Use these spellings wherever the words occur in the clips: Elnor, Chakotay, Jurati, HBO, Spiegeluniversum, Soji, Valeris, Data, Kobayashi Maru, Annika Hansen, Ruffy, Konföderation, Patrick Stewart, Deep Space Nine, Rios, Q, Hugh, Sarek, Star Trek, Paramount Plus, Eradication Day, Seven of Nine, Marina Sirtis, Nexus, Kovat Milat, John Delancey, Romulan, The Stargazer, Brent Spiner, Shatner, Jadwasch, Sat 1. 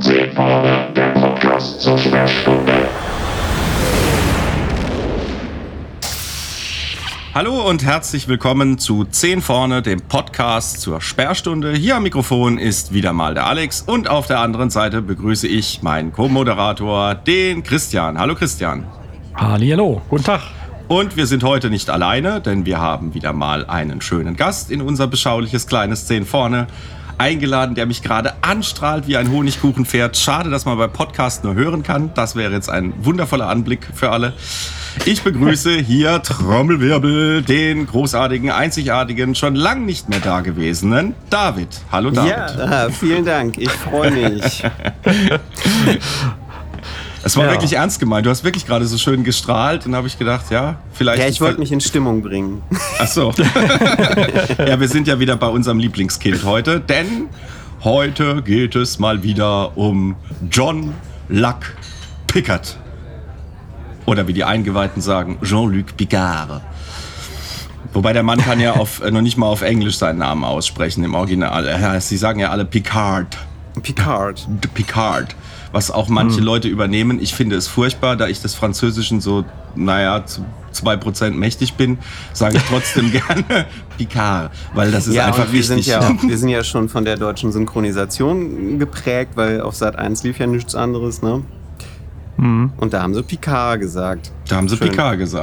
Zehn Vorne, der Podcast zur Sperrstunde. Hallo und herzlich willkommen zu 10 vorne, dem Podcast zur Sperrstunde. Hier am Mikrofon ist wieder mal der Alex und auf der anderen Seite begrüße ich meinen Co-Moderator, den Christian. Hallo Christian. Hallihallo, guten Tag. Und wir sind heute nicht alleine, denn wir haben wieder mal einen schönen Gast in unser beschauliches kleines 10 vorne eingeladen, der mich gerade anstrahlt wie ein Honigkuchenpferd. Schade, dass man beim Podcast nur hören kann. Das wäre jetzt ein wundervoller Anblick für alle. Ich begrüße hier, Trommelwirbel, den großartigen, einzigartigen, schon lang nicht mehr dagewesenen David. Hallo David. Ja, vielen Dank. Ich freue mich. Es war wirklich ernst gemeint. Du hast wirklich gerade so schön gestrahlt und habe ich gedacht, ja, vielleicht... Ja, ich wollte mich in Stimmung bringen. Ach so. Ja, wir sind ja wieder bei unserem Lieblingskind heute, denn heute geht es mal wieder um Jean-Luc Picard. Oder wie die Eingeweihten sagen, Jean-Luc Picard. Wobei der Mann kann ja noch nicht mal auf Englisch seinen Namen aussprechen im Original. Sie sagen ja alle Picard. Picard. Picard. Was auch manche Leute übernehmen. Ich finde es furchtbar, da ich des Französischen so, naja, zu 2% mächtig bin, sage ich trotzdem gerne Picard, weil das ist einfach wichtig. Wir sind ja schon von der deutschen Synchronisation geprägt, weil auf Sat 1 lief ja nichts anderes, ne? Mhm. Und da haben sie Picard gesagt.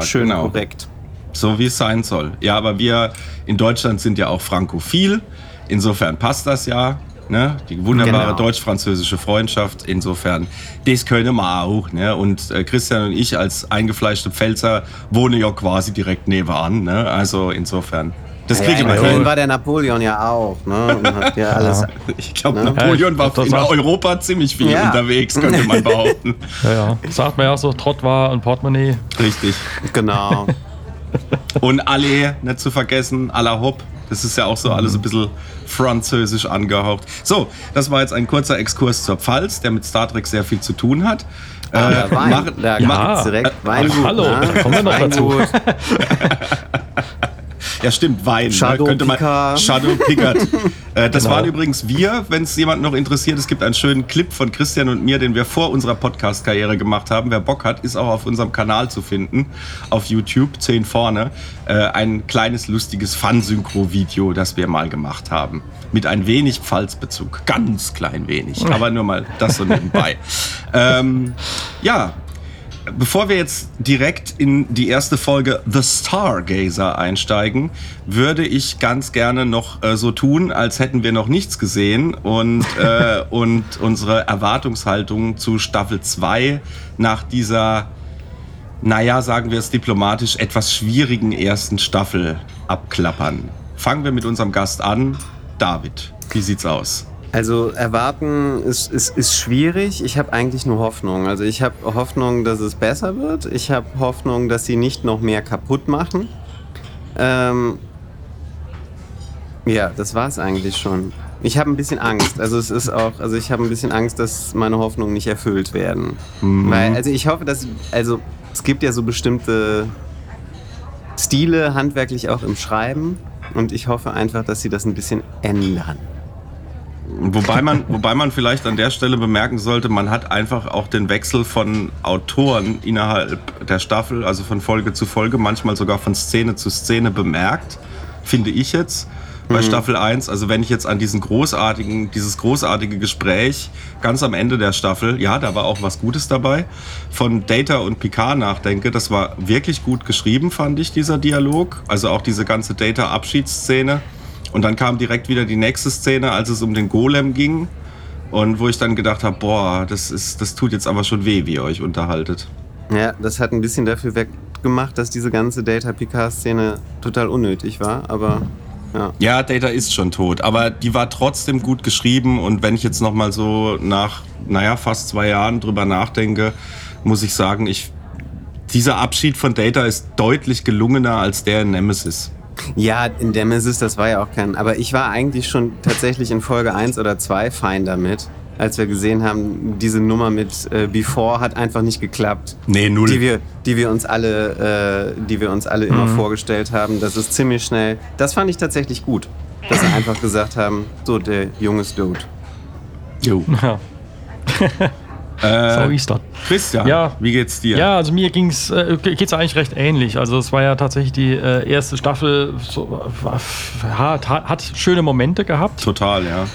Schön, genau. Korrekt. So wie es sein soll. Ja, aber wir in Deutschland sind ja auch frankophil, insofern passt das ja. Ne? Die wunderbare deutsch-französische Freundschaft. Insofern, das können wir auch. Ne? Und Christian und ich als eingefleischte Pfälzer wohnen ja quasi direkt nebenan. Ne? Also insofern, das kriege ich mal hin. War der Napoleon ja auch. Ne? Und hat ja alles, ich glaube, ne? Napoleon war in Europa ziemlich viel unterwegs, könnte man behaupten. Ja. Sagt man ja so, Trott war ein Portemonnaie. Richtig. Genau. Und alle, nicht zu vergessen, à la Hop. Das ist ja auch so alles ein bisschen französisch angehaucht. So, das war jetzt ein kurzer Exkurs zur Pfalz, der mit Star Trek sehr viel zu tun hat. Weingut. Hallo, da kommen wir noch dazu. Ja, stimmt, Wein. Shadow könnte man Picard. Shadow Picard. Das waren übrigens wir, wenn es jemand noch interessiert. Es gibt einen schönen Clip von Christian und mir, den wir vor unserer Podcast-Karriere gemacht haben. Wer Bock hat, ist auch auf unserem Kanal zu finden. Auf YouTube, 10 vorne. Ein kleines, lustiges Fun-Synchro-Video, das wir mal gemacht haben. Mit ein wenig Pfalzbezug. Ganz klein wenig. Aber nur mal das so nebenbei. Ja. Bevor wir jetzt direkt in die erste Folge The Stargazer einsteigen, würde ich ganz gerne noch so tun, als hätten wir noch nichts gesehen und unsere Erwartungshaltung zu Staffel 2 nach dieser, naja, sagen wir es diplomatisch, etwas schwierigen ersten Staffel abklappern. Fangen wir mit unserem Gast an. David, wie sieht's aus? Also erwarten ist schwierig. Ich habe eigentlich nur Hoffnung. Also ich habe Hoffnung, dass es besser wird. Ich habe Hoffnung, dass sie nicht noch mehr kaputt machen. Ja, das war es eigentlich schon. Ich habe ein bisschen Angst. Also ich habe ein bisschen Angst, dass meine Hoffnungen nicht erfüllt werden. Mhm. Weil, also ich hoffe, dass, also es gibt ja so bestimmte Stile handwerklich auch im Schreiben und ich hoffe einfach, dass sie das ein bisschen ändern. Wobei man vielleicht an der Stelle bemerken sollte, man hat einfach auch den Wechsel von Autoren innerhalb der Staffel, also von Folge zu Folge, manchmal sogar von Szene zu Szene bemerkt, finde ich jetzt, bei Staffel 1. Also wenn ich jetzt an dieses großartige Gespräch ganz am Ende der Staffel, ja, da war auch was Gutes dabei, von Data und Picard nachdenke, das war wirklich gut geschrieben, fand ich, dieser Dialog. Also auch diese ganze Data-Abschiedsszene. Und dann kam direkt wieder die nächste Szene, als es um den Golem ging. Und wo ich dann gedacht habe, boah, das tut jetzt aber schon weh, wie ihr euch unterhaltet. Ja, das hat ein bisschen dafür weggemacht, dass diese ganze Data-Picard-Szene total unnötig war, aber... Ja, Data ist schon tot, aber die war trotzdem gut geschrieben. Und wenn ich jetzt nochmal so nach, naja, fast 2 Jahren drüber nachdenke, muss ich sagen, dieser Abschied von Data ist deutlich gelungener als der in Nemesis. Ja, in Nemesis, das war ja auch kein... Aber ich war eigentlich schon tatsächlich in Folge 1 oder 2 fein damit, als wir gesehen haben, diese Nummer mit Before hat einfach nicht geklappt. Nee, null. Die wir uns alle immer vorgestellt haben. Das ist ziemlich schnell. Das fand ich tatsächlich gut, dass sie einfach gesagt haben, so, der Junge ist tot. Jo. Ja. So ist das. Christian, ja, wie geht's dir? Ja, also mir geht's eigentlich recht ähnlich. Also es war ja tatsächlich die erste Staffel, so, hat schöne Momente gehabt. Total, ja.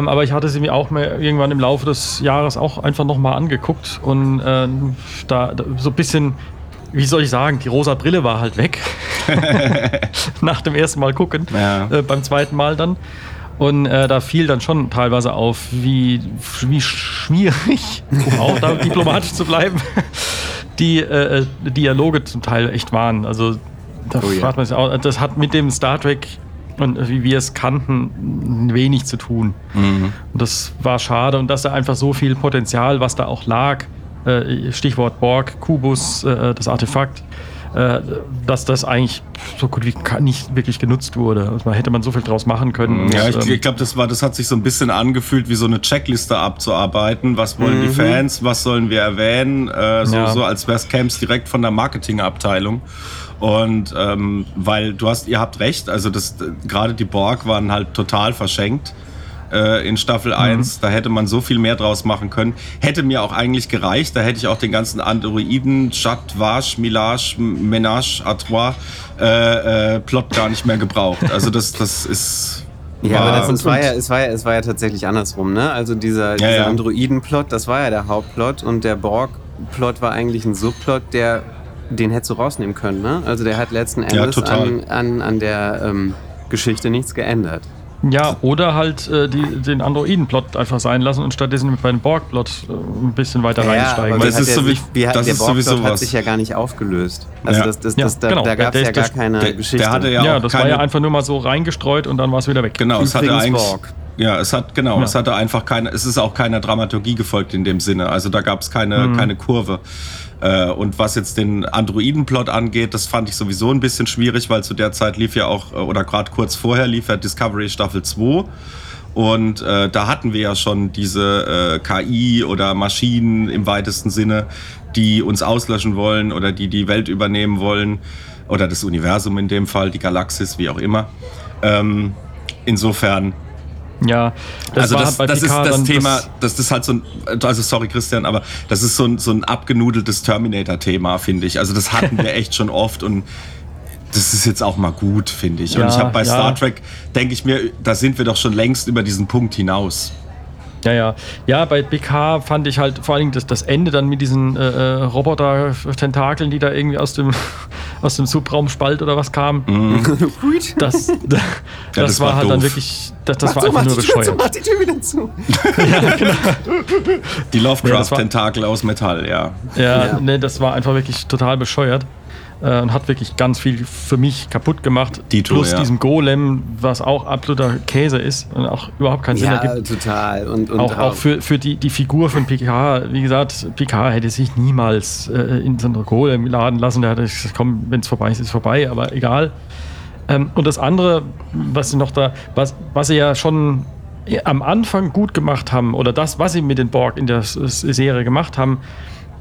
Aber ich hatte sie mir auch mehr irgendwann im Laufe des Jahres auch einfach nochmal angeguckt und da so ein bisschen, wie soll ich sagen, die rosa Brille war halt weg. Nach dem ersten Mal gucken, ja. Beim zweiten Mal dann. Und da fiel dann schon teilweise auf, wie schwierig, um auch da diplomatisch zu bleiben, die Dialoge zum Teil echt waren. Also da fragt man sich auch, das hat mit dem Star Trek und wie wir es kannten, wenig zu tun. Mhm. Und das war schade. Und dass da einfach so viel Potenzial, was da auch lag, Stichwort Borg, Kubus, das Artefakt, dass das eigentlich so gut wie nicht wirklich genutzt wurde. Also hätte man so viel draus machen können. Ja, ich glaube, das hat sich so ein bisschen angefühlt, wie so eine Checkliste abzuarbeiten. Was wollen die Fans? Was sollen wir erwähnen? So als wäre es Camps direkt von der Marketingabteilung. Und weil ihr habt recht, also gerade die Borg waren halt total verschenkt in Staffel 1. Da hätte man so viel mehr draus machen können. Hätte mir auch eigentlich gereicht. Da hätte ich auch den ganzen Androiden, Chatwasch, Milage, Menage, Artois Plot gar nicht mehr gebraucht. Also das ist... Ja, aber es war ja tatsächlich andersrum, ne? Also dieser Androiden-Plot, das war ja der Hauptplot und der Borg-Plot war eigentlich ein Subplot, den hättest du rausnehmen können, ne? Also der hat letzten Endes an der Geschichte nichts geändert. Ja, oder halt den Androiden-Plot einfach sein lassen und stattdessen bei dem Borg-Plot ein bisschen weiter reinsteigen. Aber der Borg-Plot hat sich ja gar nicht aufgelöst. Also da gab es ja gar keine Geschichte. Das war ja einfach nur mal so reingestreut und dann war es wieder weg. Genau, es hatte eigentlich... Es ist auch keiner Dramaturgie gefolgt in dem Sinne. Also da gab es keine Kurve. Und was jetzt den Androiden-Plot angeht, das fand ich sowieso ein bisschen schwierig, weil zu der Zeit lief ja auch, oder gerade kurz vorher lief ja Discovery Staffel 2. Und da hatten wir ja schon diese KI oder Maschinen im weitesten Sinne, die uns auslöschen wollen oder die die Welt übernehmen wollen. Oder das Universum in dem Fall, die Galaxis, wie auch immer. Insofern... Ja, sorry Christian, aber das ist so ein abgenudeltes Terminator-Thema, finde ich. Also das hatten wir echt schon oft und das ist jetzt auch mal gut, finde ich. Ja, und ich habe bei Star Trek, denke ich mir, da sind wir doch schon längst über diesen Punkt hinaus. Ja. Ja, bei Picard fand ich halt vor allen Dingen das Ende dann mit diesen Roboter-Tentakeln, die da irgendwie aus dem Subraumspalt oder was kamen. Das war halt doof. Dann wirklich, das war einfach nur bescheuert. Mach die Tür wieder zu. Ja, genau. Die Lovecraft-Tentakel aus Metall, ja. Ja, ne, das war einfach wirklich total bescheuert. Und hat wirklich ganz viel für mich kaputt gemacht. Plus diesem Golem, was auch absoluter Käse ist und auch überhaupt keinen Sinn ergibt. Ja, total. Und auch für die Figur von Picard. Wie gesagt, Picard hätte sich niemals in so einen Golem laden lassen. Da hätte ich gesagt, komm, wenn es vorbei ist, ist es vorbei. Aber egal. Und das andere, was sie ja schon am Anfang gut gemacht haben, oder das, was sie mit den Borg in der Serie gemacht haben,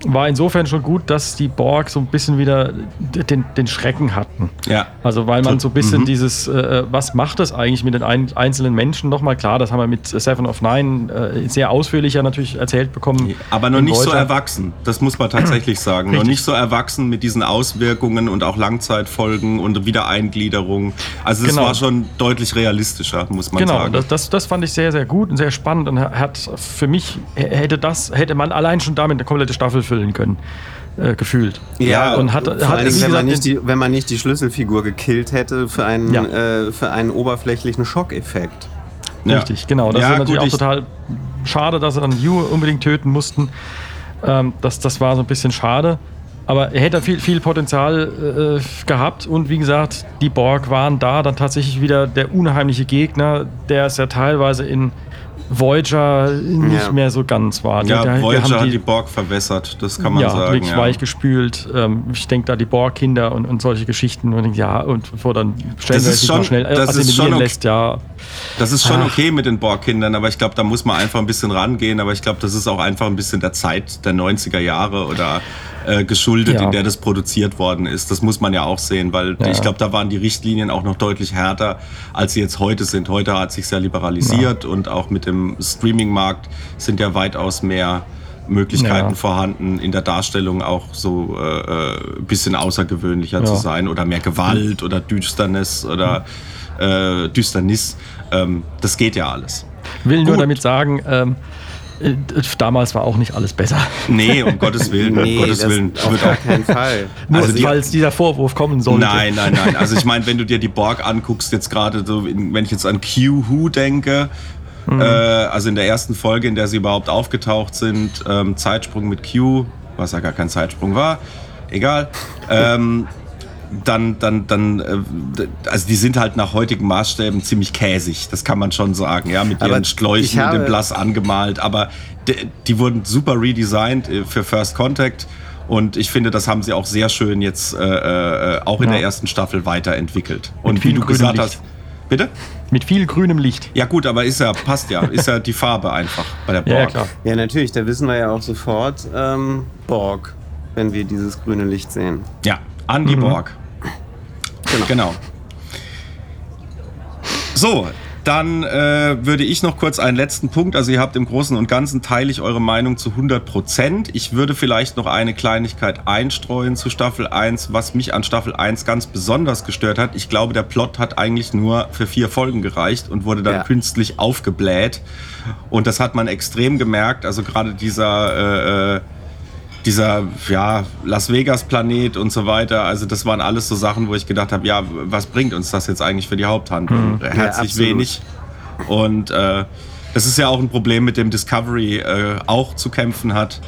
war insofern schon gut, dass die Borg so ein bisschen wieder den Schrecken hatten. Ja. Also weil man so ein bisschen dieses, was macht das eigentlich mit den einzelnen Menschen nochmal? Klar, das haben wir mit Seven of Nine sehr ausführlicher natürlich erzählt bekommen. Aber noch nicht so erwachsen, das muss man tatsächlich sagen. Richtig. Noch nicht so erwachsen mit diesen Auswirkungen und auch Langzeitfolgen und Wiedereingliederung. Also es war schon deutlich realistischer, muss man sagen. Genau, das fand ich sehr, sehr gut und sehr spannend und hat für mich, hätte man allein schon damit eine komplette Staffel können, gefühlt. Ja, und wenn man nicht die Schlüsselfigur gekillt hätte für einen oberflächlichen Schockeffekt. Richtig, genau. Das ist natürlich auch total schade, dass sie dann Hugh unbedingt töten mussten. Das war so ein bisschen schade. Aber er hätte viel, viel Potenzial gehabt und wie gesagt, die Borg waren da dann tatsächlich wieder der unheimliche Gegner, der es ja teilweise in Voyager nicht mehr so ganz war. Ja, Voyager hat die Borg verwässert, das kann man sagen. Wirklich weich gespült. Ich denke da die Borg-Kinder und solche Geschichten. Und bevor dann schnell assimilieren lässt, ja. Das ist schon okay mit den Borg-Kindern, aber ich glaube, da muss man einfach ein bisschen rangehen. Aber ich glaube, das ist auch einfach ein bisschen der Zeit der 90er Jahre oder geschuldet, in der das produziert worden ist. Das muss man ja auch sehen, weil ich glaube, da waren die Richtlinien auch noch deutlich härter, als sie jetzt heute sind. Heute hat es sich sehr liberalisiert und auch mit dem im Streaming-Markt sind ja weitaus mehr Möglichkeiten vorhanden, in der Darstellung auch so ein bisschen außergewöhnlicher zu sein oder mehr Gewalt oder Düsternis oder Düsternis. Das geht ja alles. Ich will nur damit sagen, damals war auch nicht alles besser. Nee, um Gottes Willen. Nee, um Gottes Willen. Auf gar keinen Fall. Nur also falls dieser Vorwurf kommen sollte. Nein. Also ich meine, wenn du dir die Borg anguckst, jetzt gerade so, wenn ich jetzt an Q, Who denke, also in der ersten Folge, in der sie überhaupt aufgetaucht sind, Zeitsprung mit Q, was ja gar kein Zeitsprung war, egal, also die sind halt nach heutigen Maßstäben ziemlich käsig, das kann man schon sagen, ja, mit ihren Schläuchen und dem Blass angemalt, aber die wurden super redesigned für First Contact und ich finde, das haben sie auch sehr schön jetzt auch in der ersten Staffel weiterentwickelt. Und wie du gesagt hast, bitte? Mit viel grünem Licht. Ja gut, aber passt ja, ist ja die Farbe einfach bei der Borg. Ja, klar. Ja natürlich, da wissen wir ja auch sofort Borg, wenn wir dieses grüne Licht sehen. Ja, an die Borg. Genau. So, dann würde ich noch kurz einen letzten Punkt, also ihr habt im Großen und Ganzen, teile ich eure Meinung zu 100%. Ich würde vielleicht noch eine Kleinigkeit einstreuen zu Staffel 1, was mich an Staffel 1 ganz besonders gestört hat. Ich glaube, der Plot hat eigentlich nur für 4 Folgen gereicht und wurde dann künstlich aufgebläht. Und das hat man extrem gemerkt, also gerade dieser Las Vegas-Planet und so weiter, also das waren alles so Sachen, wo ich gedacht habe, ja, was bringt uns das jetzt eigentlich für die Haupthandlung? Herzlich wenig. Und das ist ja auch ein Problem, mit dem Discovery auch zu kämpfen hat,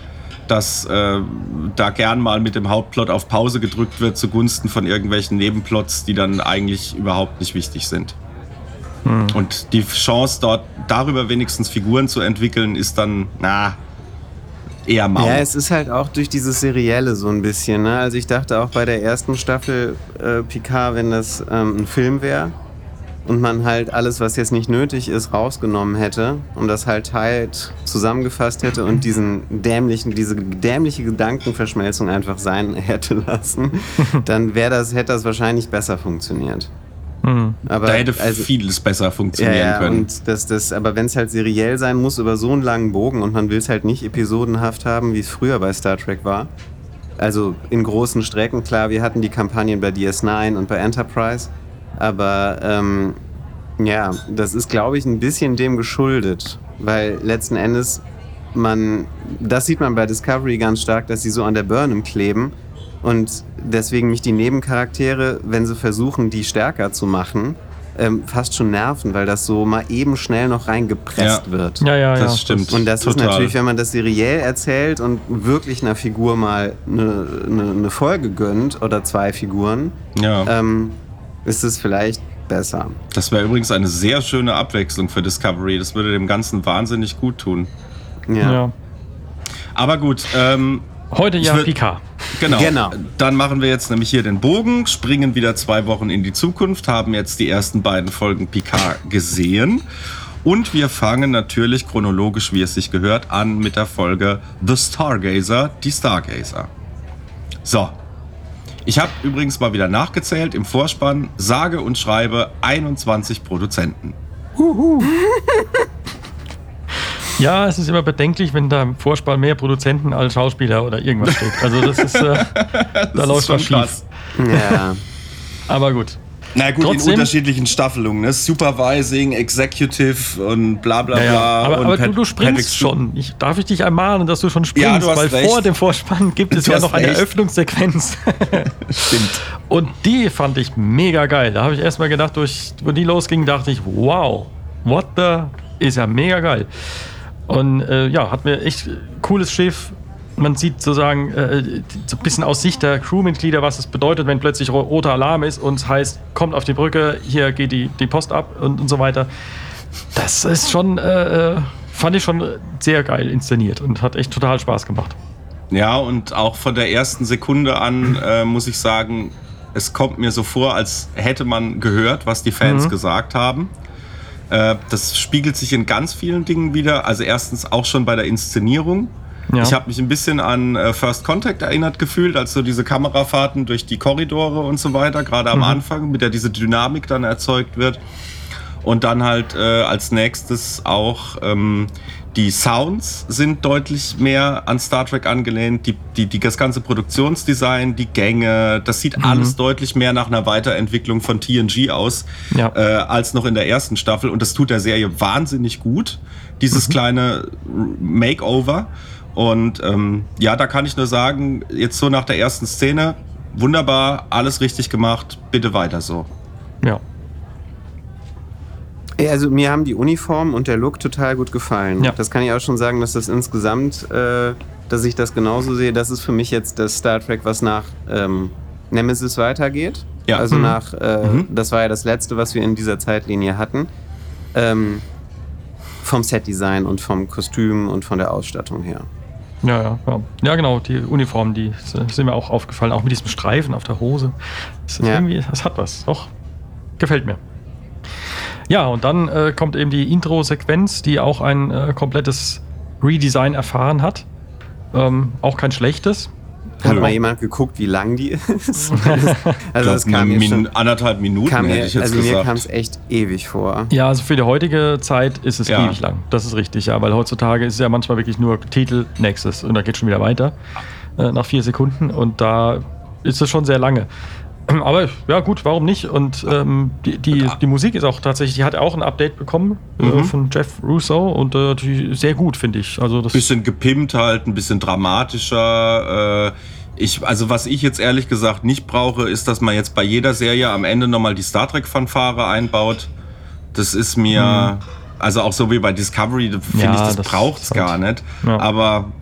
dass da gern mal mit dem Hauptplot auf Pause gedrückt wird zugunsten von irgendwelchen Nebenplots, die dann eigentlich überhaupt nicht wichtig sind. Und die Chance, dort darüber wenigstens Figuren zu entwickeln, ist dann, eher mau. Ja, es ist halt auch durch dieses Serielle so ein bisschen. Ne? Also ich dachte auch bei der ersten Staffel Picard, wenn das ein Film wäre und man halt alles, was jetzt nicht nötig ist, rausgenommen hätte und das halt zusammengefasst hätte und diese dämliche Gedankenverschmelzung einfach sein hätte lassen, dann hätte das wahrscheinlich besser funktioniert. Aber da hätte vieles besser funktionieren können. Und aber wenn es halt seriell sein muss über so einen langen Bogen und man will es halt nicht episodenhaft haben, wie es früher bei Star Trek war, also in großen Strecken, klar, wir hatten die Kampagnen bei DS9 und bei Enterprise, aber das ist, glaube ich, ein bisschen dem geschuldet, weil letzten Endes das sieht man bei Discovery ganz stark, dass sie so an der Burnham kleben. Und deswegen mich die Nebencharaktere, wenn sie versuchen, die stärker zu machen, fast schon nerven, weil das so mal eben schnell noch reingepresst wird. Ja, das stimmt. Und das ist natürlich, wenn man das seriell erzählt und wirklich einer Figur mal eine Folge gönnt oder 2 Figuren, ist es vielleicht besser. Das wäre übrigens eine sehr schöne Abwechslung für Discovery. Das würde dem Ganzen wahnsinnig gut tun. Ja. Aber gut, heute ja Picard. Genau. Dann machen wir jetzt nämlich hier den Bogen, springen wieder 2 Wochen in die Zukunft, haben jetzt die ersten 2 Folgen Picard gesehen und wir fangen natürlich chronologisch, wie es sich gehört, an mit der Folge The Stargazer, die Stargazer. So, ich habe übrigens mal wieder nachgezählt im Vorspann, sage und schreibe 21 Produzenten. Ja, es ist immer bedenklich, wenn da im Vorspann mehr Produzenten als Schauspieler oder irgendwas steht. Also das ist, da läuft was schief. Ja. Aber gut. Na gut, trotzdem, in unterschiedlichen Staffelungen, ne? Supervising, Executive und bla bla bla. Ja. Aber du springst schon. Darf ich dich ermahnen, dass du schon springst? Ja, weil recht. Vor dem Vorspann gibt es ja noch eine Eröffnungssequenz. Stimmt. Und die fand ich mega geil. Da habe ich erstmal gedacht, wo die losging, dachte ich, wow, what the... Ist ja mega geil. Und hat mir echt cooles Schiff. Man sieht sozusagen so ein bisschen aus Sicht der Crewmitglieder, was es bedeutet, wenn plötzlich roter Alarm ist und es heißt, kommt auf die Brücke, hier geht die Post ab und so weiter. Das ist schon, fand ich schon sehr geil inszeniert und hat echt total Spaß gemacht. Ja, und auch von der ersten Sekunde an muss ich sagen, es kommt mir so vor, als hätte man gehört, was die Fans gesagt haben. Das spiegelt sich in ganz vielen Dingen wieder. Also erstens auch schon bei der Inszenierung. Ja. Ich habe mich ein bisschen an First Contact erinnert gefühlt, als so diese Kamerafahrten durch die Korridore und so weiter, gerade am Anfang, mit der diese Dynamik dann erzeugt wird. Und dann halt als nächstes auch die Sounds sind deutlich mehr an Star Trek angelehnt. Das ganze Produktionsdesign, die Gänge, das sieht alles deutlich mehr nach einer Weiterentwicklung von TNG aus, als noch in der ersten Staffel. Und das tut der Serie wahnsinnig gut, dieses kleine Makeover. Und ja, da kann ich nur sagen, jetzt so nach der ersten Szene, wunderbar, alles richtig gemacht, bitte weiter so. Ja. Also mir haben die Uniform und der Look total gut gefallen. Ja. Das kann ich auch schon sagen, dass das insgesamt, dass ich das genauso sehe. Das ist für mich jetzt das Star Trek, was nach Nemesis weitergeht. Ja. Also nach, das war ja das Letzte, was wir in dieser Zeitlinie hatten. Vom Set-Design und vom Kostüm und von der Ausstattung her. Ja, genau, die Uniformen, die sind mir auch aufgefallen, auch mit diesem Streifen auf der Hose. Das ist irgendwie, das hat was, doch, gefällt mir. Ja, und dann kommt eben die Intro-Sequenz, die auch ein komplettes Redesign erfahren hat. Auch kein schlechtes. Hat mal jemand geguckt, wie lang die ist? Also das kam mir schon, 1,5 Minuten, hätte ich jetzt gesagt. Also mir kam es echt ewig vor. Ja, also für die heutige Zeit ist es ewig lang. Das ist richtig, ja, weil heutzutage ist es ja manchmal wirklich nur Titel, nächstes und dann geht es schon wieder weiter nach 4 Sekunden und da ist es schon sehr lange. Aber ja gut, warum nicht? Und die Musik ist auch tatsächlich, die hat auch ein Update bekommen von Jeff Russo und die sehr gut, finde ich. Also das bisschen gepimpt halt, ein bisschen dramatischer. Also was ich jetzt ehrlich gesagt nicht brauche, ist, dass man jetzt bei jeder Serie am Ende nochmal die Star Trek-Fanfare einbaut. Das ist mir... Also auch so wie bei Discovery, finde ich, das braucht's gar nicht. Ja. Aber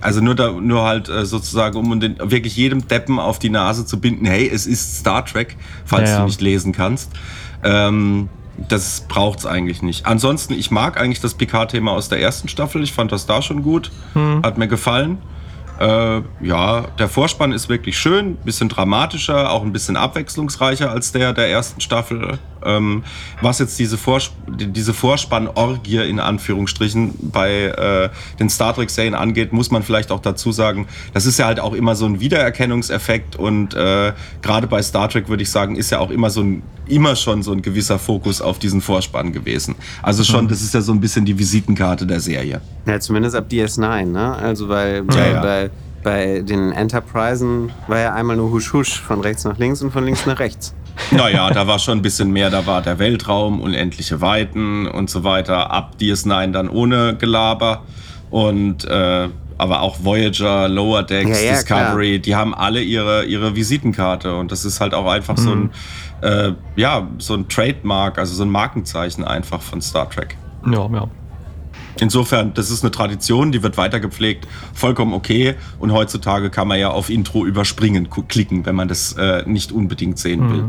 also nur halt sozusagen, um den, wirklich jedem Deppen auf die Nase zu binden, hey, es ist Star Trek, falls du nicht lesen kannst. Das braucht's eigentlich nicht. Ansonsten, ich mag eigentlich das Picard-Thema aus der ersten Staffel. Ich fand das da schon gut. Hat mir gefallen. Ja, der Vorspann ist wirklich schön, bisschen dramatischer, auch ein bisschen abwechslungsreicher als der ersten Staffel. Was jetzt diese Vorspann-Orgie in Anführungsstrichen bei den Star Trek-Serien angeht, muss man vielleicht auch dazu sagen, das ist ja halt auch immer so ein Wiedererkennungseffekt und gerade bei Star Trek würde ich sagen, ist ja auch immer schon so ein gewisser Fokus auf diesen Vorspann gewesen. Also schon, das ist ja so ein bisschen die Visitenkarte der Serie. Ja, zumindest ab DS9, ne? Also weil bei den Enterprisen war ja einmal nur Husch-Husch, von rechts nach links und von links nach rechts. Naja, da war schon ein bisschen mehr, da war der Weltraum, unendliche Weiten und so weiter. Ab DS9 dann ohne Gelaber und aber auch Voyager, Lower Decks, Discovery, klar. Die haben alle ihre Visitenkarte und das ist halt auch einfach so ein Trademark, also so ein Markenzeichen einfach von Star Trek. Ja. Insofern, das ist eine Tradition, die wird weiter gepflegt, vollkommen okay. Und heutzutage kann man ja auf Intro überspringen, klicken, wenn man das nicht unbedingt sehen will.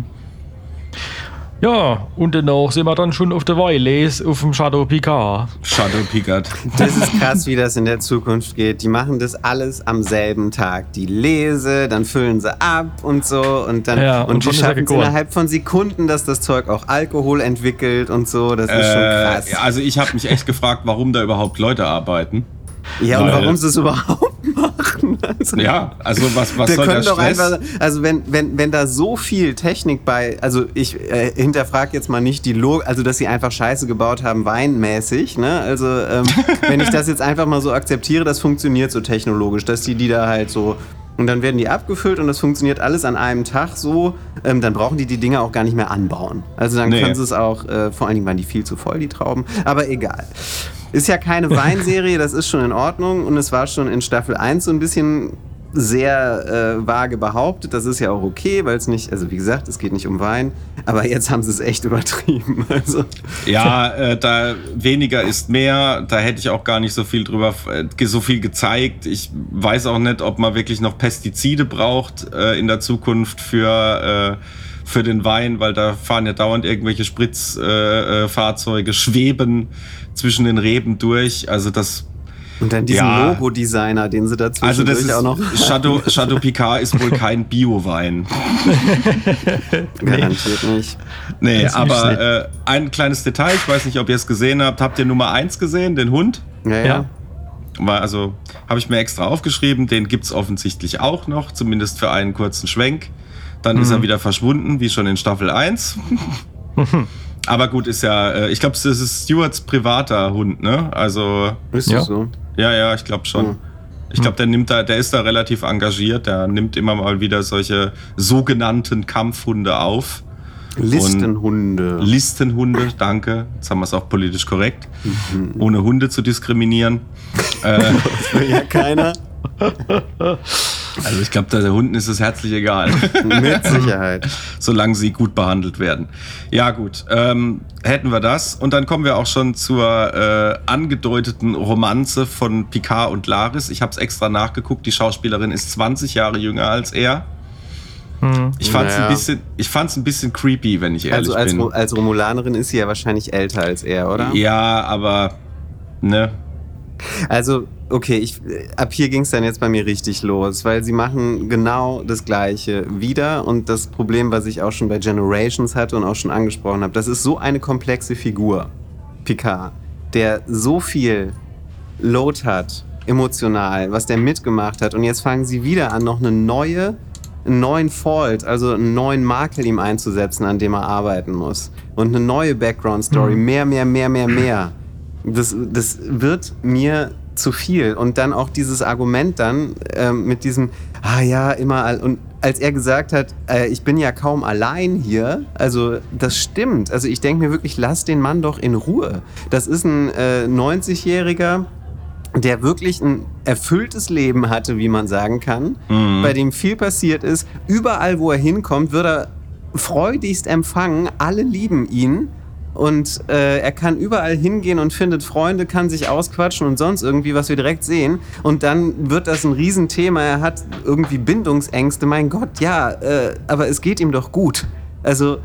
Ja, und dennoch sind wir dann schon auf der Wireless auf dem Shadow Picard. Shadow Picard. Das ist krass, wie das in der Zukunft geht. Die machen das alles am selben Tag. Die lesen, dann füllen sie ab und so. Und dann und die schaffen es innerhalb von Sekunden, dass das Zeug auch Alkohol entwickelt und so. Das ist schon krass. Also ich habe mich echt gefragt, warum da überhaupt Leute arbeiten. Ja, und warum sie es überhaupt machen. Also, was soll der Stress? Doch einfach, also wenn da so viel Technik bei, also ich hinterfrage jetzt mal nicht die Logik, also dass sie einfach Scheiße gebaut haben, weinmäßig, ne? Also wenn ich das jetzt einfach mal so akzeptiere, das funktioniert so technologisch, dass die da halt so, und dann werden die abgefüllt und das funktioniert alles an einem Tag so, dann brauchen die Dinger auch gar nicht mehr anbauen. Also dann können sie es auch, vor allen Dingen waren die viel zu voll, die Trauben, aber egal. Ist ja keine Weinserie, das ist schon in Ordnung und es war schon in Staffel 1 so ein bisschen sehr vage behauptet, das ist ja auch okay, weil es nicht, also wie gesagt, es geht nicht um Wein, aber jetzt haben sie es echt übertrieben. Also. Ja, da weniger ist mehr, da hätte ich auch gar nicht so viel drüber, so viel gezeigt. Ich weiß auch nicht, ob man wirklich noch Pestizide braucht in der Zukunft für den Wein, weil da fahren ja dauernd irgendwelche Spritzfahrzeuge, schweben zwischen den Reben durch. Also das. Und dann diesen Logo-Designer, den sie dazu also das ist auch noch. Shadow Picard ist wohl kein Bio-Wein. Garantiert nicht. Nee, aber ein kleines Detail, ich weiß nicht, ob ihr es gesehen habt. Habt ihr Nummer 1 gesehen, den Hund? Ja. Also habe ich mir extra aufgeschrieben, den gibt es offensichtlich auch noch, zumindest für einen kurzen Schwenk. Dann ist er wieder verschwunden, wie schon in Staffel 1. Aber gut, ist ja, ich glaube, es ist Stewarts privater Hund, ne? Also. Ist das so? Ja, ja, ich glaube schon. Ja. Ich glaube, der ist da relativ engagiert, der nimmt immer mal wieder solche sogenannten Kampfhunde auf. Listenhunde. Und Listenhunde, danke. Jetzt haben wir es auch politisch korrekt. Mhm. Ohne Hunde zu diskriminieren. Das will ja keiner. Also ich glaube, der Hunden ist es herzlich egal. Mit Sicherheit. Solange sie gut behandelt werden. Ja gut, hätten wir das. Und dann kommen wir auch schon zur angedeuteten Romanze von Picard und Laris. Ich habe es extra nachgeguckt. Die Schauspielerin ist 20 Jahre jünger als er. Ich fand's ein bisschen creepy, wenn ich ehrlich bin. Also als Romulanerin ist sie ja wahrscheinlich älter als er, oder? Ja, aber ne. Also okay, ab hier ging's dann jetzt bei mir richtig los, weil sie machen genau das Gleiche wieder und das Problem, was ich auch schon bei Generations hatte und auch schon angesprochen habe, das ist so eine komplexe Figur, Picard, der so viel Load hat, emotional, was der mitgemacht hat und jetzt fangen sie wieder an, noch einen neuen Fault, also einen neuen Makel ihm einzusetzen, an dem er arbeiten muss. Und eine neue Background-Story, mehr. Das wird mir zu viel. Und dann auch dieses Argument dann mit diesem, und als er gesagt hat, ich bin ja kaum allein hier, also das stimmt. Also ich denke mir wirklich, lass den Mann doch in Ruhe. Das ist ein 90-Jähriger, der wirklich ein erfülltes Leben hatte, wie man sagen kann, bei dem viel passiert ist. Überall, wo er hinkommt, wird er freudigst empfangen. Alle lieben ihn und er kann überall hingehen und findet Freunde, kann sich ausquatschen und sonst irgendwie, was wir direkt sehen. Und dann wird das ein Riesenthema. Er hat irgendwie Bindungsängste. Mein Gott, ja, aber es geht ihm doch gut. Also...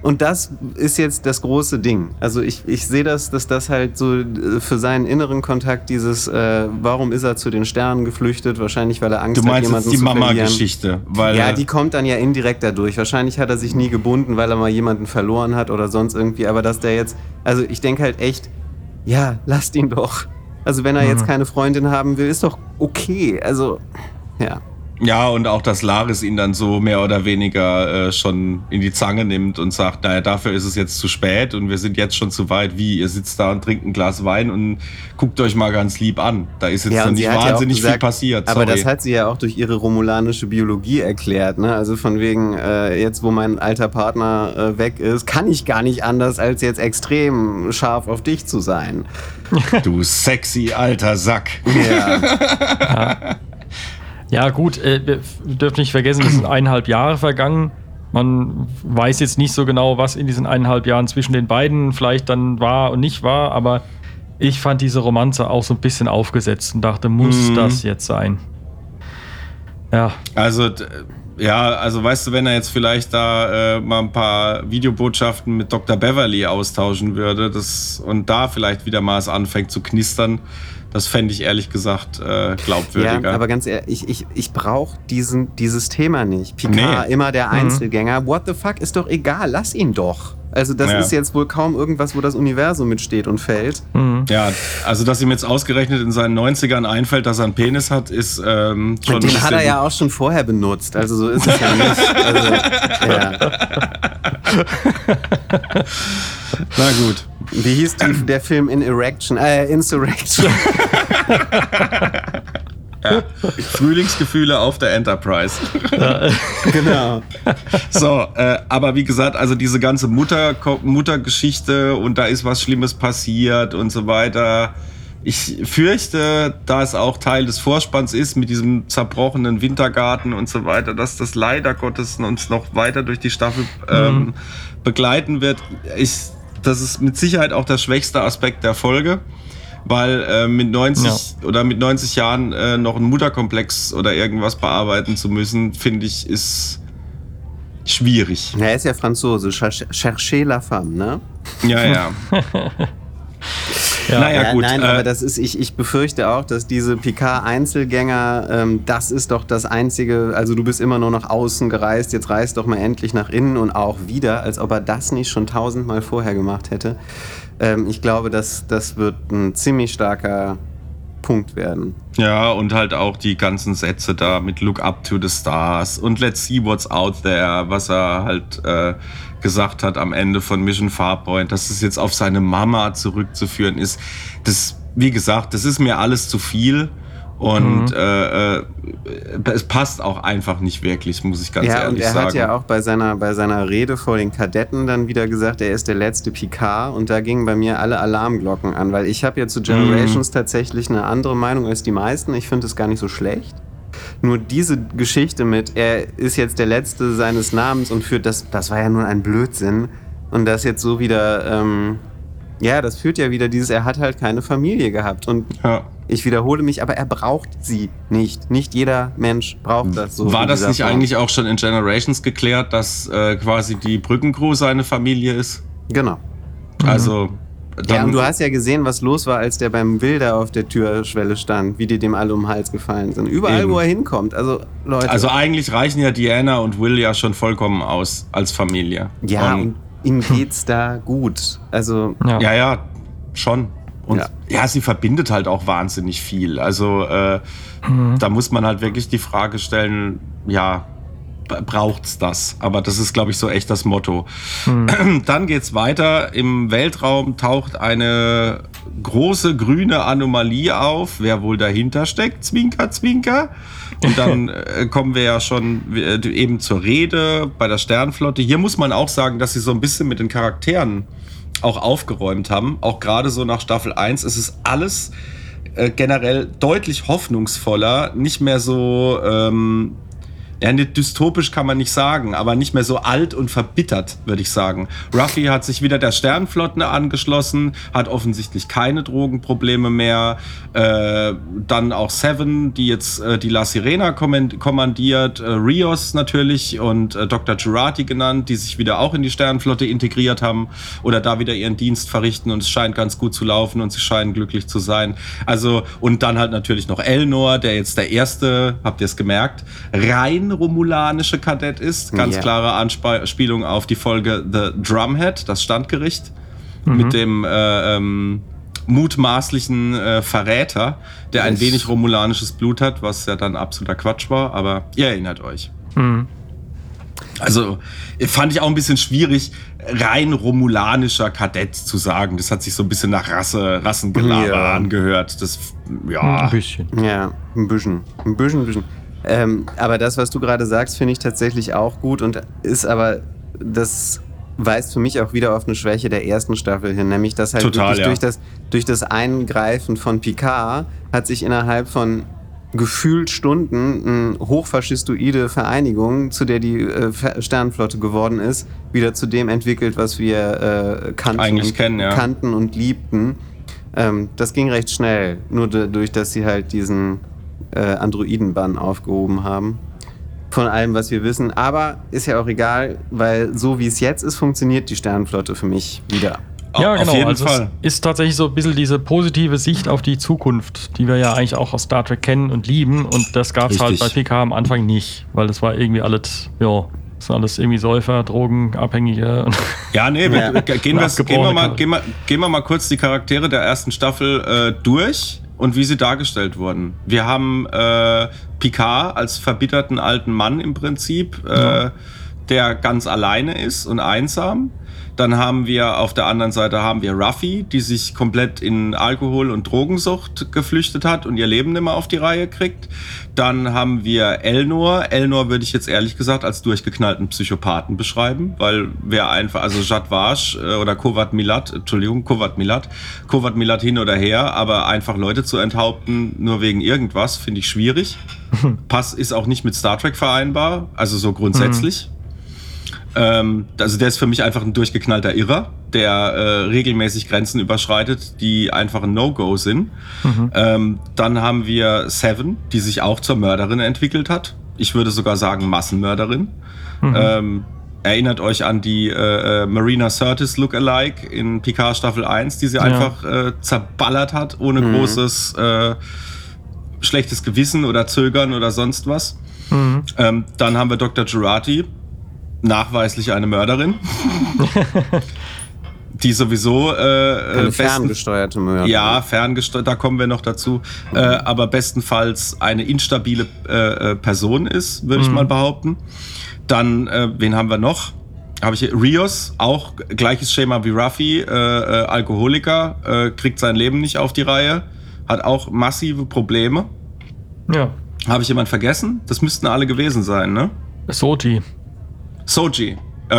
Und das ist jetzt das große Ding. Also ich sehe das, dass das halt so für seinen inneren Kontakt dieses, warum ist er zu den Sternen geflüchtet? Wahrscheinlich, weil er Angst hat, jemanden zu verlieren. Du meinst die Mama-Geschichte? Ja, die kommt dann ja indirekt dadurch. Wahrscheinlich hat er sich nie gebunden, weil er mal jemanden verloren hat oder sonst irgendwie. Aber dass der jetzt, also ich denke halt echt, ja, lasst ihn doch. Also wenn er jetzt keine Freundin haben will, ist doch okay. Also, ja. Ja, und auch, dass Laris ihn dann so mehr oder weniger schon in die Zange nimmt und sagt, naja, dafür ist es jetzt zu spät und wir sind jetzt schon zu weit. Wie, ihr sitzt da und trinkt ein Glas Wein und guckt euch mal ganz lieb an. Da ist jetzt noch nicht wahnsinnig viel passiert. Aber das hat sie ja auch durch ihre romulanische Biologie erklärt, ne? Also von wegen, jetzt wo mein alter Partner weg ist, kann ich gar nicht anders, als jetzt extrem scharf auf dich zu sein. Du sexy alter Sack. Ja. Ja gut, wir dürfen nicht vergessen, es sind 1,5 Jahre vergangen. Man weiß jetzt nicht so genau, was in diesen 1,5 Jahren zwischen den beiden vielleicht dann war und nicht war, aber ich fand diese Romanze auch so ein bisschen aufgesetzt und dachte, muss das jetzt sein? Ja. Also weißt du, wenn er jetzt vielleicht da mal ein paar Videobotschaften mit Dr. Beverly austauschen würde und da vielleicht wieder mal es anfängt zu knistern, das fände ich ehrlich gesagt glaubwürdiger. Ja, aber ganz ehrlich, ich brauche dieses Thema nicht. Picard, immer der Einzelgänger. What the fuck, ist doch egal, lass ihn doch. Also das ist jetzt wohl kaum irgendwas, wo das Universum mitsteht und fällt. Mhm. Ja, also dass ihm jetzt ausgerechnet in seinen 90ern einfällt, dass er einen Penis hat, ist schon... Den hat er ja auch schon vorher benutzt, also so ist es ja nicht. Also, Na gut. Wie hieß der Film Insurrection? Ja. Frühlingsgefühle auf der Enterprise. Ja. Genau. So, aber wie gesagt, also diese ganze Muttergeschichte und da ist was Schlimmes passiert und so weiter. Ich fürchte, da es auch Teil des Vorspanns ist mit diesem zerbrochenen Wintergarten und so weiter, dass das leider Gottes uns noch weiter durch die Staffel begleiten wird. Das ist mit Sicherheit auch der schwächste Aspekt der Folge, weil mit 90 Jahren noch einen Mutterkomplex oder irgendwas bearbeiten zu müssen, finde ich, ist schwierig. Er ist ja Franzose, cherchez la femme, ne? Ja. Naja, gut. Nein, aber das ist, ich befürchte auch, dass diese Picard-Einzelgänger, das ist doch das Einzige, also du bist immer nur nach außen gereist, jetzt reist doch mal endlich nach innen und auch wieder, als ob er das nicht schon 1000-mal vorher gemacht hätte. Ich glaube, das wird ein ziemlich starker Punkt werden. Ja, und halt auch die ganzen Sätze da mit Look up to the stars und Let's see what's out there, was er halt gesagt hat am Ende von Mission Farpoint, dass es jetzt auf seine Mama zurückzuführen ist. Das, wie gesagt, das ist mir alles zu viel. Und es passt auch einfach nicht wirklich, muss ich ganz ehrlich sagen. Er hat ja auch bei seiner Rede vor den Kadetten dann wieder gesagt, er ist der letzte Picard. Und da gingen bei mir alle Alarmglocken an, weil ich habe ja zu Generations tatsächlich eine andere Meinung als die meisten. Ich finde es gar nicht so schlecht. Nur diese Geschichte mit, er ist jetzt der letzte seines Namens und führt das war ja nun ein Blödsinn. Und das jetzt so wieder, das führt ja wieder dieses, er hat halt keine Familie gehabt. Und ja. Ich wiederhole mich, aber er braucht sie nicht. Nicht jeder Mensch braucht das so. War das nicht eigentlich auch schon in Generations geklärt, dass quasi die Brückencrew seine Familie ist? Genau. Also. Ja, und du hast ja gesehen, was los war, als der beim Wilder auf der Türschwelle stand, wie die dem alle um den Hals gefallen sind. Überall, eben. Wo er hinkommt. Also, Leute. Also, eigentlich reichen ja Deanna und Will ja schon vollkommen aus als Familie. Ja, und ihm geht's da gut. Also. Ja, schon. Und sie verbindet halt auch wahnsinnig viel. Also da muss man halt wirklich die Frage stellen, braucht's das? Aber das ist, glaube ich, so echt das Motto. Mhm. Dann geht's weiter. Im Weltraum taucht eine große grüne Anomalie auf. Wer wohl dahinter steckt? Zwinker, Zwinker. Und dann kommen wir ja schon eben zur Rede bei der Sternflotte. Hier muss man auch sagen, dass sie so ein bisschen mit den Charakteren auch aufgeräumt haben, auch gerade so nach Staffel 1, ist es alles generell deutlich hoffnungsvoller, nicht mehr so, dystopisch kann man nicht sagen, aber nicht mehr so alt und verbittert, würde ich sagen. Ruffy hat sich wieder der Sternflotte angeschlossen, hat offensichtlich keine Drogenprobleme mehr, dann auch Seven, die jetzt die La Sirena kommandiert, Rios natürlich und Dr. Jurati genannt, die sich wieder auch in die Sternflotte integriert haben oder da wieder ihren Dienst verrichten und es scheint ganz gut zu laufen und sie scheinen glücklich zu sein. Also, und dann halt natürlich noch Elnor, der jetzt der erste, habt ihr es gemerkt, rein romulanische Kadett ist. Ganz klare Anspielung auf die Folge The Drumhead, das Standgericht, mit dem mutmaßlichen Verräter, der ein wenig romulanisches Blut hat, was ja dann absoluter Quatsch war, aber ihr erinnert euch. Mhm. Also fand ich auch ein bisschen schwierig, rein romulanischer Kadett zu sagen. Das hat sich so ein bisschen nach Rassengelaber angehört. Das, ein bisschen. Ja, ein bisschen. Aber das, was du gerade sagst, finde ich tatsächlich auch gut und ist aber, das weist für mich auch wieder auf eine Schwäche der ersten Staffel hin, nämlich dass halt durch das Eingreifen von Picard hat sich innerhalb von gefühlt Stunden eine hochfaschistoide Vereinigung, zu der die Sternenflotte geworden ist, wieder zu dem entwickelt, was wir kannten und liebten. Das ging recht schnell, nur dadurch, dass sie halt diesen Androiden-Bann aufgehoben haben. Von allem, was wir wissen. Aber ist ja auch egal, weil so wie es jetzt ist, funktioniert die Sternenflotte für mich wieder. Ja, genau. Auf jeden Fall. Es ist tatsächlich so ein bisschen diese positive Sicht auf die Zukunft, die wir ja eigentlich auch aus Star Trek kennen und lieben. Und das gab es halt bei Picard am Anfang nicht, weil das war irgendwie alles, das sind alles irgendwie Säufer, Drogenabhängige. Ja, nee, gehen wir mal kurz die Charaktere der ersten Staffel durch. Und wie sie dargestellt wurden. Wir haben Picard als verbitterten alten Mann im Prinzip, der ganz alleine ist und einsam. Dann haben wir auf der anderen Seite Ruffy, die sich komplett in Alkohol und Drogensucht geflüchtet hat und ihr Leben nicht mehr auf die Reihe kriegt. Dann haben wir Elnor. Elnor würde ich jetzt ehrlich gesagt als durchgeknallten Psychopathen beschreiben, weil wer einfach, also Jadwasch oder Kovat Milat hin oder her, aber einfach Leute zu enthaupten, nur wegen irgendwas, finde ich schwierig. Ist auch nicht mit Star Trek vereinbar, also so grundsätzlich. Also der ist für mich einfach ein durchgeknallter Irrer, der regelmäßig Grenzen überschreitet, die einfach ein No-Go sind. Dann haben wir Seven, die sich auch zur Mörderin entwickelt hat. Ich würde sogar sagen Massenmörderin. Erinnert euch an die Marina Sirtis Lookalike in Picard Staffel 1, die sie einfach zerballert hat, ohne großes schlechtes Gewissen oder Zögern oder sonst was. Dann haben wir Dr. Jurati, nachweislich eine Mörderin, die sowieso ferngesteuerte Möglichkeit. Ja, ferngesteuert, da kommen wir noch dazu. Aber bestenfalls eine instabile Person ist, würde ich mal behaupten. Dann, wen haben wir noch? Habe ich hier, Rios, auch gleiches Schema wie Ruffy, Alkoholiker, kriegt sein Leben nicht auf die Reihe, hat auch massive Probleme. Ja. Habe ich jemanden vergessen? Das müssten alle gewesen sein, ne? Soji.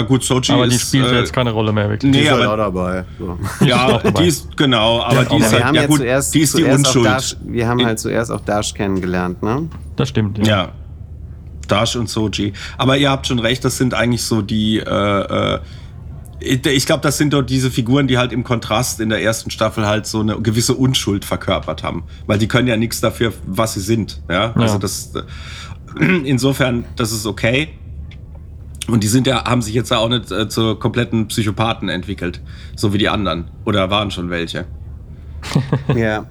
Gut, Soji aber ist, die spielt jetzt keine Rolle mehr wirklich. Nee, die ist aber auch dabei. So. Ja, die ist, genau, aber die ist halt, ja gut, die ist die Unschuld. Wir haben halt zuerst auch Dash kennengelernt, ne? Das stimmt, ja. Dash und Soji. Aber ihr habt schon recht, das sind eigentlich so die, ich glaube, das sind dort diese Figuren, die halt im Kontrast in der ersten Staffel halt so eine gewisse Unschuld verkörpert haben. Weil die können ja nichts dafür, was sie sind. Ja? Also das, insofern, das ist okay. Und die sind ja, haben sich jetzt ja auch nicht zu kompletten Psychopathen entwickelt, so wie die anderen. Oder waren schon welche. Ja.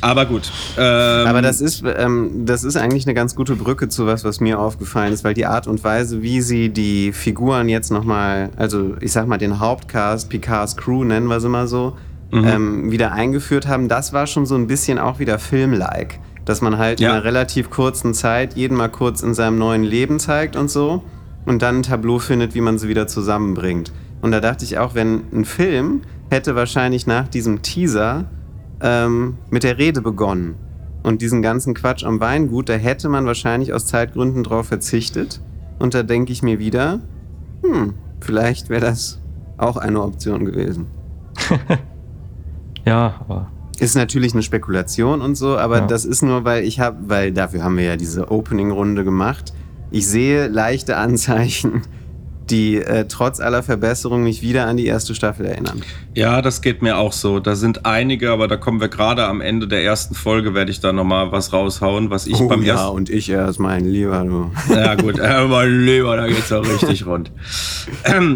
Aber gut. Aber das ist eigentlich eine ganz gute Brücke zu was mir aufgefallen ist, weil die Art und Weise, wie sie die Figuren jetzt nochmal, also ich sag mal den Hauptcast, Picards Crew nennen wir es immer so, wieder eingeführt haben, das war schon so ein bisschen auch wieder Film-like. Dass man halt in einer relativ kurzen Zeit jeden mal kurz in seinem neuen Leben zeigt und so. Und dann ein Tableau findet, wie man sie wieder zusammenbringt. Und da dachte ich auch, wenn ein Film hätte wahrscheinlich nach diesem Teaser mit der Rede begonnen und diesen ganzen Quatsch am Weingut, da hätte man wahrscheinlich aus Zeitgründen drauf verzichtet. Und da denke ich mir wieder, vielleicht wäre das auch eine Option gewesen. Ja, aber... Ist natürlich eine Spekulation und so, aber das ist nur, weil dafür haben wir ja diese Opening-Runde gemacht. Ich sehe leichte Anzeichen, die trotz aller Verbesserungen mich wieder an die erste Staffel erinnern. Ja, das geht mir auch so. Da sind einige, aber da kommen wir gerade am Ende der ersten Folge, werde ich da nochmal was raushauen, was ich beim ersten... und ich erst, mein Lieber, du. Ja gut, mein Lieber, da geht's auch richtig rund.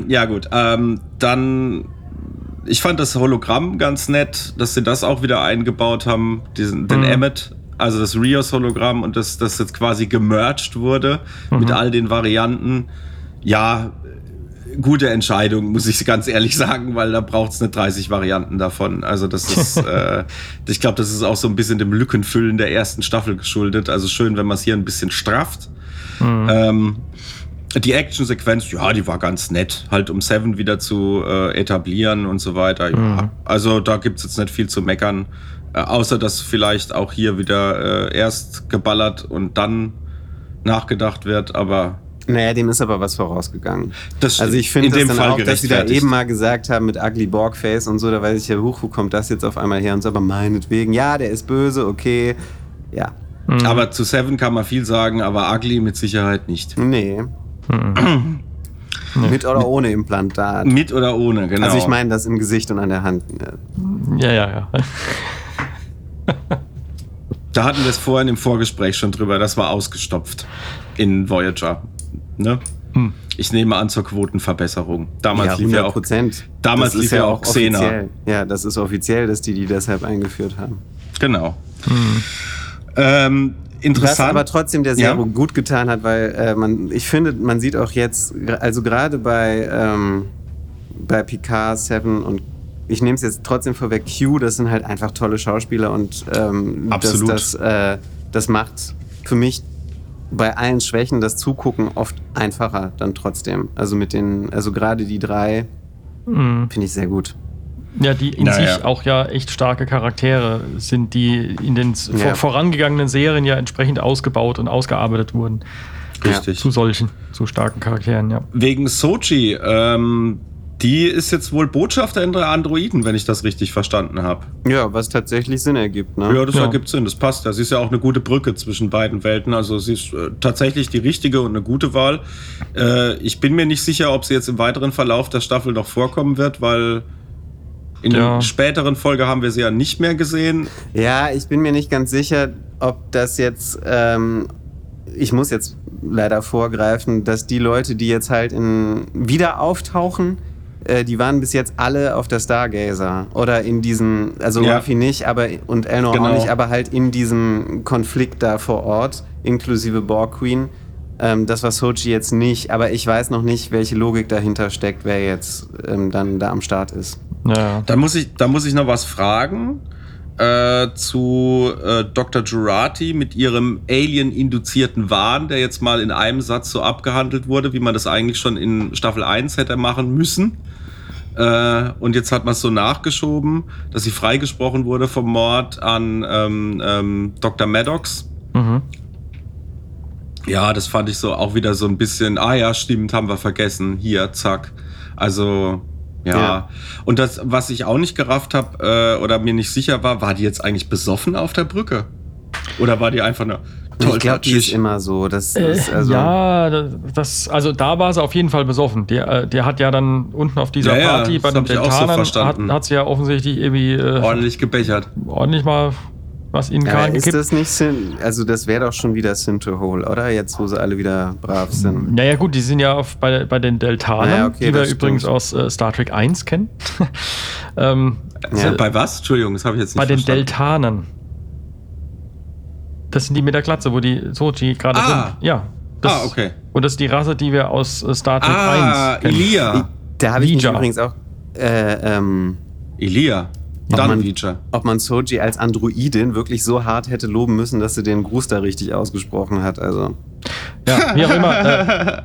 Ja gut, dann... Ich fand das Hologramm ganz nett, dass sie das auch wieder eingebaut haben, den Emmet. Also das Rios-Hologramm und das jetzt quasi gemerged wurde mit all den Varianten. Ja, gute Entscheidung, muss ich ganz ehrlich sagen, weil da braucht es nicht 30 Varianten davon. Also das ist, ich glaube, das ist auch so ein bisschen dem Lückenfüllen der ersten Staffel geschuldet. Also schön, wenn man es hier ein bisschen strafft. Die Action-Sequenz, ja, die war ganz nett, halt um Seven wieder zu etablieren und so weiter. Ja. Also da gibt es jetzt nicht viel zu meckern. Außer, dass vielleicht auch hier wieder erst geballert und dann nachgedacht wird, aber... Naja, dem ist aber was vorausgegangen. Das also ich finde das dann Fall auch, dass sie da eben mal gesagt haben mit Ugly Borgface und so, da weiß ich ja, wo kommt das jetzt auf einmal her? Und so, aber meinetwegen, ja, der ist böse, okay, ja. Mhm. Aber zu Seven kann man viel sagen, aber Ugly mit Sicherheit nicht. Nee. Mhm. Mit oder ohne Implantat. Mit oder ohne, genau. Also ich meine das im Gesicht und an der Hand. Ja. Da hatten wir es vorhin im Vorgespräch schon drüber, das war ausgestopft in Voyager. Ne? Ich nehme an zur Quotenverbesserung. Damals lief ja auch 100%. Damals lief ja auch Xena. Offiziell. Ja, das ist offiziell, dass die deshalb eingeführt haben. Genau. Interessant. Was aber trotzdem der Serie gut getan hat, weil man sieht auch jetzt, also gerade bei Picard, Seven und ich nehme es jetzt trotzdem vorweg, Q, das sind halt einfach tolle Schauspieler und absolut. Das macht für mich bei allen Schwächen das Zugucken oft einfacher dann trotzdem. Also gerade die drei finde ich sehr gut. Ja, die sich auch ja echt starke Charaktere sind, die in den vorangegangenen Serien ja entsprechend ausgebaut und ausgearbeitet wurden. Richtig. Ja, zu starken Charakteren, ja. Wegen Soji, die ist jetzt wohl Botschafter in der Androiden, wenn ich das richtig verstanden habe. Ja, was tatsächlich Sinn ergibt, ne? Ja, das ergibt Sinn, das passt. Das ist ja auch eine gute Brücke zwischen beiden Welten. Also sie ist tatsächlich die richtige und eine gute Wahl. Ich bin mir nicht sicher, ob sie jetzt im weiteren Verlauf der Staffel noch vorkommen wird, weil... In der späteren Folge haben wir sie ja nicht mehr gesehen. Ja, ich bin mir nicht ganz sicher, ob das jetzt, ich muss jetzt leider vorgreifen, dass die Leute, die jetzt halt wieder auftauchen, die waren bis jetzt alle auf der Stargazer oder in diesem, also Ruffy nicht, aber und Elnor auch nicht, aber halt in diesem Konflikt da vor Ort, inklusive Borg Queen. Das war Soji jetzt nicht, aber ich weiß noch nicht, welche Logik dahinter steckt, wer jetzt dann da am Start ist. Ja. Da muss ich noch was fragen zu Dr. Jurati mit ihrem Alien-induzierten Wahn, der jetzt mal in einem Satz so abgehandelt wurde, wie man das eigentlich schon in Staffel 1 hätte machen müssen. Und jetzt hat man es so nachgeschoben, dass sie freigesprochen wurde vom Mord an Dr. Maddox. Mhm. Ja, das fand ich so auch wieder so ein bisschen, ja, stimmt, haben wir vergessen. Hier, zack. Also, ja. Und das, was ich auch nicht gerafft habe oder mir nicht sicher war, war die jetzt eigentlich besoffen auf der Brücke? Oder war die einfach eine tollpatschig? Ich glaube, die ist immer so. Also da war sie auf jeden Fall besoffen. Die hat ja dann unten auf dieser Party bei den Deltanern, so hat sie ja offensichtlich irgendwie ordentlich gebechert. Ordentlich mal... Was ihnen gerade gibt. Ist das nicht Sinn? Also, das wäre doch schon wieder Sin to Hole, oder? Jetzt, wo sie alle wieder brav sind. Naja, gut, die sind ja bei den Deltanern, die wir übrigens aus Star Trek 1 kennen. Bei was? Entschuldigung, das habe ich jetzt nicht verstanden. Bei den Deltanern. Das sind die mit der Glatze, wo die Soji gerade sind. Ja. Okay. Und das ist die Rasse, die wir aus Star Trek 1 kennen. Ilia. Da habe ich mich übrigens auch. Ilia. Ob man Soji als Androidin wirklich so hart hätte loben müssen, dass sie den Gruß da richtig ausgesprochen hat. Also. Ja, wie auch immer.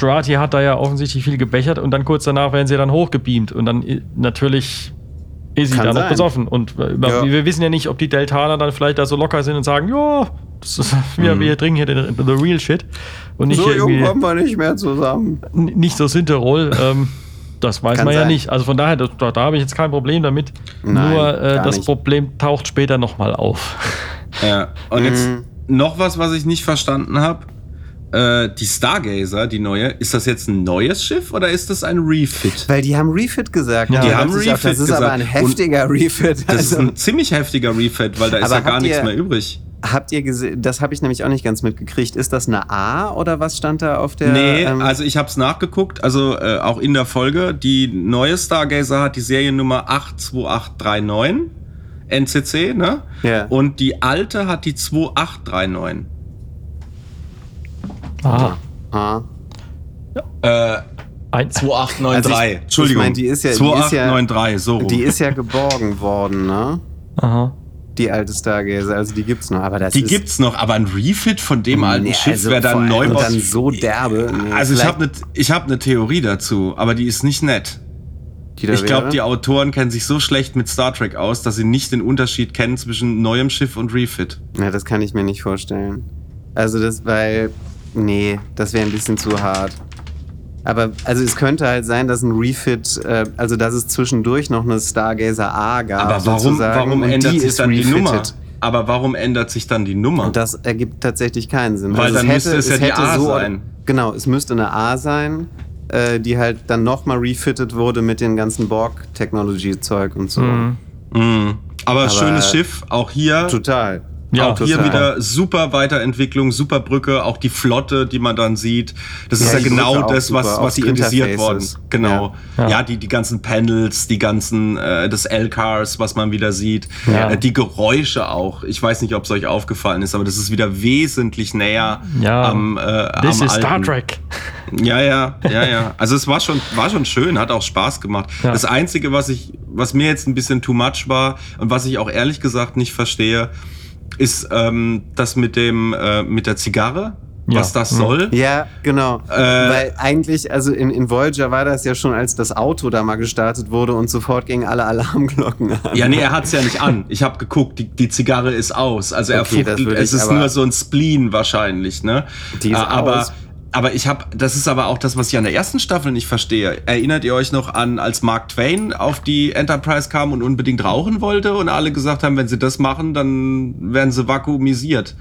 Jurati hat da ja offensichtlich viel gebechert und dann kurz danach werden sie dann hochgebeamt. Und dann natürlich ist sie da noch besoffen. Und wir wissen ja nicht, ob die Deltaner dann vielleicht da so locker sind und sagen, wir trinken hier den the real shit. Und nicht so jung kommen wir nicht mehr zusammen. Nicht so Sinterol. Das weiß man ja nicht. Also von daher, da habe ich jetzt kein Problem damit. Nein, nur das Problem taucht später nochmal auf. Ja. Und jetzt noch was ich nicht verstanden habe. Die Stargazer, die neue, ist das jetzt ein neues Schiff oder ist das ein Refit? Weil die haben Refit gesagt. Ja, die haben Refit gesagt. Das ist aber ein heftiger Refit. Das ist ein ziemlich heftiger Refit, weil da ist ja gar nichts mehr übrig. Habt ihr gesehen, das habe ich nämlich auch nicht ganz mitgekriegt. Ist das eine A oder was stand da auf der... Nee, also ich habe es nachgeguckt, also auch in der Folge. Die neue Stargazer hat die Seriennummer 82839, NCC, ne? Ja. Und die alte hat die 2839. Aha. Ja. 2893, also Entschuldigung. Ich meine, die ist ja... 2893, so rum. Die ist ja geborgen worden, ne? Aha. Die alte Stargazer, also die gibt's noch. Aber aber ein Refit von dem alten Schiff wäre dann neu. Und dann so derbe. Nee, also ich hab ne Theorie dazu, aber die ist nicht nett. Ich glaube, die Autoren kennen sich so schlecht mit Star Trek aus, dass sie nicht den Unterschied kennen zwischen neuem Schiff und Refit. Ja, das kann ich mir nicht vorstellen. Also das wäre ein bisschen zu hart. Aber also es könnte halt sein, dass ein Refit, also dass es zwischendurch noch eine Stargazer A gab. Aber warum ändert sich dann die Nummer? Aber warum ändert sich dann die Nummer? Und das ergibt tatsächlich keinen Sinn. Weil also dann müsste es ja die A sein. Genau, es müsste eine A sein, die halt dann nochmal refitted wurde mit den ganzen Borg-Technology-Zeug und so. Mhm. Aber schönes Schiff, auch hier. Total. Ja, auch hier wieder super Weiterentwicklung, super Brücke, auch die Flotte, die man dann sieht. Das ist ja genau das, was kritisiert worden ist. Genau. Ja, die ganzen Panels, die ganzen das L-Cars, was man wieder sieht. Ja. Die Geräusche auch. Ich weiß nicht, ob es euch aufgefallen ist, aber das ist wieder wesentlich näher am alten. Star Trek. Ja. Also es war schon schön, hat auch Spaß gemacht. Ja. Das Einzige, was mir jetzt ein bisschen too much war und was ich auch ehrlich gesagt nicht verstehe, ist das mit der Zigarre, was das soll. Ja, genau. Weil eigentlich, also in Voyager war das ja schon, als das Auto da mal gestartet wurde und sofort gingen alle Alarmglocken an. Ja, nee, er hat's ja nicht an. Ich habe geguckt, die Zigarre ist aus. Also es ist nur so ein Spleen wahrscheinlich, ne? Die ist aus. Aber das ist aber auch das, was ich an der ersten Staffel nicht verstehe. Erinnert ihr euch noch an, als Mark Twain auf die Enterprise kam und unbedingt rauchen wollte und alle gesagt haben, wenn sie das machen, dann werden sie vakuumisiert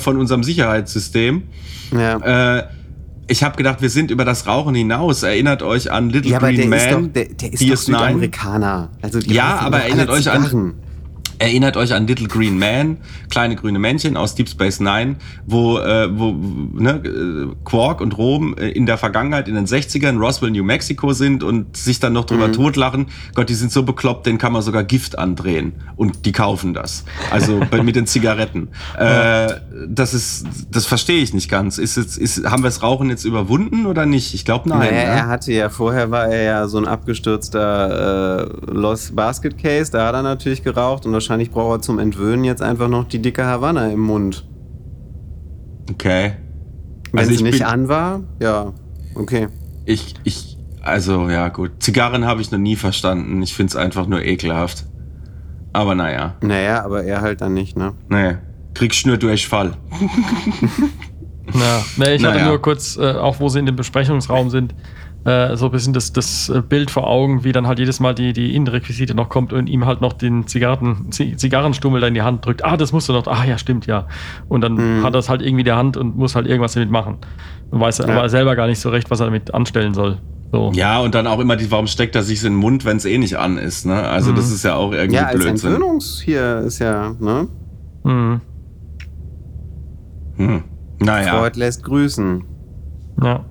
von unserem Sicherheitssystem. Ja. Ich habe gedacht, wir sind über das Rauchen hinaus. Erinnert euch an Little Green Man. Ja, aber der ist doch Südamerikaner. Also die erinnert euch an... Erinnert euch an Little Green Man, kleine grüne Männchen aus Deep Space Nine, wo Quark und Rom in der Vergangenheit in den 60ern Roswell, New Mexico sind und sich dann noch drüber totlachen. Gott, die sind so bekloppt, denen kann man sogar Gift andrehen und die kaufen das. Also mit den Zigaretten. Das verstehe ich nicht ganz. Haben wir das Rauchen jetzt überwunden oder nicht? Ich glaube, nein. Naja, vorher war er ja so ein abgestürzter Lost Basket Case, da hat er natürlich geraucht und wahrscheinlich braucht er zum Entwöhnen jetzt einfach noch die dicke Havanna im Mund. Okay. Wenn sie nicht an war, ja, okay. Also ja gut, Zigarren habe ich noch nie verstanden, ich finde es einfach nur ekelhaft. Aber naja. Naja, aber er halt dann nicht, ne? Naja, kriegst nur durch Fall. Hatte nur kurz, auch wo sie in dem Besprechungsraum sind, so ein bisschen das Bild vor Augen, wie dann halt jedes Mal die Innenrequisite noch kommt und ihm halt noch den Zigarrenstummel da in die Hand drückt. Ah, das musst du noch. Ah ja, stimmt, ja. Und dann hat er es halt irgendwie in der Hand und muss halt irgendwas damit machen. Und weiß aber selber gar nicht so recht, was er damit anstellen soll. So. Ja, und dann auch immer warum steckt er sich in den Mund, wenn es eh nicht an ist, ne? Also das ist ja auch irgendwie Blödsinn. Ja, als Entwöhnungs hier ist ja, ne? Mhm. Naja. Freud lässt grüßen. Ja.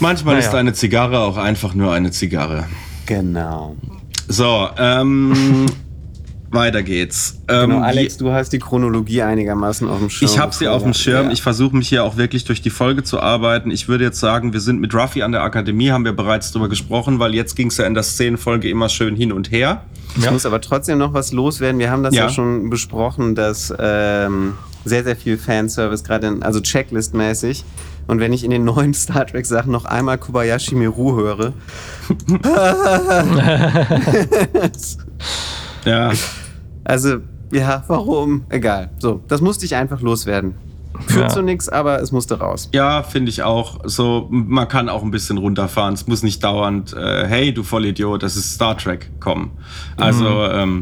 Manchmal ist eine Zigarre auch einfach nur eine Zigarre. Genau. So, weiter geht's. Alex, du hast die Chronologie einigermaßen auf dem Schirm. Ich habe sie auf dem Schirm. Ja. Ich versuche mich hier auch wirklich durch die Folge zu arbeiten. Ich würde jetzt sagen, wir sind mit Ruffy an der Akademie, haben wir bereits drüber gesprochen, weil jetzt ging es ja in der Szenenfolge immer schön hin und her. Ich muss aber trotzdem noch was loswerden. Wir haben das ja schon besprochen, dass sehr, sehr viel Fanservice, gerade also checklistmäßig. Und wenn ich in den neuen Star Trek Sachen noch einmal Kobayashi Maru höre. Ja. Also, ja, warum? Egal. So, das musste ich einfach loswerden. Führt zu nix, aber es musste raus. Ja, finde ich auch. So, man kann auch ein bisschen runterfahren. Es muss nicht dauernd, hey, du Vollidiot, das ist Star Trek, komm. Also,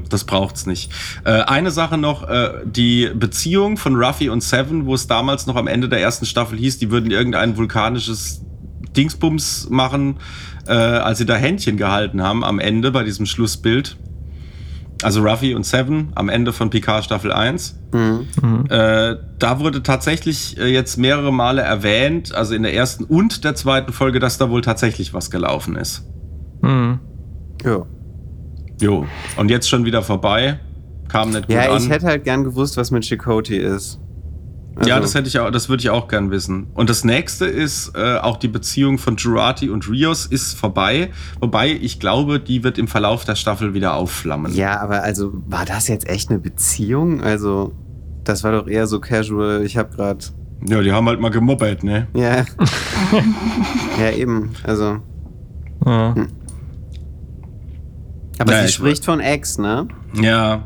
das braucht's nicht. Eine Sache noch, die Beziehung von Ruffy und Seven, wo es damals noch am Ende der ersten Staffel hieß, die würden irgendein vulkanisches Dingsbums machen, als sie da Händchen gehalten haben am Ende bei diesem Schlussbild. Also Ruffy und Seven am Ende von Picard Staffel 1. Da wurde tatsächlich jetzt mehrere Male erwähnt, also in der ersten und der zweiten Folge, dass da wohl tatsächlich was gelaufen ist. Mhm. Jo. Jo. Und jetzt schon wieder vorbei. Kam nicht gut an. Ja, ich hätte halt gern gewusst, was mit Chakotay ist. Also. Ja, das würde ich auch gern wissen. Und das nächste ist, auch die Beziehung von Jurati und Rios ist vorbei. Wobei, ich glaube, die wird im Verlauf der Staffel wieder aufflammen. Ja, aber also, war das jetzt echt eine Beziehung? Also, das war doch eher so casual. Ja, die haben halt mal gemoppelt, ne? Ja. Ja, eben. Also. Ja. Aber sie spricht von Ex, ne? Ja.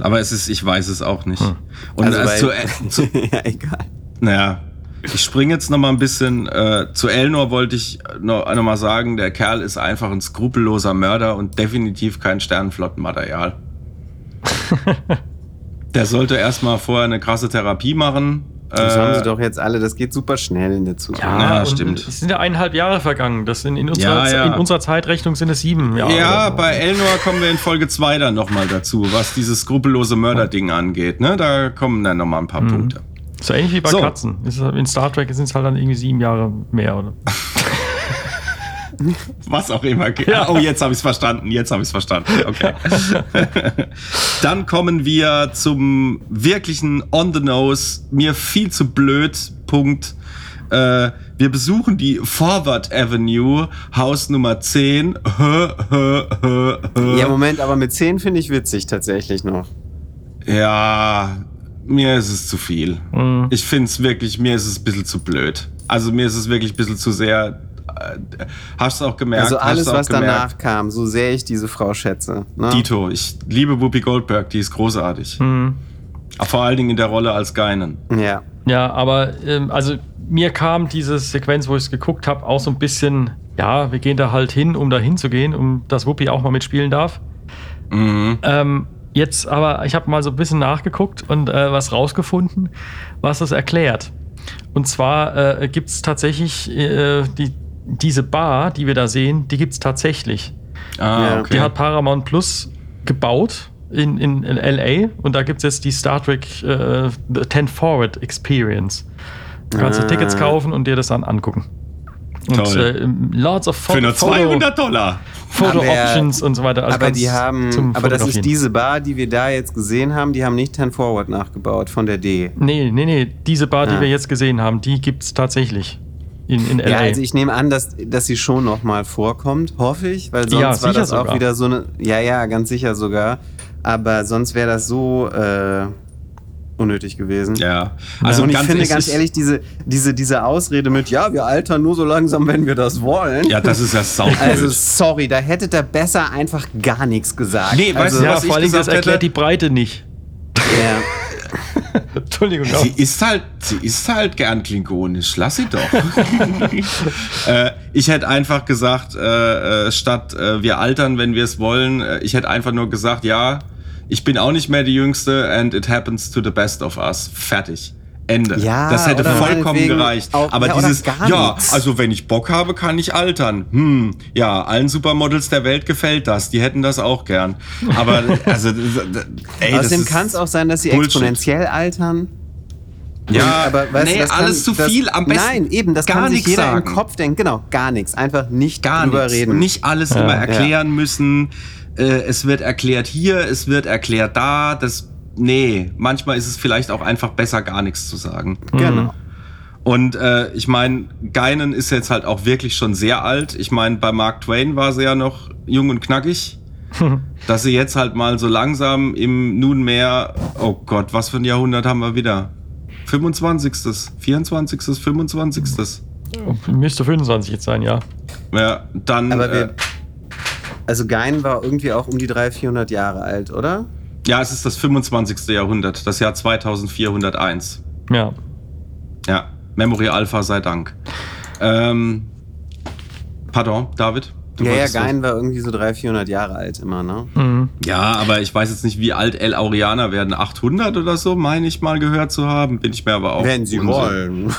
Aber ich weiß es auch nicht. Und also ja, egal. Naja, ich springe jetzt nochmal ein bisschen. Zu Elnor wollte ich noch mal sagen, der Kerl ist einfach ein skrupelloser Mörder und definitiv kein Sternenflottenmaterial. Der sollte erstmal vorher eine krasse Therapie machen. Das haben sie doch jetzt alle, das geht super schnell in der Zukunft. Ja, stimmt. Es sind ja 1,5 Jahre vergangen. Das sind in unserer Zeitrechnung sind es 7 Jahre. Ja, so. Bei Elnor kommen wir in Folge 2 dann nochmal dazu, was dieses skrupellose Mörderding angeht. Ne? Da kommen dann nochmal ein paar Punkte. So ähnlich wie bei Katzen. In Star Trek sind es halt dann irgendwie 7 Jahre mehr, oder? Was auch immer. Ja. Oh, jetzt habe ich es verstanden. Okay. Dann kommen wir zum wirklichen On-the-Nose, mir viel zu blöd Punkt. Wir besuchen die Forward Avenue, Haus Nummer 10. Ja, Moment, aber mit 10 finde ich witzig tatsächlich noch. Ja, mir ist es zu viel. Ich finde es wirklich, mir ist es ein bisschen zu blöd. Also mir ist es wirklich ein bisschen zu sehr... Hast du auch gemerkt? Also alles, was danach kam, so sehr ich diese Frau schätze. Ne? Dito, ich liebe Whoopi Goldberg, die ist großartig. Vor allen Dingen in der Rolle als Guinan. Ja. Ja, aber also mir kam diese Sequenz, wo ich es geguckt habe, auch so ein bisschen, ja, wir gehen da halt hin, um da hinzugehen, um dass Whoopi auch mal mitspielen darf. Jetzt aber, ich habe mal so ein bisschen nachgeguckt und was rausgefunden, was das erklärt. Und zwar gibt es tatsächlich diese Bar, die wir da sehen, die gibt's tatsächlich. Ah, okay. Die hat Paramount Plus gebaut in L.A. und da gibt es jetzt die Star Trek The 10 Forward Experience. Du kannst dir Tickets kaufen und dir das dann angucken. Und lots of Foto, für nur $200 Foto Options und so weiter. Also aber die haben, aber das ist diese Bar, die wir da jetzt gesehen haben, die haben nicht 10 Forward nachgebaut von der D. Nee, diese Bar, die wir jetzt gesehen haben, die gibt's tatsächlich in LA. Ja, also ich nehme an, dass sie schon nochmal vorkommt, hoffe ich, weil sonst war das sogar auch wieder so eine, ganz sicher sogar, aber sonst wäre das so unnötig gewesen. Ja. Also und ich finde ganz ehrlich, diese Ausrede mit, wir altern nur so langsam, wenn wir das wollen. Ja, das ist ja saublöd. Also sorry, da hättet ihr besser einfach gar nichts gesagt. Nee, weißt du, vor allem das erklärt die Breite nicht. Ja. Entschuldigung. Sie ist halt gern klingonisch. Lass sie doch. Ich hätte einfach gesagt, statt wir altern, wenn wir es wollen, ich hätte einfach nur gesagt, ich bin auch nicht mehr die Jüngste and it happens to the best of us. Fertig. Ende. Ja, das hätte vollkommen gereicht. Auch, aber dieses, also wenn ich Bock habe, kann ich altern. Allen Supermodels der Welt gefällt das. Die hätten das auch gern. Aber, außerdem kann es auch sein, dass sie exponentiell altern. Ja, aber das alles zu viel am besten. Nein, eben, das kann sich jeder im Kopf denken. Genau, gar nichts. Einfach nicht drüber reden. Nicht alles immer erklären müssen. Es wird erklärt hier, es wird erklärt da. Manchmal ist es vielleicht auch einfach besser, gar nichts zu sagen. Genau. Und ich meine, Guinan ist jetzt halt auch wirklich schon sehr alt. Ich meine, bei Mark Twain war sie ja noch jung und knackig. Dass sie jetzt halt mal so langsam im nunmehr, oh Gott, was für ein Jahrhundert haben wir wieder? 25., 24., 25. Müsste 25 jetzt sein, ja. Ja, dann... Aber also Guinan war irgendwie auch um die 300, 400 Jahre alt, oder? Ja, es ist das 25. Jahrhundert, das Jahr 2401. Ja. Ja, Memory Alpha sei Dank. Pardon, David? Guinan war irgendwie so 300, 400 Jahre alt immer, ne? Mhm. Ja, aber ich weiß jetzt nicht, wie alt El Aurianer werden. 800 oder so, meine ich mal gehört zu haben. Bin ich mir aber auch... Wenn sie wollen.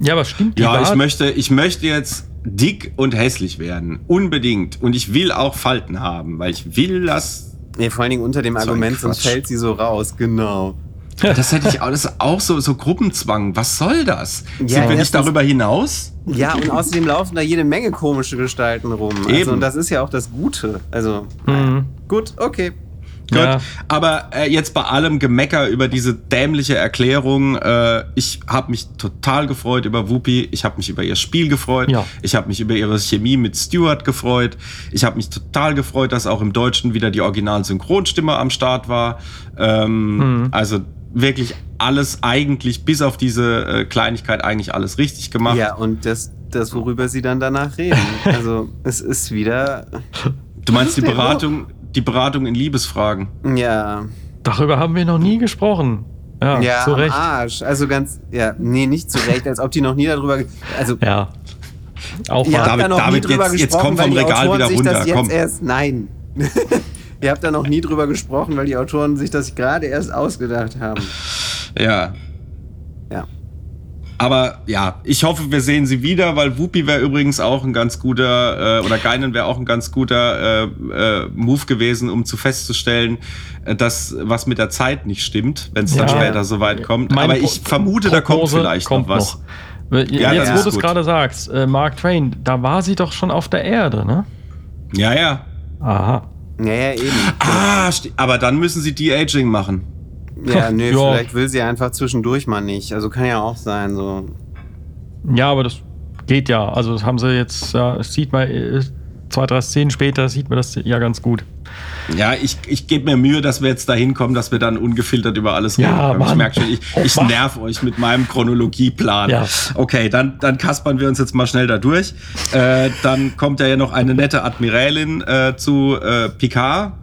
Ja, aber stimmt die Wahrheit? Ich möchte jetzt... dick und hässlich werden. Unbedingt. Und ich will auch Falten haben, weil ich will das... Ja, vor allen Dingen unter dem Argument, sonst fällt sie so raus. Genau. Das hätte ich auch, das ist auch so Gruppenzwang. Was soll das? Sind wir nicht darüber hinaus? Ja, und außerdem laufen da jede Menge komische Gestalten rum. Eben. Also, und das ist ja auch das Gute. Also, gut, okay. Ja. Gut, aber jetzt bei allem Gemecker über diese dämliche Erklärung, ich habe mich total gefreut über Whoopi, ich habe mich über ihr Spiel gefreut, ich habe mich über ihre Chemie mit Stewart gefreut, ich habe mich total gefreut, dass auch im Deutschen wieder die Original-Synchronstimme am Start war, also wirklich alles eigentlich, bis auf diese Kleinigkeit eigentlich alles richtig gemacht. Ja, und das worüber sie dann danach reden, also es ist wieder... Du meinst die Beratung... Die Beratung in Liebesfragen. Ja. Darüber haben wir noch nie gesprochen. Ja, zu Recht. Arsch. Also ganz, nicht zu Recht, als ob die noch nie darüber, also. Ja. Auch mal. David, jetzt komm vom Regal wieder runter. Komm. Nein. Ihr habt da noch nie drüber gesprochen, weil die Autoren sich das gerade erst ausgedacht haben. Ja. Aber ich hoffe, wir sehen sie wieder, weil Whoopi wäre übrigens auch ein ganz guter, oder Guinan wäre auch ein ganz guter Move gewesen, um zu festzustellen, dass was mit der Zeit nicht stimmt, wenn es dann später so weit kommt. Aber ich vermute, da kommt vielleicht noch was. Jetzt, wo du es gerade sagst, Mark Twain, da war sie doch schon auf der Erde, ne? Ja. Aha. Ja, eben. Ah, aber dann müssen sie De-Aging machen. Ja, vielleicht will sie einfach zwischendurch mal nicht. Also kann ja auch sein, so. Ja, aber das geht ja. Also das haben sie jetzt, sieht man 2, 3 Szenen später, sieht man das ja ganz gut. Ja, ich gebe mir Mühe, dass wir jetzt dahin kommen, dass wir dann ungefiltert über alles reden können. Ich merke schon, ich nerv euch mit meinem Chronologieplan. Ja. Okay, dann kaspern wir uns jetzt mal schnell da durch. Dann kommt ja noch eine nette Admiralin zu Picard.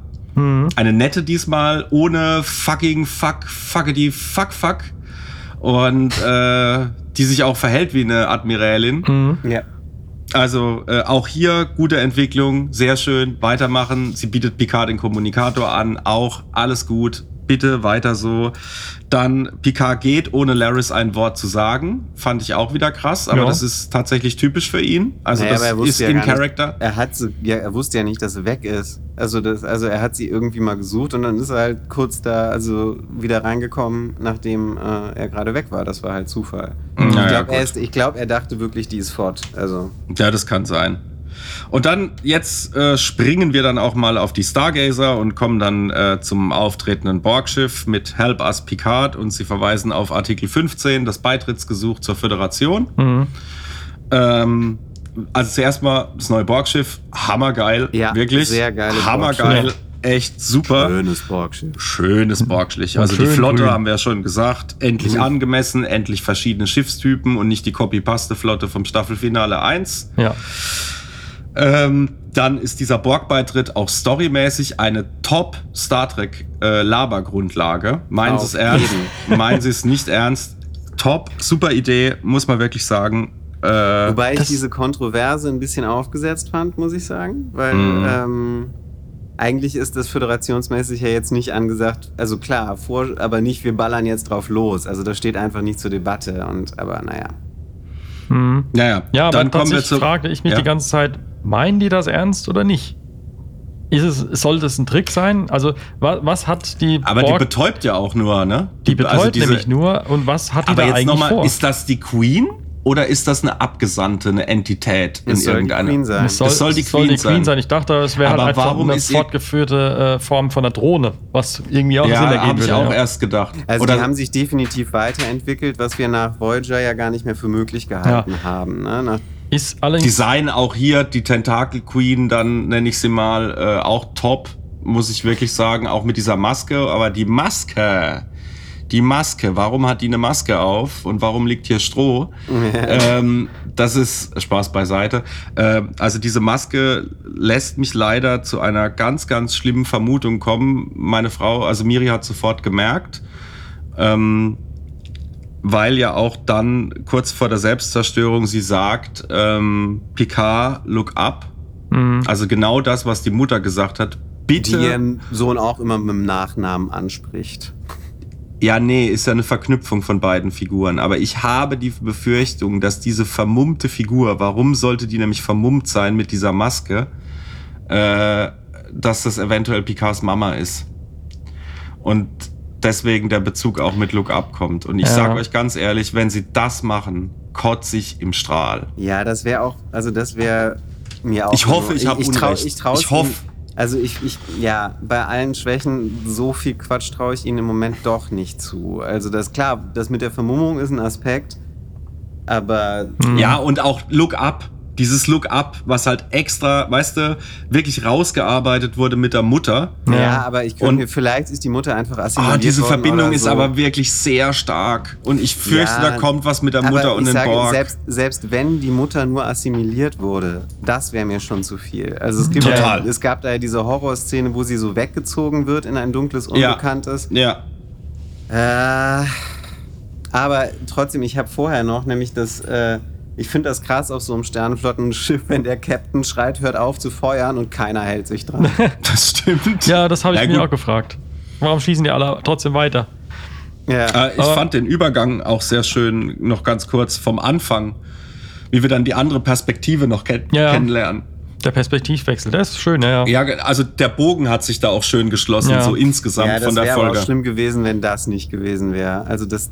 Eine nette diesmal, ohne fucking fuck. Und die sich auch verhält wie eine Admiralin. Ja. Also auch hier gute Entwicklung, sehr schön, weitermachen. Sie bietet Picard den Kommunikator an, auch alles gut. bitte weiter so. Dann Picard geht, ohne Laris ein Wort zu sagen. Fand ich auch wieder krass, aber das ist tatsächlich typisch für ihn. Also naja, das ist in Character. Er wusste ja nicht, dass sie weg ist. Also er hat sie irgendwie mal gesucht und dann ist er halt kurz da wieder reingekommen, nachdem er gerade weg war. Das war halt Zufall. Naja, ich glaube, er dachte wirklich, die ist fort. Also. Ja, das kann sein. Und dann, jetzt springen wir dann auch mal auf die Stargazer und kommen dann zum auftretenden Borg-Schiff mit Help Us Picard und sie verweisen auf Artikel 15, das Beitrittsgesuch zur Föderation. Mhm. Also zuerst mal das neue Borg-Schiff, hammergeil, ja, wirklich, sehr geil, hammergeil, echt super. Schönes Borg-Schiff. Schönes Borg-Schiff, also die Flotte haben wir ja schon gesagt, endlich angemessen, endlich verschiedene Schiffstypen und nicht die Copy-Paste-Flotte vom Staffelfinale 1. Ja. Dann ist dieser Borg-Beitritt auch storymäßig eine Top-Star Trek-Labergrundlage. Meinen Sie es ernst? Meinen Sie es nicht ernst? Top, super Idee, muss man wirklich sagen. Wobei ich diese Kontroverse ein bisschen aufgesetzt fand, muss ich sagen. Weil eigentlich ist das föderationsmäßig ja jetzt nicht angesagt. Also klar, aber nicht, wir ballern jetzt drauf los. Also das steht einfach nicht zur Debatte. Aber naja. Hm. Ja, dann kommen wir zu. Fragte ich mich die ganze Zeit, meinen die das ernst oder nicht? Sollte es ein Trick sein? Also, was hat die Borg... Aber die betäubt ja auch nur, ne? Die betäubt also nämlich nur. Und was hat die da eigentlich vor? Ist das die Queen oder ist das eine Abgesandte, eine Entität in irgendeiner... Es soll die Queen sein. Ich dachte, es wäre halt einfach eine fortgeführte Form von einer Drohne, was irgendwie auch Sinn ergeben würde. Ja, habe ich auch erst gedacht. Also die haben sich definitiv weiterentwickelt, was wir nach Voyager ja gar nicht mehr für möglich gehalten haben, ne? Design auch hier, die Tentakel Queen, dann nenne ich sie mal, auch top, muss ich wirklich sagen, auch mit dieser Maske. Aber die Maske, warum hat die eine Maske auf und warum liegt hier Stroh? Das ist Spaß beiseite. Also diese Maske lässt mich leider zu einer ganz, ganz schlimmen Vermutung kommen. Meine Frau, also Miri, hat sofort gemerkt, weil ja auch dann kurz vor der Selbstzerstörung sie sagt, Picard, look up. Mhm. Also genau das, was die Mutter gesagt hat. Bitte. Die ihren Sohn auch immer mit dem Nachnamen anspricht. Ja, nee, ist ja eine Verknüpfung von beiden Figuren. Aber ich habe die Befürchtung, dass diese vermummte Figur, warum sollte die nämlich vermummt sein mit dieser Maske, dass das eventuell Picards Mama ist. Und deswegen der Bezug auch mit Look Up kommt. Und ich sage euch ganz ehrlich, wenn sie das machen, kotze ich im Strahl. Ja, das wäre auch, also das wäre mir auch... Ich hoffe, ich habe Unrecht. Ich hoffe. Also bei allen Schwächen, so viel Quatsch traue ich ihnen im Moment doch nicht zu. Also das, klar, das mit der Vermummung ist ein Aspekt, aber... Ja, und auch Look Up. Dieses Look-Up, was halt extra, weißt du, wirklich rausgearbeitet wurde mit der Mutter. Ja, aber vielleicht ist die Mutter einfach assimiliert worden. Diese Verbindung ist aber wirklich sehr stark. Und ich fürchte, da kommt was mit der Mutter und den Borg. Selbst wenn die Mutter nur assimiliert wurde, das wäre mir schon zu viel. Also es gab da ja diese Horrorszene, wo sie so weggezogen wird in ein dunkles Unbekanntes. Ja. Aber trotzdem, ich habe vorher noch nämlich das... Ich finde das krass auf so einem Sternenflottenschiff, wenn der Captain schreit, hört auf zu feuern und keiner hält sich dran. Das stimmt. Ja, das habe ich mir auch gefragt. Warum schießen die alle trotzdem weiter? Ja. Ich fand den Übergang auch sehr schön, noch ganz kurz vom Anfang, wie wir dann die andere Perspektive noch kennenlernen. Der Perspektivwechsel, der ist schön, ja. Also der Bogen hat sich da auch schön geschlossen, so insgesamt von der Folge. Ja, das wäre auch schlimm gewesen, wenn das nicht gewesen wäre. Also das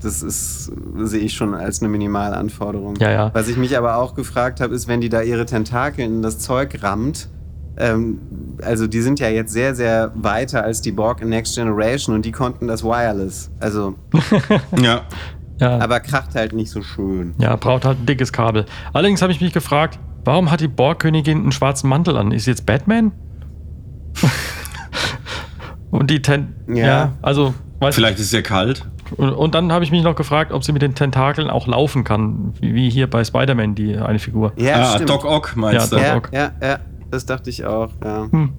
sehe ich schon als eine Minimalanforderung. Ja. Was ich mich aber auch gefragt habe, ist, wenn die da ihre Tentakel in das Zeug rammt, also die sind ja jetzt sehr, sehr weiter als die Borg in Next Generation und die konnten das wireless. Also aber kracht halt nicht so schön. Ja, braucht halt ein dickes Kabel. Allerdings habe ich mich gefragt, warum hat die Borg-Königin einen schwarzen Mantel an? Ist sie jetzt Batman? Und die vielleicht ist es ihr kalt. Und dann habe ich mich noch gefragt, ob sie mit den Tentakeln auch laufen kann, wie hier bei Spider-Man, die eine Figur. Ja, stimmt. Doc Ock meinst du? Ja, Doc Ock. Ja, das dachte ich auch. Ja. Hm.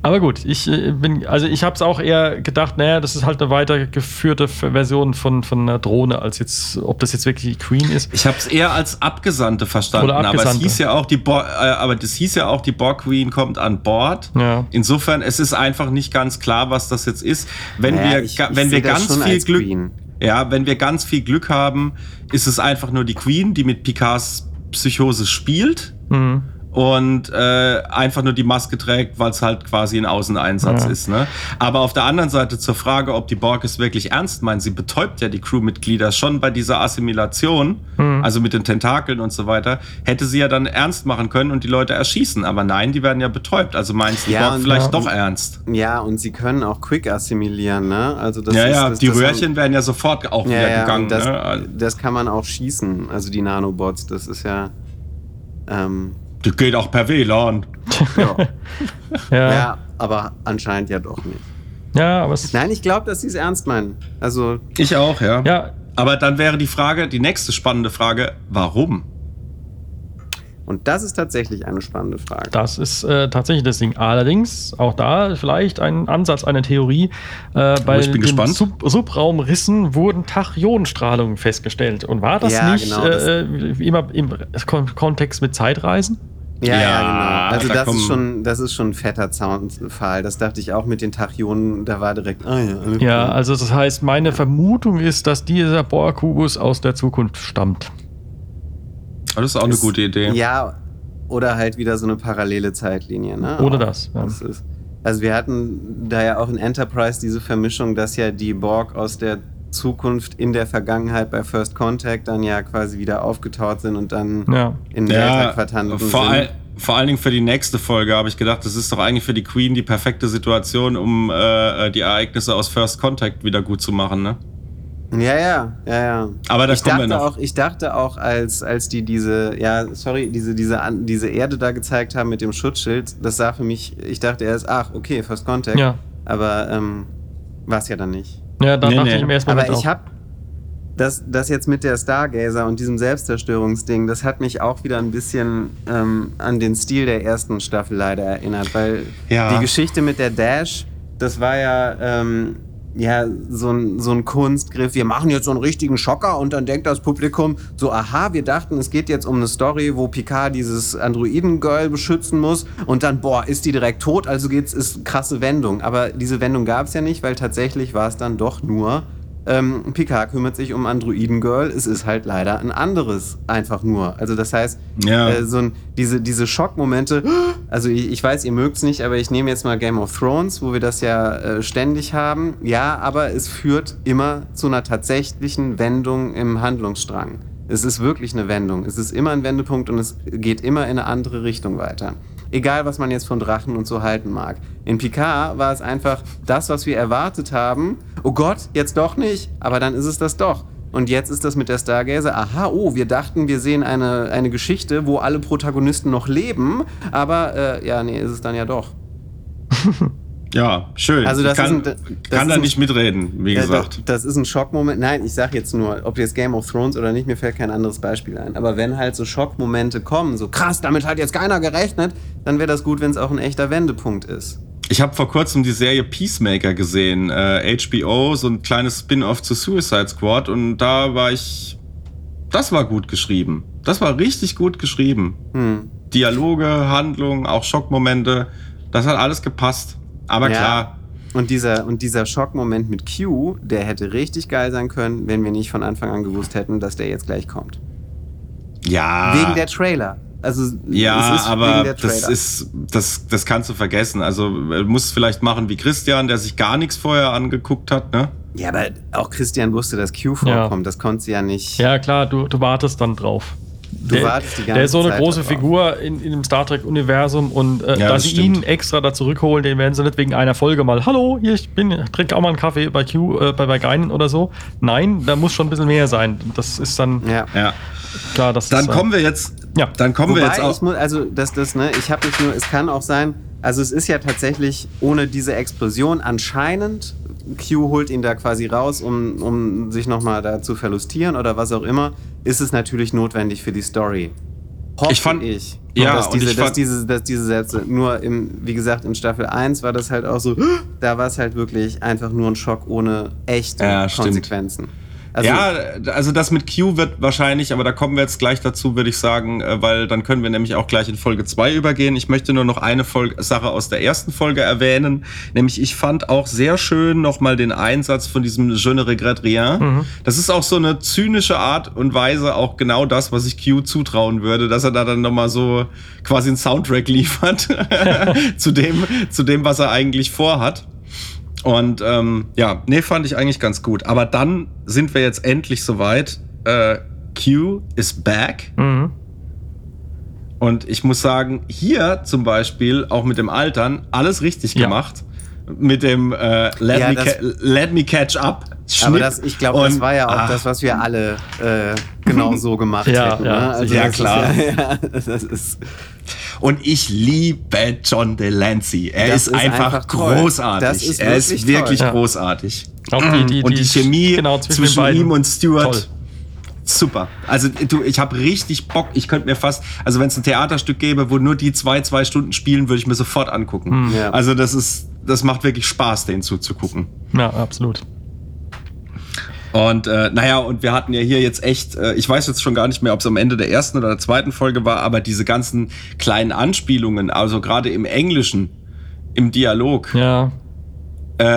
Aber gut, ich habe es auch eher gedacht, naja, das ist halt eine weitergeführte Version von einer Drohne, als jetzt, ob das jetzt wirklich die Queen ist. Ich habe es eher als Abgesandte verstanden, aber es hieß ja auch, die Borg Queen kommt an Bord. Ja. Insofern, es ist einfach nicht ganz klar, was das jetzt ist. Wenn wir ganz viel Glück haben, ist es einfach nur die Queen, die mit Picards Psychose spielt. Mhm. Und einfach nur die Maske trägt, weil es halt quasi ein Außeneinsatz ist. Ne? Aber auf der anderen Seite zur Frage, ob die Borg es wirklich ernst meinen, sie betäubt ja die Crewmitglieder schon bei dieser Assimilation, also mit den Tentakeln und so weiter, hätte sie ja dann ernst machen können und die Leute erschießen. Aber nein, die werden ja betäubt. Also meinst du Borg vielleicht doch ernst? Ja, und sie können auch quick assimilieren. Ne? Also das die Röhrchen werden ja sofort auch wieder gegangen. Das, das kann man auch schießen, also die Nanobots. Das ist ja... Das geht auch per WLAN. Ja. Ja, aber anscheinend ja doch nicht. Ja, aber nein, ich glaube, dass sie es ernst meinen. Also ich auch, ja. Aber dann wäre die nächste spannende Frage, warum? Und das ist tatsächlich eine spannende Frage. Das ist tatsächlich das Ding. Allerdings, auch da vielleicht ein Ansatz, eine Theorie. Bei den Subraumrissen wurden Tachyonstrahlungen festgestellt. Und war das immer im Kontext mit Zeitreisen? Ja, genau. Also das ist schon ein fetter Soundfall. Das dachte ich auch mit den Tachyonen, da war direkt... Ja, also das heißt, meine Vermutung ist, dass dieser Bohr-Kubus aus der Zukunft stammt. Das ist auch eine gute Idee. Ja, oder halt wieder so eine parallele Zeitlinie. Ne? Oder das. Ja. Das ist, also wir hatten da ja auch in Enterprise diese Vermischung, dass ja die Borg aus der Zukunft in der Vergangenheit bei First Contact dann ja quasi wieder aufgetaucht sind und dann in der Welt vertandelt sind. Vor allen Dingen für die nächste Folge habe ich gedacht, das ist doch eigentlich für die Queen die perfekte Situation, um die Ereignisse aus First Contact wieder gut zu machen, ne? Ja. Aber da kommen wir noch. Ich dachte auch, als die diese Erde da gezeigt haben mit dem Schutzschild, das sah für mich, ich dachte erst, okay, First Contact. Ja. Aber war es ja dann nicht. Ja, da dachte ich mir erstmal. Aber ich habe das jetzt mit der Stargazer und diesem Selbstzerstörungsding, das hat mich auch wieder ein bisschen an den Stil der ersten Staffel leider erinnert, weil die Geschichte mit der Dash, das war ja... so ein Kunstgriff, wir machen jetzt so einen richtigen Schocker und dann denkt das Publikum so, aha, wir dachten, es geht jetzt um eine Story, wo Picard dieses Androiden-Girl beschützen muss und dann, ist die direkt tot, also ist krasse Wendung. Aber diese Wendung gab es ja nicht, weil tatsächlich war es dann doch nur, Picard kümmert sich um Androiden-Girl, es ist halt leider ein anderes, einfach nur. Also das heißt, diese Schockmomente, also ich weiß, ihr mögt es nicht, aber ich nehme jetzt mal Game of Thrones, wo wir das ja ständig haben. Ja, aber es führt immer zu einer tatsächlichen Wendung im Handlungsstrang. Es ist wirklich eine Wendung, es ist immer ein Wendepunkt und es geht immer in eine andere Richtung weiter. Egal, was man jetzt von Drachen und so halten mag. In Picard war es einfach das, was wir erwartet haben. Oh Gott, jetzt doch nicht, aber dann ist es das doch. Und jetzt ist das mit der Stargazer, wir dachten, wir sehen eine Geschichte, wo alle Protagonisten noch leben, aber ist es dann ja doch. Ja, schön. Also das kann da nicht mitreden, wie gesagt. Das ist ein Schockmoment. Nein, ich sag jetzt nur, ob jetzt Game of Thrones oder nicht, mir fällt kein anderes Beispiel ein. Aber wenn halt so Schockmomente kommen, so krass, damit hat jetzt keiner gerechnet, dann wäre das gut, wenn es auch ein echter Wendepunkt ist. Ich habe vor kurzem die Serie Peacemaker gesehen, HBO, so ein kleines Spin-off zu Suicide Squad und das war gut geschrieben. Das war richtig gut geschrieben. Dialoge, Handlungen, auch Schockmomente, das hat alles gepasst. Aber klar. Und dieser Schockmoment mit Q, der hätte richtig geil sein können, wenn wir nicht von Anfang an gewusst hätten, dass der jetzt gleich kommt. Ja. Wegen der Trailer. Also, ja, es ist aber das kannst du vergessen. Also du musst vielleicht machen wie Christian, der sich gar nichts vorher angeguckt hat, ne? Ja, aber auch Christian wusste, dass Q vorkommt. Das konnte sie ja nicht. Ja klar, du wartest dann drauf. Der ist so eine große Figur in dem Star Trek-Universum und dass sie ihn extra da zurückholen, den werden sie nicht wegen einer Folge mal, hallo, hier, trinke auch mal einen Kaffee bei Q, bei Guinan oder so. Nein, da muss schon ein bisschen mehr sein. Das ist dann klar, das dann ist... es kann auch sein, also es ist ja tatsächlich ohne diese Explosion anscheinend, Q holt ihn da quasi raus, um sich nochmal da zu verlustieren oder was auch immer, ist es natürlich notwendig für die Story. Hoffe ich. Ja, dass, und diese, dass diese Sätze nur im, wie gesagt, in Staffel 1 war das halt auch so, da war es halt wirklich einfach nur ein Schock ohne echte Konsequenzen. Stimmt. Also, ja, also das mit Q wird wahrscheinlich, aber da kommen wir jetzt gleich dazu, würde ich sagen, weil dann können wir nämlich auch gleich in Folge 2 übergehen. Ich möchte nur noch eine Sache aus der ersten Folge erwähnen, nämlich ich fand auch sehr schön nochmal den Einsatz von diesem Je ne regrette rien. Mhm. Das ist auch so eine zynische Art und Weise, auch genau das, was ich Q zutrauen würde, dass er da dann nochmal so quasi einen Soundtrack liefert zu dem, was er eigentlich vorhat. Und fand ich eigentlich ganz gut. Aber dann sind wir jetzt endlich soweit. Q is back. Mhm. Und ich muss sagen, hier zum Beispiel, auch mit dem Altern, alles richtig gemacht. Mit dem Let me catch up. Schnipp. Aber das, ich glaube, das war ja auch das, was wir alle genau so gemacht hätten. Ja, ne? Also ja klar. Das ist... Und ich liebe John Delancey. Er ist einfach großartig. Das ist wirklich großartig. Auch die Chemie zwischen ihm und Stewart. Toll. Super. Also ich habe richtig Bock. Ich könnte mir fast, also wenn es ein Theaterstück gäbe, wo nur die zwei Stunden spielen, würde ich mir sofort angucken. Ja. Also das macht wirklich Spaß, denen zuzugucken. Ja, absolut. Und und wir hatten ja hier jetzt echt, ich weiß jetzt schon gar nicht mehr, ob es am Ende der ersten oder der zweiten Folge war, aber diese ganzen kleinen Anspielungen, also gerade im Englischen, im Dialog,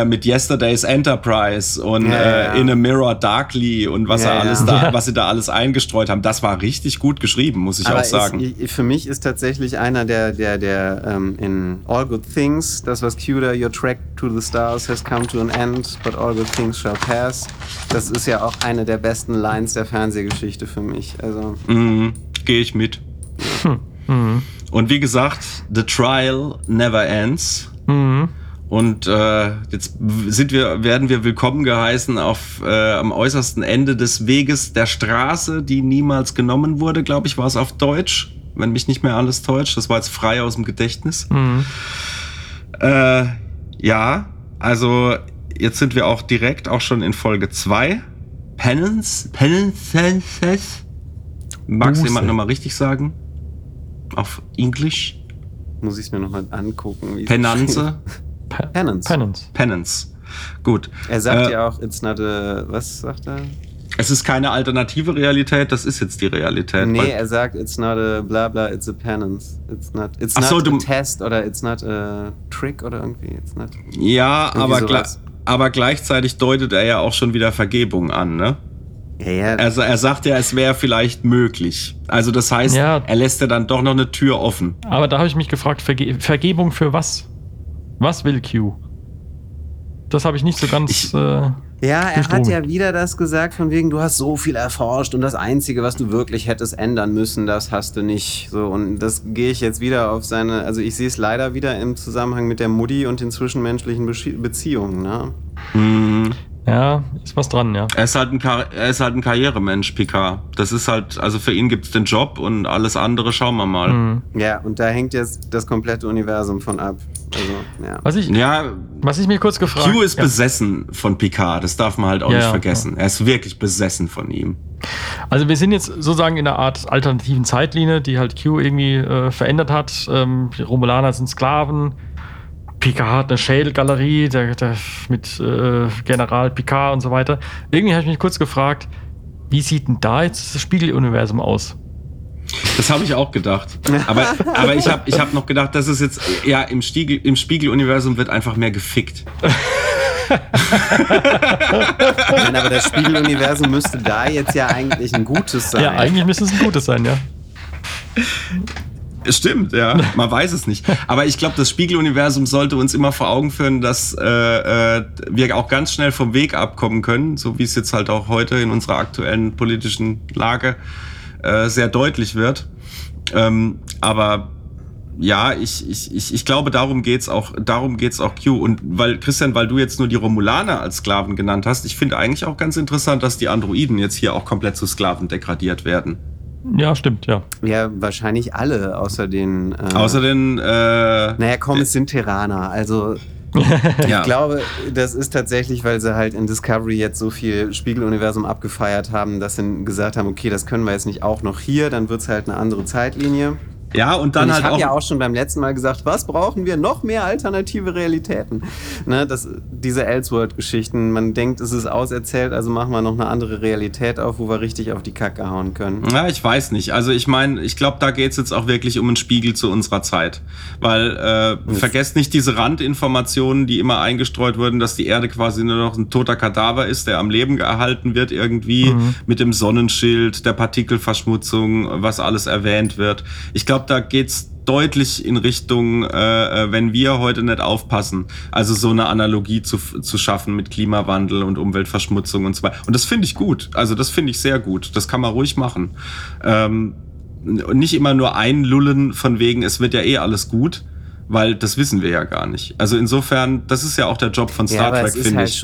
mit Yesterday's Enterprise und In a Mirror Darkly und was was sie da alles eingestreut haben, das war richtig gut geschrieben, muss ich aber auch sagen. Für mich ist tatsächlich einer der in All Good Things, das was Q da, your track to the stars has come to an end, but all good things shall pass. Das ist ja auch eine der besten Lines der Fernsehgeschichte für mich. Also gehe ich mit. Und wie gesagt, the trial never ends. Mhm. Und jetzt werden wir willkommen geheißen auf am äußersten Ende des Weges der Straße, die niemals genommen wurde, glaube ich, war es auf Deutsch, wenn mich nicht mehr alles täuscht. Das war jetzt frei aus dem Gedächtnis. Mhm. Also jetzt sind wir auch direkt auch schon in Folge 2. Penances. Magst du jemand nochmal richtig sagen? Auf Englisch? Muss ich es mir nochmal angucken. Wie Penance? Penance. Gut. Er sagt ja auch, it's not a, was sagt er? Es ist keine alternative Realität, das ist jetzt die Realität. Nee, er sagt, it's not a bla bla, it's a penance. It's not a test oder it's not a trick oder irgendwie. It's not ja, aber gleichzeitig deutet er ja auch schon wieder Vergebung an, ne? Ja. Also er sagt ja, es wäre vielleicht möglich. Also das heißt, er lässt ja dann doch noch eine Tür offen. Aber da habe ich mich gefragt, Vergebung für was? Was will Q? Das habe ich nicht so ganz... er hat ja wieder das gesagt, von wegen, du hast so viel erforscht und das Einzige, was du wirklich hättest ändern müssen, das hast du nicht. So, und das gehe ich jetzt wieder auf seine... Also ich sehe es leider wieder im Zusammenhang mit der Mutti und den zwischenmenschlichen Beziehungen. Ne? Mhm. Ja, ist was dran, ja. Er ist halt ein Karrieremensch, Picard. Das ist halt, also für ihn gibt's den Job und alles andere schauen wir mal. Mhm. Ja, und da hängt jetzt das komplette Universum von ab. Also, was ich mir kurz gefragt habe. Q ist besessen von Picard, das darf man halt auch nicht vergessen. Ja. Er ist wirklich besessen von ihm. Also wir sind jetzt sozusagen in einer Art alternativen Zeitlinie, die halt Q irgendwie verändert hat. Romulaner sind Sklaven. Picard hat eine Schädelgalerie mit General Picard und so weiter. Irgendwie habe ich mich kurz gefragt, wie sieht denn da jetzt das Spiegeluniversum aus? Das habe ich auch gedacht. Aber ich hab noch gedacht, das ist jetzt, im Spiegeluniversum wird einfach mehr gefickt. Nein, aber das Spiegeluniversum müsste da jetzt ja eigentlich ein gutes sein. Ja, eigentlich müsste es ein gutes sein, ja. Stimmt, ja. Man weiß es nicht. Aber ich glaube, das Spiegeluniversum sollte uns immer vor Augen führen, dass wir auch ganz schnell vom Weg abkommen können, so wie es jetzt halt auch heute in unserer aktuellen politischen Lage sehr deutlich wird. Ich glaube, darum geht's auch Q. Und Christian, weil du jetzt nur die Romulaner als Sklaven genannt hast, ich finde eigentlich auch ganz interessant, dass die Androiden jetzt hier auch komplett zu Sklaven degradiert werden. Ja, stimmt, ja. Ja, wahrscheinlich alle, es sind Terraner, also ich glaube, das ist tatsächlich, weil sie halt in Discovery jetzt so viel Spiegeluniversum abgefeiert haben, dass sie gesagt haben, okay, das können wir jetzt nicht auch noch hier, dann wird's halt eine andere Zeitlinie. Ja, und dann und halt auch... Ich habe ja auch schon beim letzten Mal gesagt, was brauchen wir? Noch mehr alternative Realitäten. Ne, das, diese Elseworld-Geschichten, man denkt, es ist auserzählt, also machen wir noch eine andere Realität auf, wo wir richtig auf die Kacke hauen können. Ja, ich weiß nicht. Also ich meine, ich glaube, da geht es jetzt auch wirklich um einen Spiegel zu unserer Zeit. Weil vergesst nicht diese Randinformationen, die immer eingestreut wurden, dass die Erde quasi nur noch ein toter Kadaver ist, der am Leben erhalten wird irgendwie, mit dem Sonnenschild, der Partikelverschmutzung, was alles erwähnt wird. Ich glaube, da geht's deutlich in Richtung, wenn wir heute nicht aufpassen, also so eine Analogie zu schaffen mit Klimawandel und Umweltverschmutzung und so weiter. Und das finde ich gut, also das finde ich sehr gut, das kann man ruhig machen. Nicht immer nur einlullen von wegen, es wird ja eh alles gut, weil das wissen wir ja gar nicht. Also insofern, das ist ja auch der Job von Star Trek, finde ich. Ja, aber es ist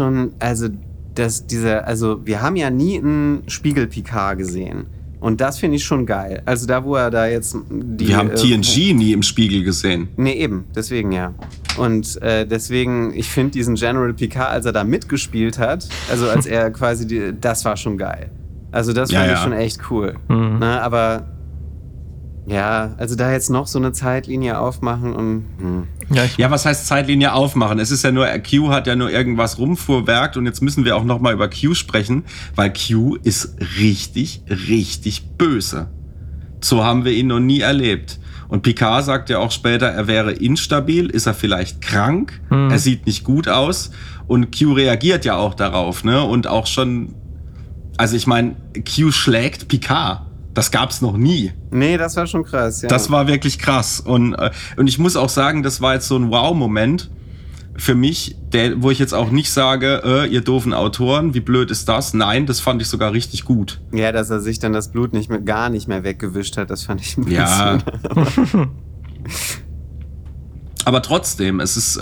halt schon, also, wir haben ja nie einen Spiegel-Picard gesehen. Und das finde ich schon geil. Also da, wo er da jetzt... Wir haben TNG nie im Spiegel gesehen. Nee, eben. Deswegen ja. Und deswegen, ich finde diesen General Picard, als er da mitgespielt hat, also als er quasi... das war schon geil. Also das fand ich schon echt cool. Mhm. Na, aber... Ja, also da jetzt noch so eine Zeitlinie aufmachen und... Ja, was heißt Zeitlinie aufmachen? Es ist ja nur, Q hat ja nur irgendwas rumfuhrwerkt und jetzt müssen wir auch nochmal über Q sprechen, weil Q ist richtig, richtig böse. So haben wir ihn noch nie erlebt. Und Picard sagt ja auch später, er wäre instabil, ist er vielleicht krank, er sieht nicht gut aus und Q reagiert ja auch darauf, ne? Und auch schon, also ich meine, Q schlägt Picard. Das gab's noch nie. Nee, das war schon krass. Ja. Das war wirklich krass. Und ich muss auch sagen, das war jetzt so ein Wow-Moment für mich, wo ich jetzt auch nicht sage, ihr doofen Autoren, wie blöd ist das? Nein, das fand ich sogar richtig gut. Ja, dass er sich dann das Blut gar nicht mehr weggewischt hat, das fand ich ein bisschen... Ja. Aber trotzdem, es ist...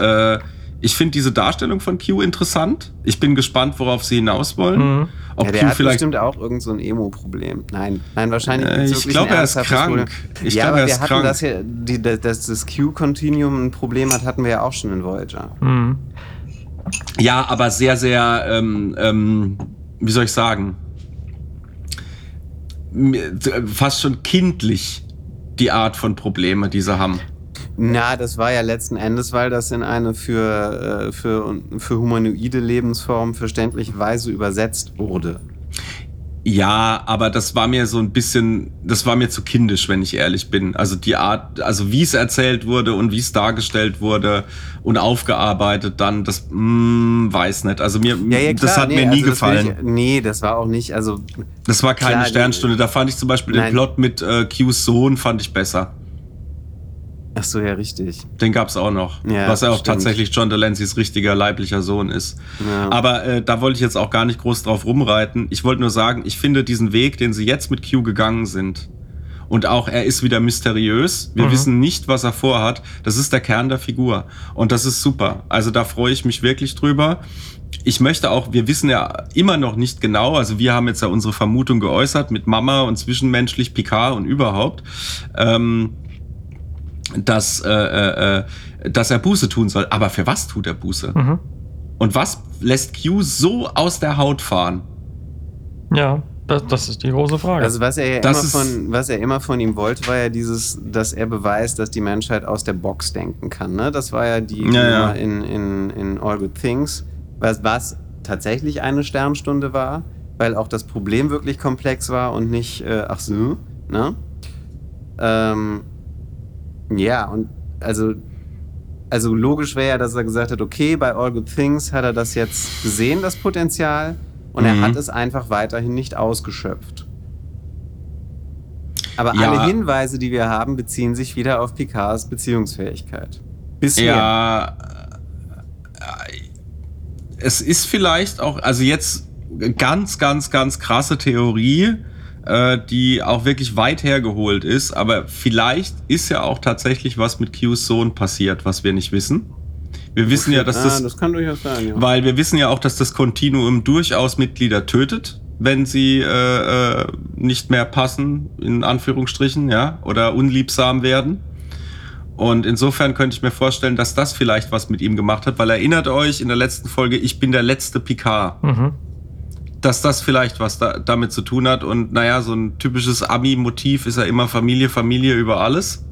Ich finde diese Darstellung von Q interessant. Ich bin gespannt, worauf sie hinaus wollen. Mhm. Ob der Q hat vielleicht bestimmt auch irgend so ein Emo-Problem. Nein, wahrscheinlich nicht. Ich glaube, er ist krank. Dass das Q-Continuum ein Problem hat, hatten wir ja auch schon in Voyager. Mhm. Ja, aber sehr, sehr, wie soll ich sagen, fast schon kindlich die Art von Probleme, die sie haben. Na, das war ja letzten Endes, weil das in eine für humanoide Lebensformen verständliche Weise übersetzt wurde. Ja, aber das war mir so ein bisschen, das war mir zu kindisch, wenn ich ehrlich bin. Also die Art, also wie es erzählt wurde und wie es dargestellt wurde und aufgearbeitet dann, das weiß nicht. Also das hat mir nie gefallen. Das war auch nicht, also... Das war keine Sternstunde. Da fand ich zum Beispiel den Plot mit Q's Sohn fand ich besser. Ach so, ja, richtig. Den gab's auch noch. Ja, was ja auch tatsächlich John Delancys richtiger leiblicher Sohn ist. Ja. Aber da wollte ich jetzt auch gar nicht groß drauf rumreiten. Ich wollte nur sagen, ich finde diesen Weg, den sie jetzt mit Q gegangen sind, und auch er ist wieder mysteriös. Wir wissen nicht, was er vorhat. Das ist der Kern der Figur. Und das ist super. Also da freue ich mich wirklich drüber. Ich möchte auch, wir wissen ja immer noch nicht genau, also wir haben jetzt ja unsere Vermutung geäußert mit Mama und zwischenmenschlich Picard und überhaupt, dass er Buße tun soll. Aber für was tut er Buße? Mhm. Und was lässt Q so aus der Haut fahren? Ja, das ist die große Frage. Also was er immer von ihm wollte, war ja dieses, dass er beweist, dass die Menschheit aus der Box denken kann. Ne? Das war ja die in All Good Things, was tatsächlich eine Sternstunde war, weil auch das Problem wirklich komplex war und nicht ach so, ne? Ja, und also logisch wäre ja, dass er gesagt hat, okay, bei All Good Things hat er das jetzt gesehen, das Potenzial, und er hat es einfach weiterhin nicht ausgeschöpft. Aber alle Hinweise, die wir haben, beziehen sich wieder auf Picards Beziehungsfähigkeit. Bisher. Ja, es ist vielleicht auch, also jetzt ganz, ganz, ganz krasse Theorie, die auch wirklich weit hergeholt ist, aber vielleicht ist ja auch tatsächlich was mit Q's Sohn passiert, was wir nicht wissen. Wir wissen ja, dass das kann durchaus sein, ja. Weil wir wissen ja auch, dass das Kontinuum durchaus Mitglieder tötet, wenn sie nicht mehr passen, in Anführungsstrichen, ja, oder unliebsam werden. Und insofern könnte ich mir vorstellen, dass das vielleicht was mit ihm gemacht hat, weil erinnert euch in der letzten Folge, ich bin der letzte Picard. Mhm. Dass das vielleicht was damit zu tun hat. Und naja, so ein typisches Ami-Motiv ist ja immer Familie, Familie über alles.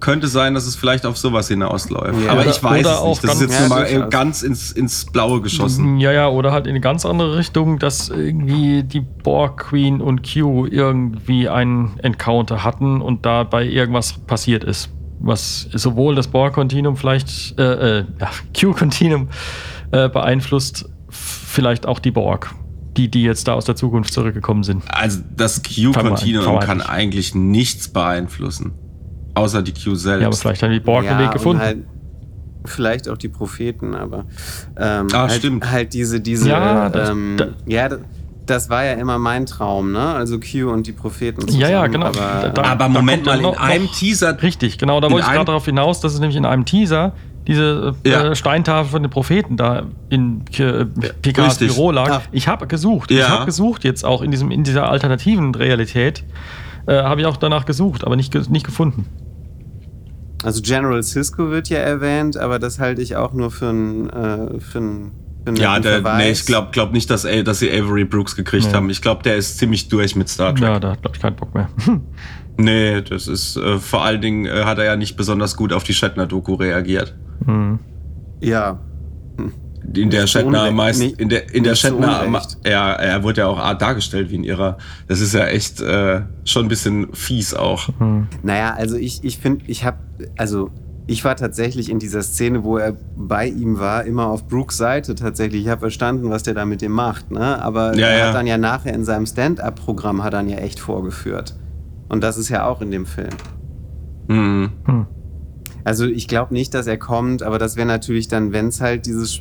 könnte sein, dass es vielleicht auf sowas hinausläuft. Ja. Aber ich weiß es nicht. Das ist jetzt mal ganz ins Blaue geschossen. Ja, oder halt in eine ganz andere Richtung, dass irgendwie die Borg Queen und Q irgendwie einen Encounter hatten und dabei irgendwas passiert ist, was sowohl das Borg-Kontinuum vielleicht, Q-Kontinuum beeinflusst, vielleicht auch die Borg. Die jetzt da aus der Zukunft zurückgekommen sind. Also das Q-Kontinuum kann eigentlich nichts beeinflussen. Außer die Q selbst. Ja, aber vielleicht haben die Borg den Weg gefunden. Halt, vielleicht auch die Propheten, aber stimmt. Halt diese das war ja immer mein Traum, ne? Also Q und die Propheten zusammen. Ja, genau. Aber Moment mal, in einem Teaser... Richtig, genau, da wollte ich gerade darauf hinaus, dass es nämlich in einem Teaser diese Steintafel von den Propheten da in Picards Büro lag. Ja. Ich habe gesucht. Ja. Ich habe gesucht jetzt auch in dieser alternativen Realität. Habe ich auch danach gesucht, aber nicht gefunden. Also General Sisko wird ja erwähnt, aber das halte ich auch nur für einen Verweis. Ich glaub nicht, dass sie Avery Brooks gekriegt haben. Ich glaube, der ist ziemlich durch mit Star Trek. Ja, da hat, glaube ich, keinen Bock mehr. Nee, das ist vor allen Dingen hat er ja nicht besonders gut auf die Shatner-Doku reagiert. Hm. Ja. In der Shatner meist, in der Shatner, er wurde ja auch Art dargestellt wie ein Irrer. Das ist ja echt schon ein bisschen fies auch. Mhm. Naja, also ich finde, ich war tatsächlich in dieser Szene, wo er bei ihm war, immer auf Brooks Seite tatsächlich. Ich habe verstanden, was der da mit dem macht, ne? Aber er hat dann ja nachher in seinem Stand-up-Programm hat dann ja echt vorgeführt. Und das ist ja auch in dem Film. Mhm. Hm. Also ich glaube nicht, dass er kommt, aber das wäre natürlich dann, wenn es halt dieses...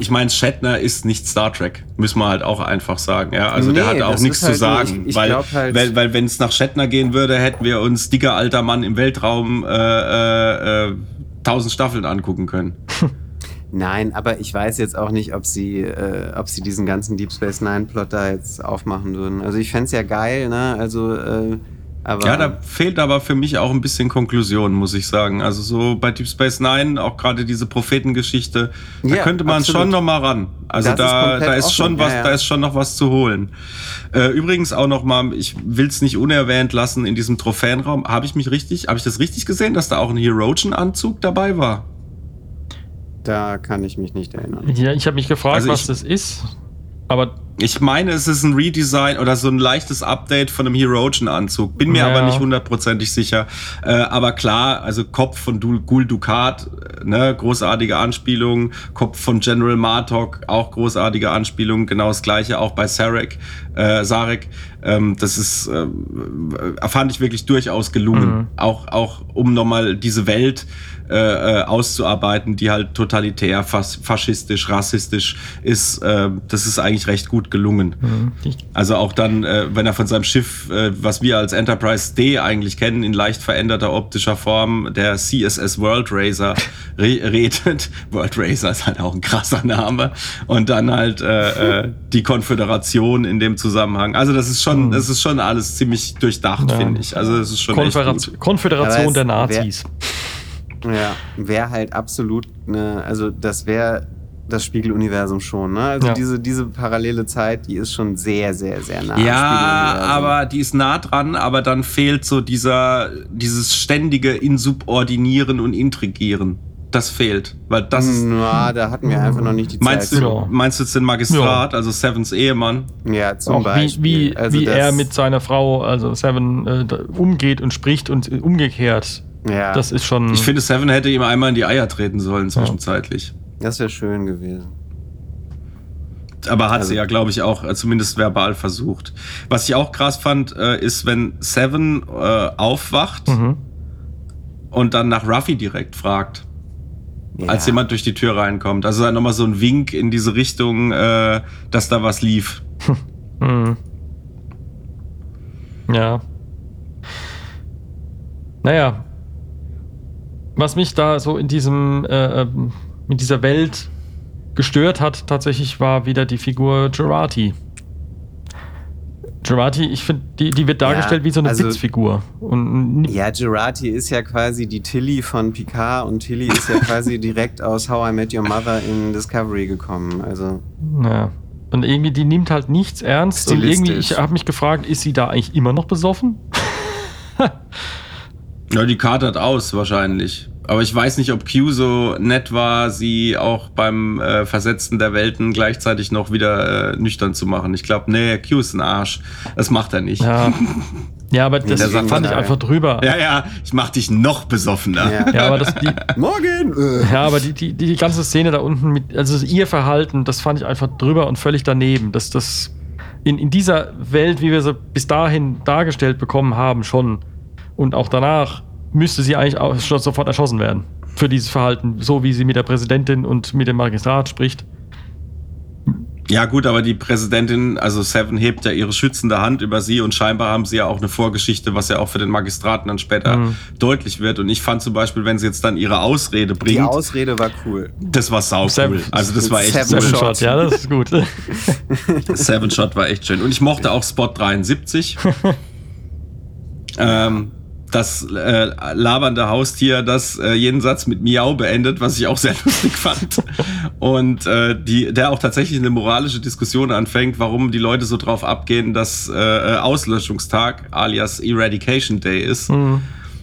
Ich meine, Shatner ist nicht Star Trek, müssen wir halt auch einfach sagen. Ja, also der hat auch nichts zu sagen, weil wenn es nach Shatner gehen würde, hätten wir uns dicker alter Mann im Weltraum 1000 Staffeln angucken können. Nein, aber ich weiß jetzt auch nicht, ob sie diesen ganzen Deep Space Nine Plot da jetzt aufmachen würden. Also ich fände es ja geil, ne? Also... aber da fehlt aber für mich auch ein bisschen Konklusion, muss ich sagen. Also so bei Deep Space Nine, auch gerade diese Prophetengeschichte, da könnte man absolut schon noch mal ran. Also da ist schon noch was zu holen. Übrigens auch noch mal, ich will es nicht unerwähnt lassen, in diesem Trophäenraum, habe ich das richtig gesehen, dass da auch ein Herogen-Anzug dabei war? Da kann ich mich nicht erinnern. Ja, ich habe mich gefragt, was das ist. Aber ich meine, es ist ein Redesign oder so ein leichtes Update von einem Herogen-Anzug. Bin mir aber nicht hundertprozentig sicher. Aber klar, also Kopf von Gul Dukat, ne, großartige Anspielung. Kopf von General Martok, auch großartige Anspielung. Genau das Gleiche auch bei Sarek. Das ist, fand ich wirklich durchaus gelungen. Mhm. Auch um nochmal diese Welt auszuarbeiten, die halt totalitär, faschistisch, rassistisch ist. Das ist eigentlich recht gut gelungen. Mhm. Also auch dann, wenn er von seinem Schiff, was wir als Enterprise D eigentlich kennen, in leicht veränderter optischer Form, der CSS World Racer redet. World Racer ist halt auch ein krasser Name. Und dann halt die Konföderation in dem Zusammenhang. Also das ist schon, alles ziemlich durchdacht, finde ich. Also das ist schon echt gut. Konföderation der Nazis. Wäre halt absolut, ne, also das wäre das Spiegeluniversum schon, ne? Also diese parallele Zeit, die ist schon sehr, sehr, sehr nah. Ja, aber die ist nah dran, aber dann fehlt so dieses ständige Insubordinieren und Intrigieren. Das fehlt, weil das... Na, da hatten wir einfach noch nicht die Zeit. Meinst du jetzt den Magistrat, also Sevens Ehemann? Ja, zum Beispiel. Wie er mit seiner Frau, also Seven, umgeht und spricht und umgekehrt. Ja. Das ist schon... Ich finde, Seven hätte ihm einmal in die Eier treten sollen, zwischenzeitlich. Das wäre schön gewesen. Aber hat sie ja, glaube ich, auch zumindest verbal versucht. Was ich auch krass fand, ist, wenn Seven aufwacht und dann nach Ruffy direkt fragt. Ja. Als jemand durch die Tür reinkommt. Also dann nochmal so ein Wink in diese Richtung, dass da was lief. Ja. Naja. Was mich da so in dieser Welt gestört hat, tatsächlich war wieder die Figur Jurati. Jurati, ich finde, die wird dargestellt wie so eine Witzfigur. Jurati ist ja quasi die Tilly von Picard und Tilly ist ja quasi direkt aus How I Met Your Mother in Discovery gekommen. Also. Ja. Und irgendwie, die nimmt halt nichts ernst. Und irgendwie, ich habe mich gefragt, ist sie da eigentlich immer noch besoffen? Ja, die katert aus wahrscheinlich. Aber ich weiß nicht, ob Q so nett war, sie auch beim Versetzen der Welten gleichzeitig noch wieder nüchtern zu machen. Ich glaube, nee, Q ist ein Arsch. Das macht er nicht. Ja, ja, aber das fand ich einfach drüber. Ja, ja, ich mach dich noch besoffener. Ja, ja, aber Morgen! Ja, aber die ganze Szene da unten, also ihr Verhalten, das fand ich einfach drüber und völlig daneben. Dass das in dieser Welt, wie wir sie bis dahin dargestellt bekommen haben, schon und auch danach, müsste sie eigentlich auch sofort erschossen werden für dieses Verhalten, so wie sie mit der Präsidentin und mit dem Magistrat spricht. Ja gut, aber die Präsidentin, also Seven, hebt ja ihre schützende Hand über sie und scheinbar haben sie ja auch eine Vorgeschichte, was ja auch für den Magistraten dann später deutlich wird. Und ich fand zum Beispiel, wenn sie jetzt dann ihre Ausrede bringt... Die Ausrede war cool. Das war sau cool. Also das war echt cool. Seven Shot, ja, das ist gut. Seven Shot war echt schön. Und ich mochte auch Spot 73. Das labernde Haustier, das jeden Satz mit Miau beendet, was ich auch sehr lustig fand. Und der auch tatsächlich eine moralische Diskussion anfängt, warum die Leute so drauf abgehen, dass Auslöschungstag alias Eradication Day ist. Mhm.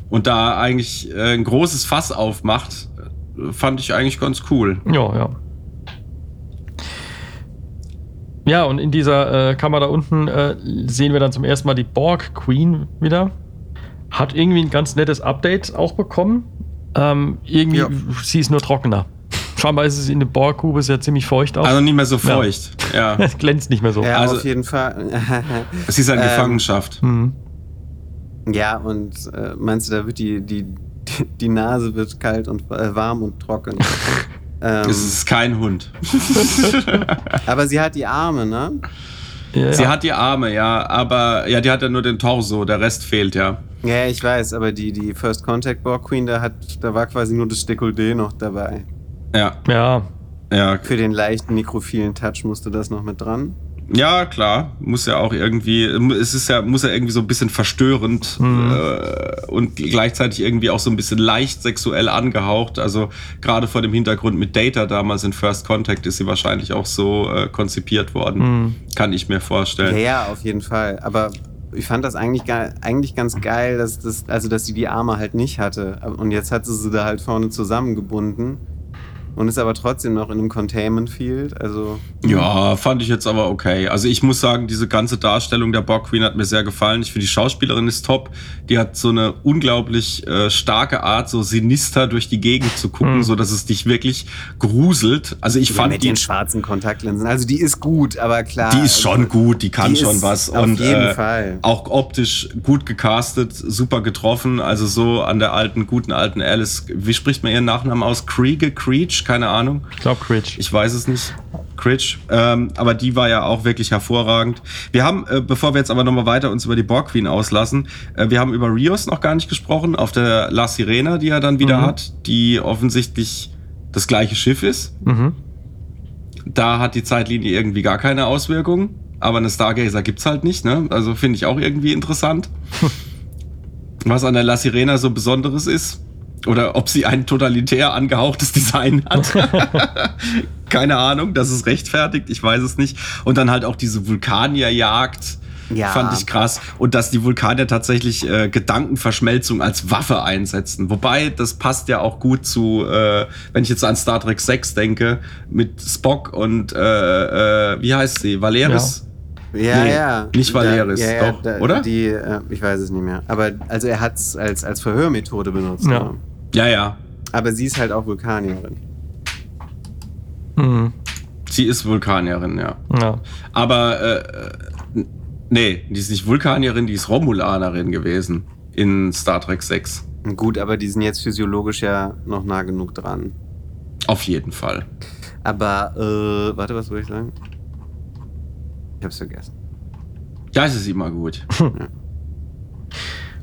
Und da eigentlich ein großes Fass aufmacht, fand ich eigentlich ganz cool. Ja, ja. Ja, und in dieser Kammer da unten sehen wir dann zum ersten Mal die Borg Queen wieder. Hat irgendwie ein ganz nettes Update auch bekommen. Irgendwie, ja. Sie ist nur trockener. Scheinbar ist es in der Borgkube ja ziemlich feucht auch. Also nicht mehr so feucht. Ja. Es glänzt nicht mehr so. Ja, also, auf jeden Fall. Es ist eine Gefangenschaft. Mhm. Ja, und meinst du, da wird die Nase wird kalt und warm und trocken? Es ist kein Hund. Aber sie hat die Arme, ne? Ja, sie hat die Arme, ja, aber ja, die hat ja nur den Torso, der Rest fehlt, ja. Ja, ich weiß, aber die First Contact Borg Queen, da war quasi nur das Dekolleté noch dabei. Ja. Ja. Ja. Für den leichten nekrophilen Touch musste das noch mit dran. Ja, klar. Muss ja auch irgendwie, muss ja irgendwie so ein bisschen verstörend und gleichzeitig irgendwie auch so ein bisschen leicht sexuell angehaucht. Also gerade vor dem Hintergrund mit Data damals in First Contact ist sie wahrscheinlich auch so konzipiert worden. Kann ich mir vorstellen. Ja, auf jeden Fall. Aber ich fand das eigentlich ganz geil, dass sie die Arme halt nicht hatte. Und jetzt hat sie da halt vorne zusammengebunden. Und ist aber trotzdem noch in einem Containment Field, also... Ja, fand ich jetzt aber okay. Also ich muss sagen, diese ganze Darstellung der Borg Queen hat mir sehr gefallen. Ich finde, die Schauspielerin ist top. Die hat so eine unglaublich starke Art, so sinister durch die Gegend zu gucken, so dass es dich wirklich gruselt. Also ich fand mit den schwarzen Kontaktlinsen. Also die ist gut, aber klar... Die ist schon gut, die kann schon was. Auf jeden Fall. Auch optisch gut gecastet, super getroffen. Also so an der guten alten Alice. Wie spricht man ihren Nachnamen aus? Creech? Keine Ahnung. Ich glaube Critch. Ich weiß es nicht. Critch. Aber die war ja auch wirklich hervorragend. Wir haben, bevor wir jetzt aber nochmal weiter uns über die Borg Queen auslassen, wir haben über Rios noch gar nicht gesprochen, auf der La Sirena, die er dann wieder hat, die offensichtlich das gleiche Schiff ist. Mhm. Da hat die Zeitlinie irgendwie gar keine Auswirkungen, aber eine Stargazer gibt's halt nicht, ne? Also finde ich auch irgendwie interessant. Was an der La Sirena so Besonderes ist. Oder ob sie ein totalitär angehauchtes Design hat. Keine Ahnung, das ist rechtfertigt, ich weiß es nicht. Und dann halt auch diese Vulkanierjagd, fand ich krass. Und dass die Vulkanier tatsächlich Gedankenverschmelzung als Waffe einsetzen. Wobei, das passt ja auch gut zu, wenn ich jetzt an Star Trek 6 denke, mit Spock und, wie heißt sie, Laris? Ja. Ja, nee, ja. Nicht Valeris, doch, oder? Ich weiß es nicht mehr. Aber also er hat es als Verhörmethode benutzt. Ja. Ja, ja. Aber sie ist halt auch Vulkanierin. Mhm. Sie ist Vulkanierin, ja. Aber, nee, die ist nicht Vulkanierin, die ist Romulanerin gewesen in Star Trek 6. Gut, aber die sind jetzt physiologisch ja noch nah genug dran. Auf jeden Fall. Aber, warte, was soll ich sagen? Ich hab's vergessen. Das ist immer gut.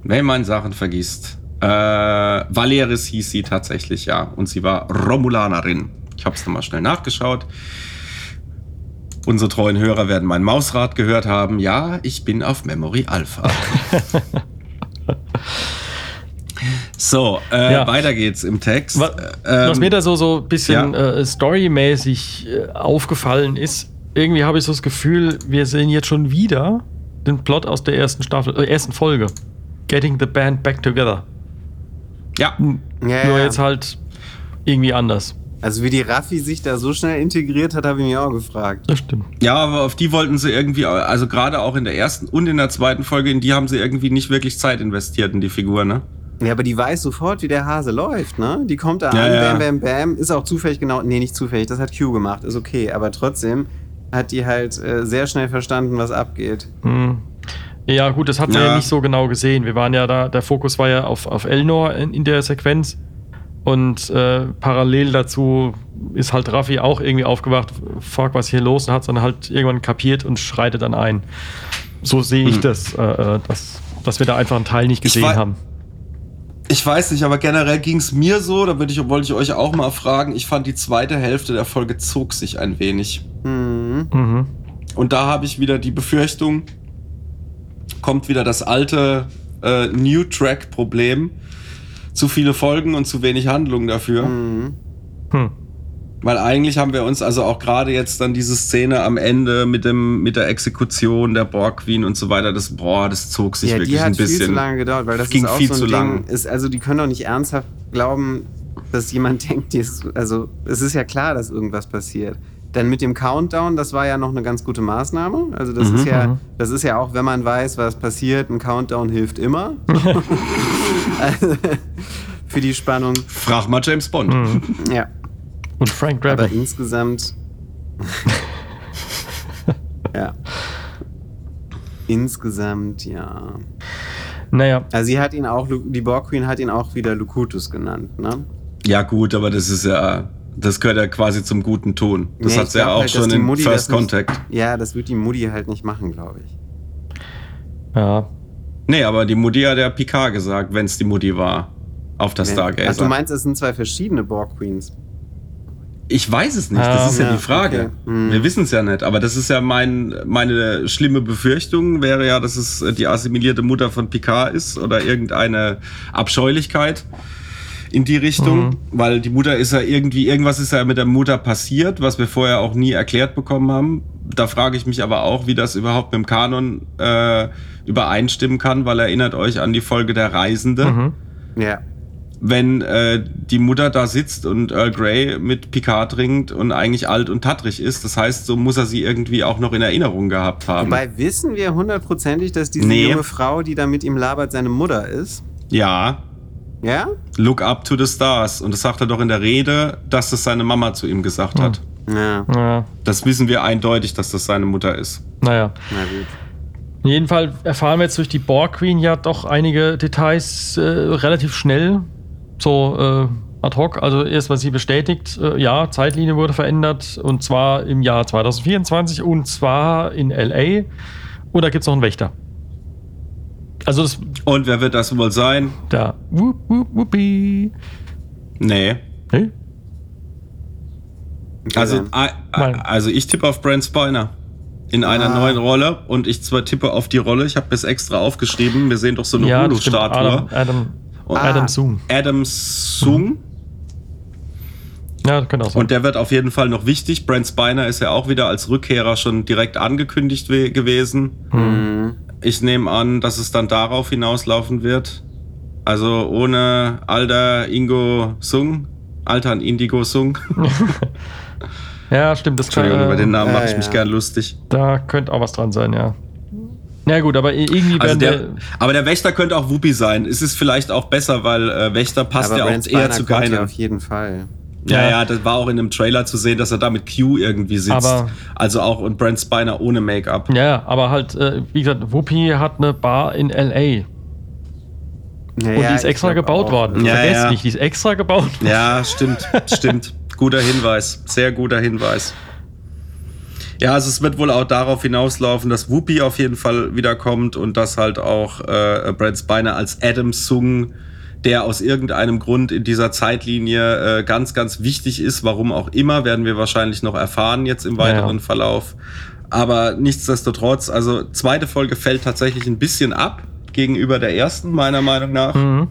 Wenn man Sachen vergisst. Valeris hieß sie tatsächlich, ja. Und sie war Romulanerin. Ich hab's nochmal schnell nachgeschaut. Unsere treuen Hörer werden mein Mausrad gehört haben. Ja, ich bin auf Memory Alpha. So, weiter geht's im Text. Was mir da so ein bisschen storymäßig aufgefallen ist, irgendwie habe ich so das Gefühl, wir sehen jetzt schon wieder den Plot aus der ersten Folge. Getting the Band Back Together. Ja, nur jetzt halt irgendwie anders. Also wie die Raffi sich da so schnell integriert hat, habe ich mich auch gefragt. Das stimmt. Ja, aber auf die wollten sie irgendwie, also gerade auch in der ersten und in der zweiten Folge, in die haben sie irgendwie nicht wirklich Zeit investiert in die Figur, ne? Ja, aber die weiß sofort, wie der Hase läuft, ne? Die kommt da an, bam, bam, bam, ist auch zufällig genau, nee, nicht zufällig, das hat Q gemacht, ist okay, aber trotzdem hat die halt sehr schnell verstanden, was abgeht. Mhm. Ja gut, das hat man ja nicht so genau gesehen. Wir waren ja da, der Fokus war ja auf Elnor in der Sequenz und parallel dazu ist halt Raffi auch irgendwie aufgewacht, fuck, was hier los, und hat es dann halt irgendwann kapiert und schreitet dann ein. So sehe ich das, dass wir da einfach einen Teil nicht gesehen haben. Ich weiß nicht, aber generell ging es mir so, da wollte ich euch auch mal fragen, ich fand die zweite Hälfte der Folge zog sich ein wenig. Mhm. Und da habe ich wieder die Befürchtung, kommt wieder das alte New Track-Problem. Zu viele Folgen und zu wenig Handlung dafür. Mhm. Hm. Weil eigentlich haben wir uns also auch gerade jetzt dann diese Szene am Ende mit der Exekution der Borg Queen und so weiter, das zog sich wirklich ein bisschen. Ja, die hat viel zu lange gedauert, weil das ging ist auch viel so ein zu Ding, ist, also die können doch nicht ernsthaft glauben, dass jemand denkt, also es ist ja klar, dass irgendwas passiert. Denn mit dem Countdown, das war ja noch eine ganz gute Maßnahme. Also das ist ja, auch, wenn man weiß, was passiert, ein Countdown hilft immer. Also, für die Spannung. Frag mal James Bond. Mhm. Ja. Und Frank Drebin. Aber insgesamt. Ja. Insgesamt, ja. Naja. Also sie hat ihn auch, die Borg Queen hat ihn auch wieder Locutus genannt, ne? Ja gut, aber das ist ja. Das gehört ja quasi zum guten Ton. Das hat sie ja auch halt, schon in Mutti First Contact. Nicht, das wird die Mutti halt nicht machen, glaube ich. Ja. Nee, aber die Mutti hat ja Picard gesagt, wenn es die Mutti war. Auf der Stargazer. Ach, du meinst, es sind zwei verschiedene Borg Queens? Ich weiß es nicht, das ist ja die Frage. Okay. Wir wissen es ja nicht, aber das ist ja meine schlimme Befürchtung, wäre ja, dass es die assimilierte Mutter von Picard ist oder irgendeine Abscheulichkeit. In die Richtung, weil die Mutter ist ja irgendwas ist ja mit der Mutter passiert, was wir vorher auch nie erklärt bekommen haben. Da frage ich mich aber auch, wie das überhaupt mit dem Kanon übereinstimmen kann, weil erinnert euch an die Folge der Reisende. Wenn die Mutter da sitzt und Earl Grey mit Picard trinkt und eigentlich alt und tattrig ist. Das heißt, so muss er sie irgendwie auch noch in Erinnerung gehabt haben. Wobei wissen wir hundertprozentig, dass diese junge Frau, die da mit ihm labert, seine Mutter ist? Ja. Ja? Look up to the stars. Und das sagt er doch in der Rede, dass das seine Mama zu ihm gesagt hat. Ja. Das wissen wir eindeutig, dass das seine Mutter ist. Naja. Na gut. In jedem Fall erfahren wir jetzt durch die Borg Queen ja doch einige Details relativ schnell. So ad hoc. Also erstmal sie bestätigt, Zeitlinie wurde verändert. Und zwar im Jahr 2024 und zwar in L.A. Und da gibt es noch einen Wächter. Also das und wer wird das wohl sein? Da. Whoopi. Nee. Hey? Also ich tippe auf Brent Spiner. In einer neuen Rolle. Und ich zwar tippe auf die Rolle, ich habe das extra aufgeschrieben. Wir sehen doch so eine Hulu-Statue. Adam Zoom. Adam Zoom. Ja, das könnte auch sein. Und der wird auf jeden Fall noch wichtig. Brent Spiner ist ja auch wieder als Rückkehrer schon direkt angekündigt gewesen. Ich nehme an, dass es dann darauf hinauslaufen wird. Also ohne Altern Indigo Sung. Ja, stimmt. Das Entschuldigung, über den Namen mache ich mich gern lustig. Da könnte auch was dran sein, ja. Na gut, aber irgendwie also der Wächter könnte auch Whoopi sein. Es ist vielleicht auch besser, weil Wächter passt aber ja auch eher zu keinem. Auf jeden Fall. Ja, das war auch in dem Trailer zu sehen, dass er da mit Q irgendwie sitzt. Aber also auch und Brent Spiner ohne Make-up. Ja, aber halt, wie gesagt, Whoopi hat eine Bar in L.A. Naja, und die ist extra gebaut worden. Ja, vergesst nicht, die ist extra gebaut worden. Ja, stimmt. Guter Hinweis, sehr guter Hinweis. Ja, also es wird wohl auch darauf hinauslaufen, dass Whoopi auf jeden Fall wiederkommt und dass halt auch Brent Spiner als Adam Sung, der aus irgendeinem Grund in dieser Zeitlinie ganz, ganz wichtig ist. Warum auch immer, werden wir wahrscheinlich noch erfahren jetzt im weiteren Verlauf. Aber nichtsdestotrotz, also zweite Folge fällt tatsächlich ein bisschen ab gegenüber der ersten, meiner Meinung nach. Mhm.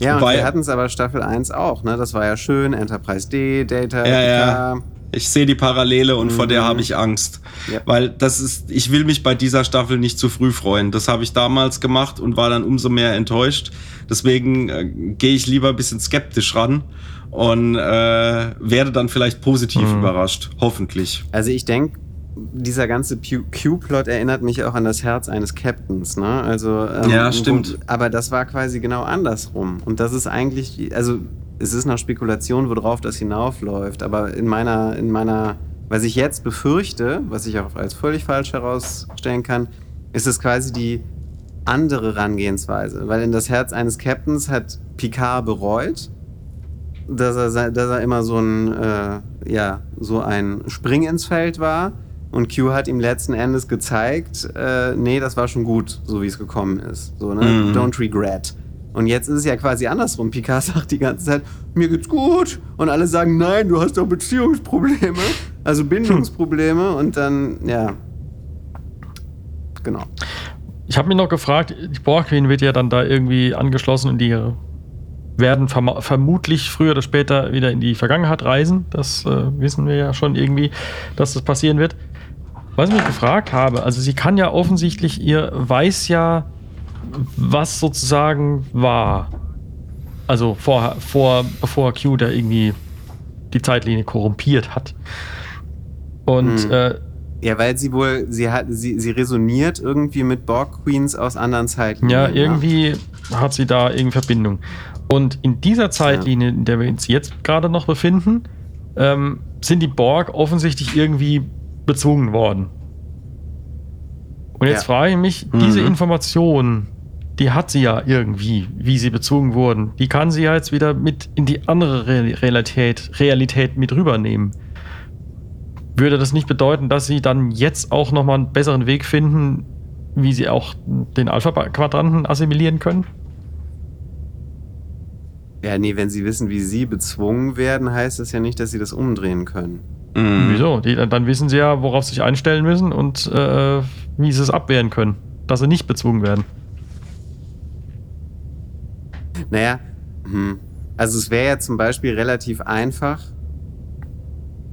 Ja, und wir hatten es aber Staffel 1 auch, ne? Das war ja schön, Enterprise D, Data, Ich sehe die Parallele und vor der habe ich Angst. Ja. Weil das ist, ich will mich bei dieser Staffel nicht zu früh freuen. Das habe ich damals gemacht und war dann umso mehr enttäuscht. Deswegen gehe ich lieber ein bisschen skeptisch ran und werde dann vielleicht positiv überrascht. Hoffentlich. Also ich denke, dieser ganze Q-Plot erinnert mich auch an das Herz eines Captains, ne? Also, ja, stimmt. Aber das war quasi genau andersrum. Und das ist eigentlich, also es ist noch Spekulation, worauf das hinaufläuft. Aber in meiner, was ich jetzt befürchte, was ich auch als völlig falsch herausstellen kann, ist es quasi die andere Herangehensweise. Weil in das Herz eines Captains hat Picard bereut, dass er immer so ein Spring ins Feld war. Und Q hat ihm letzten Endes gezeigt, nee, das war schon gut, so wie es gekommen ist. So, ne? Don't regret. Und jetzt ist es ja quasi andersrum. Picard sagt die ganze Zeit, mir geht's gut. Und alle sagen, nein, du hast doch Beziehungsprobleme. Also Bindungsprobleme. Und dann, ja. Genau. Ich habe mich noch gefragt, die Borg Queen wird ja dann da irgendwie angeschlossen und die werden vermutlich früher oder später wieder in die Vergangenheit reisen. Das wissen wir ja schon irgendwie, dass das passieren wird. Was ich mich gefragt habe, also sie kann ja offensichtlich, ihr weiß ja, was sozusagen war. Also bevor Q da irgendwie die Zeitlinie korrumpiert hat. Und ja, weil sie wohl, sie resoniert irgendwie mit Borg-Queens aus anderen Zeitlinien. Ja, irgendwie hat sie da irgendeine Verbindung. Und in dieser Zeitlinie, in der wir uns jetzt gerade noch befinden, sind die Borg offensichtlich irgendwie bezwungen worden. Und jetzt frage ich mich, diese Information, die hat sie ja irgendwie, wie sie bezwungen wurden, die kann sie ja jetzt wieder mit in die andere Realität mit rübernehmen. Würde das nicht bedeuten, dass sie dann jetzt auch nochmal einen besseren Weg finden, wie sie auch den Alpha-Quadranten assimilieren können? Ja, nee, wenn sie wissen, wie sie bezwungen werden, heißt das ja nicht, dass sie das umdrehen können. Wieso? Dann wissen sie ja, worauf sie sich einstellen müssen und wie sie es abwehren können, dass sie nicht bezwungen werden. Naja, also es wäre ja zum Beispiel relativ einfach.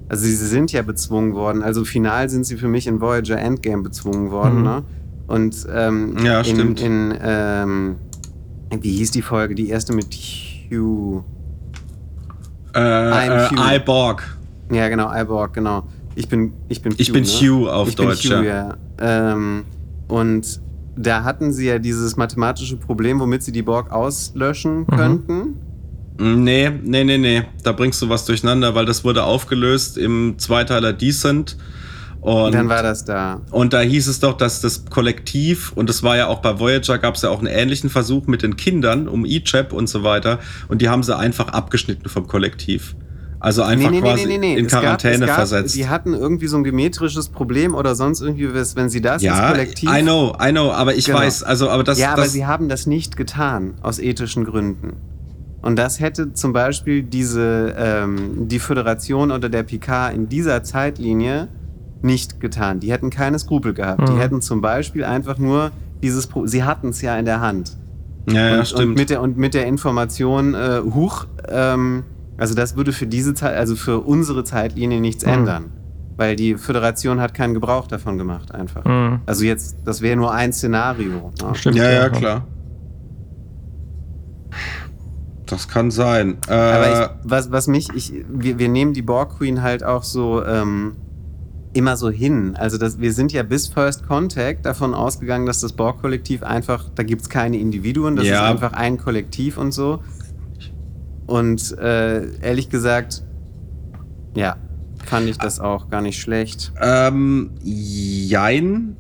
Also sie sind ja bezwungen worden, also final sind sie für mich in Voyager Endgame bezwungen worden, ne? Und ja, stimmt. Wie hieß die Folge? Die erste mit Hugh. I Borg. Ja, genau, Iborg, genau. Ich bin Q. Ich bin Hugh, ne? Auf Deutsch, ja. Und da hatten sie ja dieses mathematische Problem, womit sie die Borg auslöschen könnten. Nee. Da bringst du was durcheinander, weil das wurde aufgelöst im Zweiteiler Decent. Und dann war das da. Und da hieß es doch, dass das Kollektiv, und das war ja auch bei Voyager, gab es ja auch einen ähnlichen Versuch mit den Kindern um E-Chap und so weiter. Und die haben sie einfach abgeschnitten vom Kollektiv. Also einfach quasi in Quarantäne versetzt. Die hatten irgendwie so ein geometrisches Problem oder sonst irgendwie, wenn sie das ins Kollektiv... Ja, I know, aber ich weiß, also... aber das, ja, aber das, sie haben das nicht getan, aus ethischen Gründen. Und das hätte zum Beispiel die Föderation oder der Picard in dieser Zeitlinie nicht getan. Die hätten keine Skrupel gehabt. Die hätten zum Beispiel einfach nur sie hatten es ja in der Hand. Ja, stimmt. Und mit der Information, also das würde für diese Zeit, also für unsere Zeitlinie nichts ändern, weil die Föderation hat keinen Gebrauch davon gemacht einfach. Also jetzt, das wäre nur ein Szenario. Ja. Stimmt, ja, klar. Das kann sein. Aber wir nehmen die Borg Queen halt auch so immer so hin. Also wir sind ja bis First Contact davon ausgegangen, dass das Borg-Kollektiv einfach, da gibt es keine Individuen, das ist einfach ein Kollektiv und so. Und ehrlich gesagt, ja, fand ich das auch gar nicht schlecht. Jein.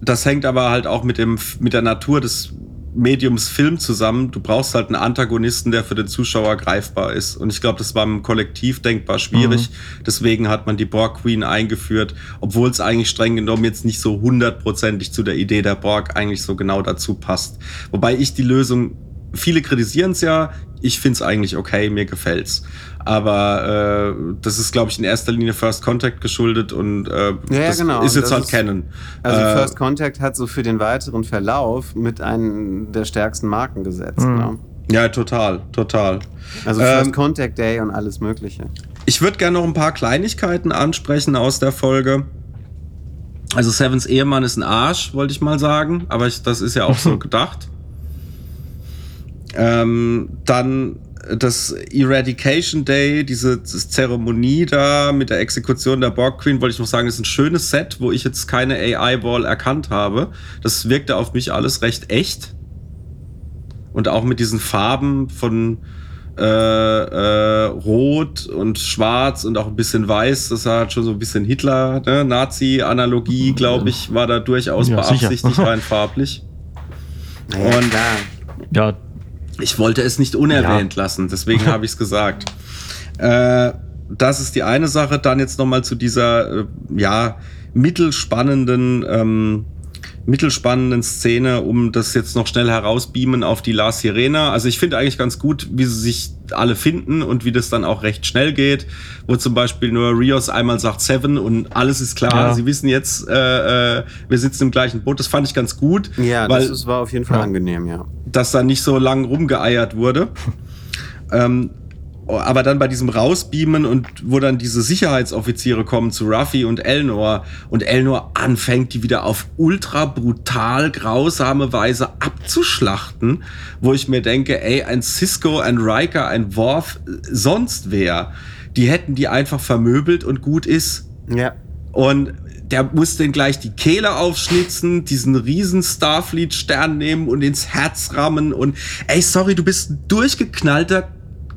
Das hängt aber halt auch mit der Natur des Mediums Film zusammen. Du brauchst halt einen Antagonisten, der für den Zuschauer greifbar ist. Und ich glaube, das war im Kollektiv denkbar schwierig. Deswegen hat man die Borg Queen eingeführt, obwohl es eigentlich streng genommen jetzt nicht so 100%ig zu der Idee der Borg eigentlich so genau dazu passt. Wobei ich die Lösung... Viele kritisieren es ja, ich finde es eigentlich okay, mir gefällt's. Aber das ist, glaube ich, in erster Linie First Contact geschuldet und das genau. Ist jetzt das halt Canon. Also First Contact hat so für den weiteren Verlauf mit einem der stärksten Marken gesetzt. Mhm. Ja, total. Also First Contact Day und alles Mögliche. Ich würde gerne noch ein paar Kleinigkeiten ansprechen aus der Folge. Also Sevens Ehemann ist ein Arsch, wollte ich mal sagen. Aber das ist ja auch so gedacht. Dann das Eradication Day, diese Zeremonie da mit der Exekution der Borg Queen, wollte ich noch sagen, ist ein schönes Set, wo ich jetzt keine AI-Ball erkannt habe. Das wirkte auf mich alles recht echt. Und auch mit diesen Farben von Rot und Schwarz und auch ein bisschen Weiß, das hat schon so ein bisschen Hitler, ne? Nazi-Analogie, glaube ich, war da durchaus beabsichtigt, rein farblich. Und ja, ich wollte es nicht unerwähnt lassen, deswegen habe ich es gesagt. Das ist die eine Sache. Dann jetzt nochmal zu dieser mittelspannenden Szene, um das jetzt noch schnell herausbeamen auf die La Sirena. Also ich finde eigentlich ganz gut, wie sie sich alle finden und wie das dann auch recht schnell geht, wo zum Beispiel nur Rios einmal sagt Seven und alles ist klar. Ja. Sie wissen jetzt, wir sitzen im gleichen Boot. Das fand ich ganz gut. Ja, weil das war auf jeden Fall angenehm, ja. Dass da nicht so lang rumgeeiert wurde. Aber dann bei diesem Rausbeamen und wo dann diese Sicherheitsoffiziere kommen zu Ruffy und Elnor anfängt, die wieder auf ultra brutal grausame Weise abzuschlachten, wo ich mir denke, ey, ein Sisko, ein Riker, ein Worf, sonst wer, die hätten die einfach vermöbelt und gut ist. Ja. Und der muss den gleich die Kehle aufschnitzen, diesen riesen Starfleet-Stern nehmen und ins Herz rammen und ey, sorry, du bist ein durchgeknallter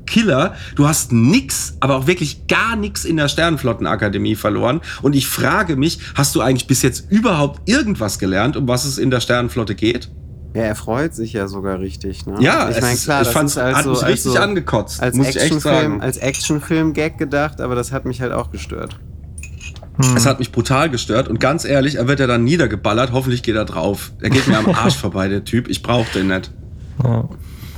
Killer, du hast nix, aber auch wirklich gar nix in der Sternenflottenakademie verloren. Und ich frage mich, hast du eigentlich bis jetzt überhaupt irgendwas gelernt, um was es in der Sternenflotte geht? Ja, er freut sich ja sogar richtig. Ne? Ja, ich meine, klar, ich fand's, hat mich richtig angekotzt, muss ich echt sagen. Als Actionfilm-Gag gedacht, aber das hat mich halt auch gestört. Es hat mich brutal gestört und ganz ehrlich, er wird ja dann niedergeballert, hoffentlich geht er drauf. Er geht mir am Arsch vorbei, der Typ, ich brauch den nicht. Ja.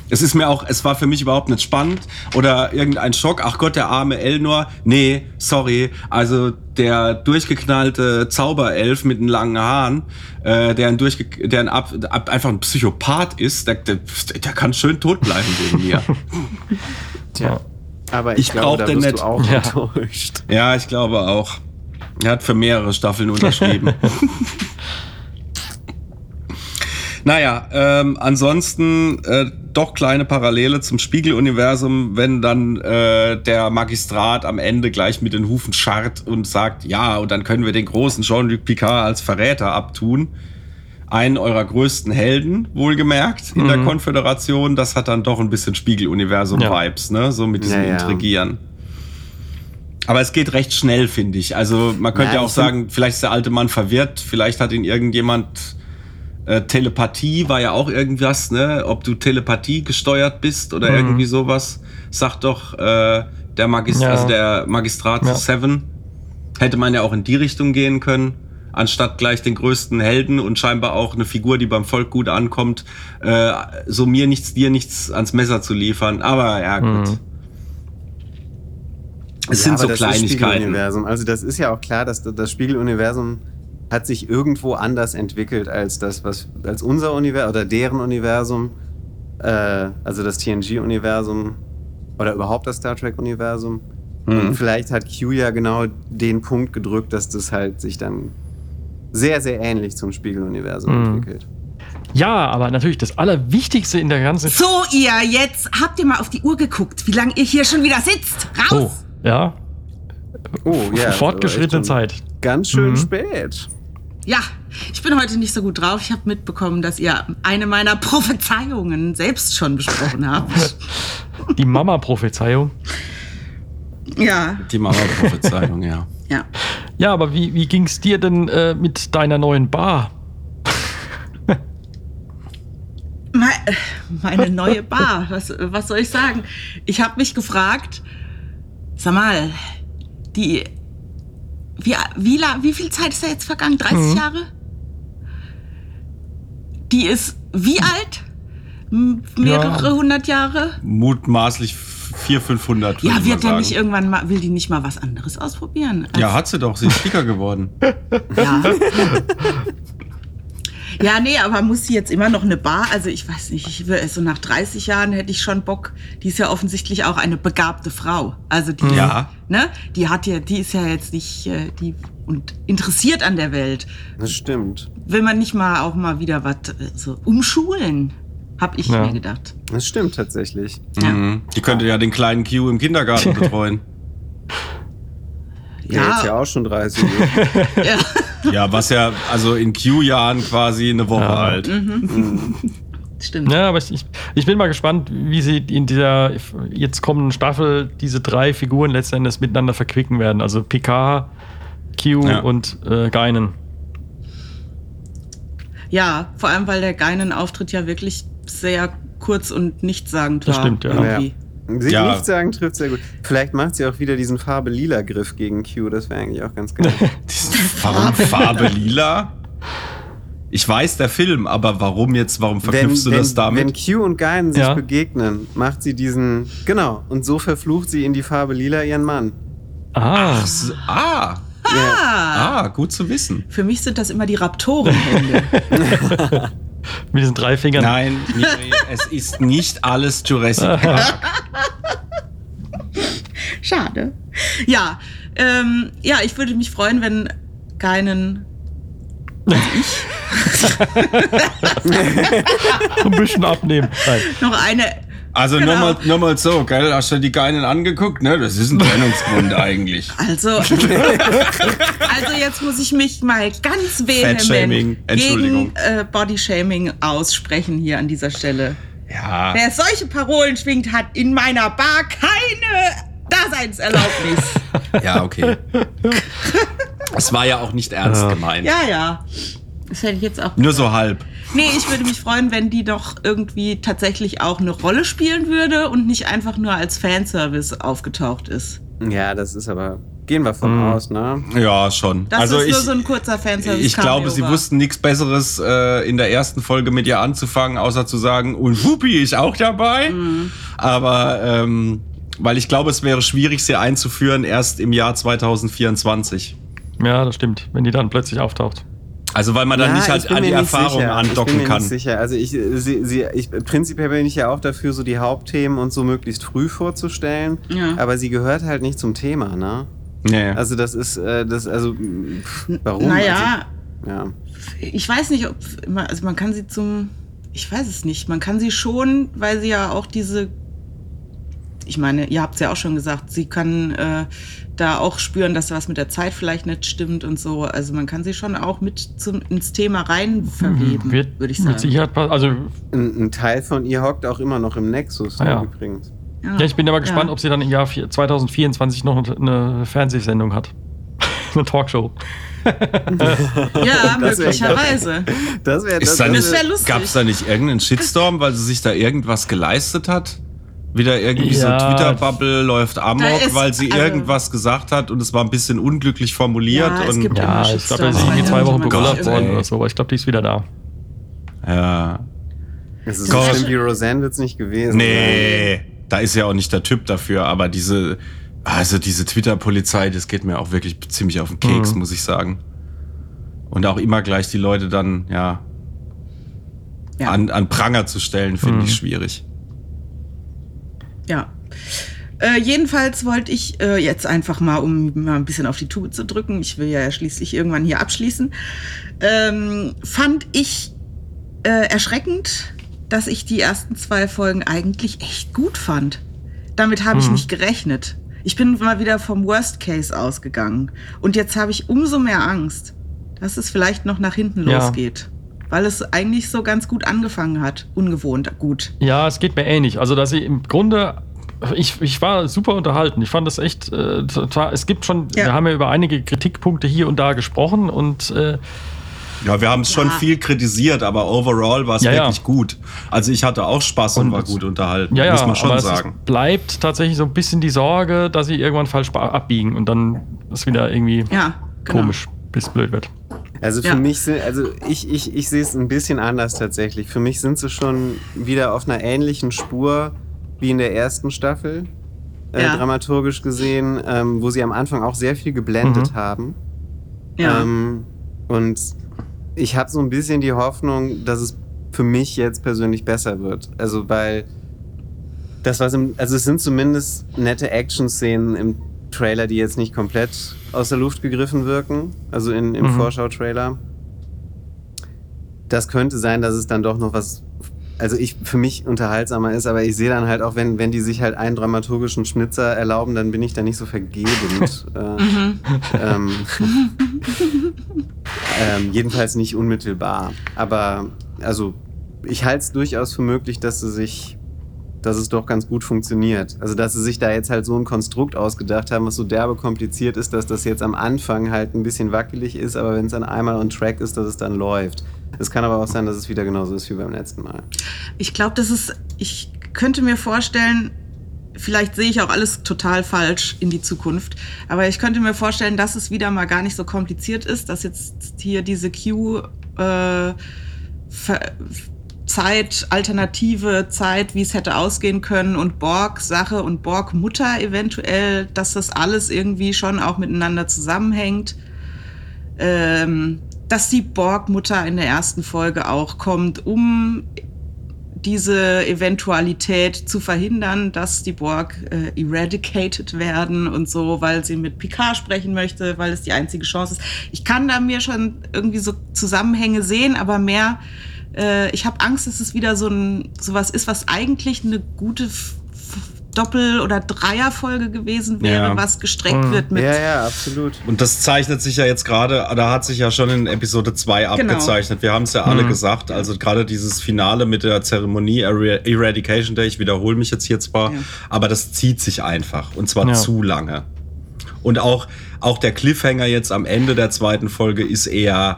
Es war für mich überhaupt nicht spannend oder irgendein Schock. Ach Gott, der arme Elnor. Nee, sorry. Also der durchgeknallte Zauberelf mit den langen Haaren, der einfach ein Psychopath ist, der kann schön tot bleiben wegen mir. Tja, aber ich glaube, da bist du auch enttäuscht. Ja, ich glaube auch. Er hat für mehrere Staffeln unterschrieben. Naja, ansonsten doch kleine Parallele zum Spiegeluniversum, wenn dann der Magistrat am Ende gleich mit den Hufen scharrt und sagt, ja, und dann können wir den großen Jean-Luc Picard als Verräter abtun. Einen eurer größten Helden, wohlgemerkt, in der Konföderation. Das hat dann doch ein bisschen Spiegeluniversum-Vibes, ne? So mit diesem Intrigieren. Aber es geht recht schnell, finde ich. Also man könnte ja auch sagen, vielleicht ist der alte Mann verwirrt, vielleicht hat ihn irgendjemand... Telepathie war ja auch irgendwas, ne? Ob du Telepathie gesteuert bist oder irgendwie sowas, sagt doch der Magistrat Seven. Hätte man ja auch in die Richtung gehen können, anstatt gleich den größten Helden und scheinbar auch eine Figur, die beim Volk gut ankommt, so mir nichts, dir nichts ans Messer zu liefern. Aber ja, gut. Es sind so Kleinigkeiten. Also das ist ja auch klar, dass das Spiegeluniversum hat sich irgendwo anders entwickelt als das, als unser Universum oder deren Universum, also das TNG-Universum oder überhaupt das Star Trek-Universum. Und vielleicht hat Q ja genau den Punkt gedrückt, dass das halt sich dann sehr, sehr ähnlich zum Spiegeluniversum entwickelt. Ja, aber natürlich das Allerwichtigste in der ganzen... So, ihr, jetzt habt ihr mal auf die Uhr geguckt, wie lange ihr hier schon wieder sitzt. Raus! Oh, ja. Oh, ja. Fortgeschrittene Zeit. Ganz schön spät. Ja, ich bin heute nicht so gut drauf. Ich habe mitbekommen, dass ihr eine meiner Prophezeiungen selbst schon besprochen habt. Die Mama-Prophezeiung? Ja. Die Mama-Prophezeiung, ja. Ja, aber wie ging es dir denn mit deiner neuen Bar? Meine neue Bar, was soll ich sagen? Ich habe mich gefragt, sag mal, wie viel Zeit ist da jetzt vergangen? 30 Jahre? Die ist wie alt? Mehrere 100 Jahre? Mutmaßlich 400, 500. Ja, wird denn nicht irgendwann mal, will die nicht mal was anderes ausprobieren? Ja, hat sie doch. Sie ist dicker geworden. Ja. Ja, nee, aber muss sie jetzt immer noch eine Bar? Also ich weiß nicht, so nach 30 Jahren hätte ich schon Bock. Die ist ja offensichtlich auch eine begabte Frau. Also die, ja, ne, die hat ja, die ist ja jetzt nicht die und interessiert an der Welt. Das stimmt. Will man nicht mal auch mal wieder was so umschulen? Hab ich mir gedacht. Das stimmt tatsächlich. Ja. Mhm. Die könnte ja den kleinen Q im Kindergarten betreuen. Ja, ja, jetzt ja auch schon 30. Ja. Ja, was ja also in Q-Jahren quasi eine Woche alt. Mhm. Mhm. Stimmt. Ja, aber ich bin mal gespannt, wie sie in dieser jetzt kommenden Staffel diese drei Figuren letzten Endes miteinander verquicken werden. Also Picard, Q und Guinan. Ja, vor allem, weil der Guinan-Auftritt ja wirklich sehr kurz und nichtssagend war. Das stimmt, ja. Sie nicht sagen, trifft sehr gut. Vielleicht macht sie auch wieder diesen Farbe-Lila-Griff gegen Q. Das wäre eigentlich auch ganz geil. Warum Farbe-Lila? Ich weiß, der Film, aber warum jetzt? Warum verknüpfst du das damit? Wenn Q und Guinan sich begegnen, macht sie diesen... Genau. Und so verflucht sie in die Farbe-Lila ihren Mann. Ah. Ach, gut zu wissen. Für mich sind das immer die Raptorenhände. Mit diesen drei Fingern. Nein, es ist nicht alles Jurassic Park. Schade. Ja, ich würde mich freuen, wenn Guinan. Ein bisschen abnehmen. Nein. Noch eine. Also nochmal so, gell? Hast du die Guinan angeguckt? Ne? Das ist ein Trennungsgrund eigentlich. Also jetzt muss ich mich mal ganz vehement gegen Bodyshaming aussprechen hier an dieser Stelle. Ja. Wer solche Parolen schwingt, hat in meiner Bar keine Daseinserlaubnis. Ja, okay. Es war ja auch nicht ernst gemeint. Ja. Das hätte ich jetzt auch nur so halb. Nee, ich würde mich freuen, wenn die doch irgendwie tatsächlich auch eine Rolle spielen würde und nicht einfach nur als Fanservice aufgetaucht ist. Ja, das ist aber... Gehen wir von aus, ne? Ja, schon. Das also ist nur so ein kurzer Fanservice. Ich glaube, sie wussten nichts Besseres in der ersten Folge mit ihr anzufangen, außer zu sagen, und Whoopi ist auch dabei. Mhm. Aber... weil ich glaube, es wäre schwierig, sie einzuführen erst im Jahr 2024. Ja, das stimmt, wenn die dann plötzlich auftaucht. Also weil man dann nicht halt an die Erfahrung andocken kann. Ich bin mir nicht sicher. Also prinzipiell bin ich ja auch dafür, so die Hauptthemen und so möglichst früh vorzustellen. Ja. Aber sie gehört halt nicht zum Thema, ne? Nee. Also das ist, warum? Naja, also, ich weiß nicht, man kann sie ich weiß es nicht, man kann sie schon, weil sie ja auch ich meine, ihr habt es ja auch schon gesagt, sie kann da auch spüren, dass was mit der Zeit vielleicht nicht stimmt und so. Also man kann sie schon auch mit ins Thema rein verweben, würde ich sagen. Ein Teil von ihr hockt auch immer noch im Nexus übrigens. Ja, ich bin aber gespannt, ob sie dann im Jahr 2024 noch eine Fernsehsendung hat. Eine Talkshow. Ja, möglicherweise. Das wäre lustig. Gab es da nicht irgendeinen Shitstorm, weil sie sich da irgendwas geleistet hat? Wieder irgendwie so Twitter-Bubble läuft amok, weil sie irgendwas gesagt hat und es war ein bisschen unglücklich formuliert. Ja, es gibt ich glaube, sie ist irgendwie 2 Wochen bekollert worden oder so, aber ich glaube, die ist wieder da. Ja. Es ist so schlimm wie Roseanne wird es nicht gewesen. Nee, da ist ja auch nicht der Typ dafür, aber diese Twitter-Polizei, das geht mir auch wirklich ziemlich auf den Keks, muss ich sagen. Und auch immer gleich die Leute dann, an Pranger zu stellen, finde ich schwierig. Ja. Jedenfalls wollte ich jetzt einfach mal, um mal ein bisschen auf die Tube zu drücken, ich will ja schließlich irgendwann hier abschließen, fand ich erschreckend, dass ich die ersten 2 Folgen eigentlich echt gut fand. Damit habe ich nicht gerechnet. Ich bin mal wieder vom Worst Case ausgegangen. Und jetzt habe ich umso mehr Angst, dass es vielleicht noch nach hinten losgeht. Weil es eigentlich so ganz gut angefangen hat. Ungewohnt gut. Ja, es geht mir ähnlich. Also, dass sie im Grunde... Ich war super unterhalten. Ich fand das echt... es gibt schon... Ja. Wir haben ja über einige Kritikpunkte hier und da gesprochen und... wir haben es schon viel kritisiert, aber overall war es wirklich gut. Also ich hatte auch Spaß und war gut unterhalten, muss man schon sagen. Es bleibt tatsächlich so ein bisschen die Sorge, dass sie irgendwann falsch abbiegen und dann ist wieder irgendwie komisch, bis blöd wird. Also für mich sind, also ich sehe es ein bisschen anders tatsächlich. Für mich sind sie schon wieder auf einer ähnlichen Spur wie in der ersten Staffel, dramaturgisch gesehen, wo sie am Anfang auch sehr viel geblendet haben. Ja. Und ich habe so ein bisschen die Hoffnung, dass es für mich jetzt persönlich besser wird. Also, weil das, was im, also es sind zumindest nette Action-Szenen im Trailer, die jetzt nicht komplett aus der Luft gegriffen wirken, also im Vorschau-Trailer. Das könnte sein, dass es dann doch noch was, also für mich unterhaltsamer ist, aber ich sehe dann halt auch, wenn die sich halt einen dramaturgischen Schnitzer erlauben, dann bin ich da nicht so vergebend. Jedenfalls nicht unmittelbar. Aber also ich halte es durchaus für möglich, dass es doch ganz gut funktioniert. Also dass sie sich da jetzt halt so ein Konstrukt ausgedacht haben, was so derbe kompliziert ist, dass das jetzt am Anfang halt ein bisschen wackelig ist, aber wenn es dann einmal on track ist, dass es dann läuft. Es kann aber auch sein, dass es wieder genauso ist wie beim letzten Mal. Ich glaube, ich könnte mir vorstellen, vielleicht sehe ich auch alles total falsch in die Zukunft, aber ich könnte mir vorstellen, dass es wieder mal gar nicht so kompliziert ist, dass jetzt hier diese alternative Zeit, wie es hätte ausgehen können, und Borg-Sache und Borg-Mutter eventuell, dass das alles irgendwie schon auch miteinander zusammenhängt. Dass die Borg-Mutter in der ersten Folge auch kommt, um diese Eventualität zu verhindern, dass die Borg eradicated werden und so, weil sie mit Picard sprechen möchte, weil es die einzige Chance ist. Ich kann da mir schon irgendwie so Zusammenhänge sehen, aber mehr, ich habe Angst, dass es wieder sowas ist, was eigentlich eine gute Doppel- oder Dreierfolge gewesen wäre, was gestreckt wird mit. Ja, absolut. Und das zeichnet sich ja jetzt gerade, da hat sich ja schon in Episode 2 abgezeichnet. Wir haben es ja alle gesagt, also gerade dieses Finale mit der Zeremonie Eradication Day, ich wiederhole mich jetzt hier zwar, aber das zieht sich einfach und zwar zu lange. Und auch der Cliffhanger jetzt am Ende der zweiten Folge ist eher,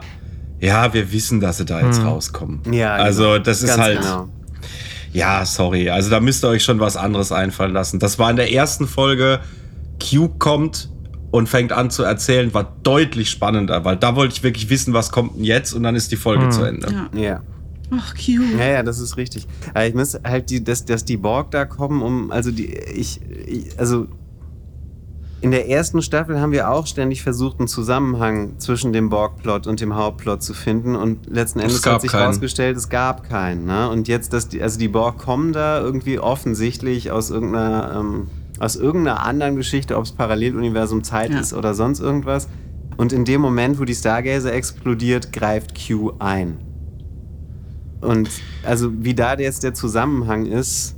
wir wissen, dass sie da jetzt rauskommen. Ja, also das ist halt... Genau. Ja, sorry, also da müsst ihr euch schon was anderes einfallen lassen. Das war in der ersten Folge, Q kommt und fängt an zu erzählen, war deutlich spannender, weil da wollte ich wirklich wissen, was kommt denn jetzt, und dann ist die Folge zu Ende. Ja. Ach, Q. Ja, das ist richtig. Aber ich muss halt, dass die Borg da kommen, in der ersten Staffel haben wir auch ständig versucht, einen Zusammenhang zwischen dem Borg-Plot und dem Hauptplot zu finden, und letzten Endes hat sich herausgestellt, es gab keinen. Ne? Und jetzt, die Borg kommen da irgendwie offensichtlich aus irgendeiner anderen Geschichte, ob es Paralleluniversum, Zeit ist oder sonst irgendwas. Und in dem Moment, wo die Stargazer explodiert, greift Q ein. Und also wie da jetzt der Zusammenhang ist,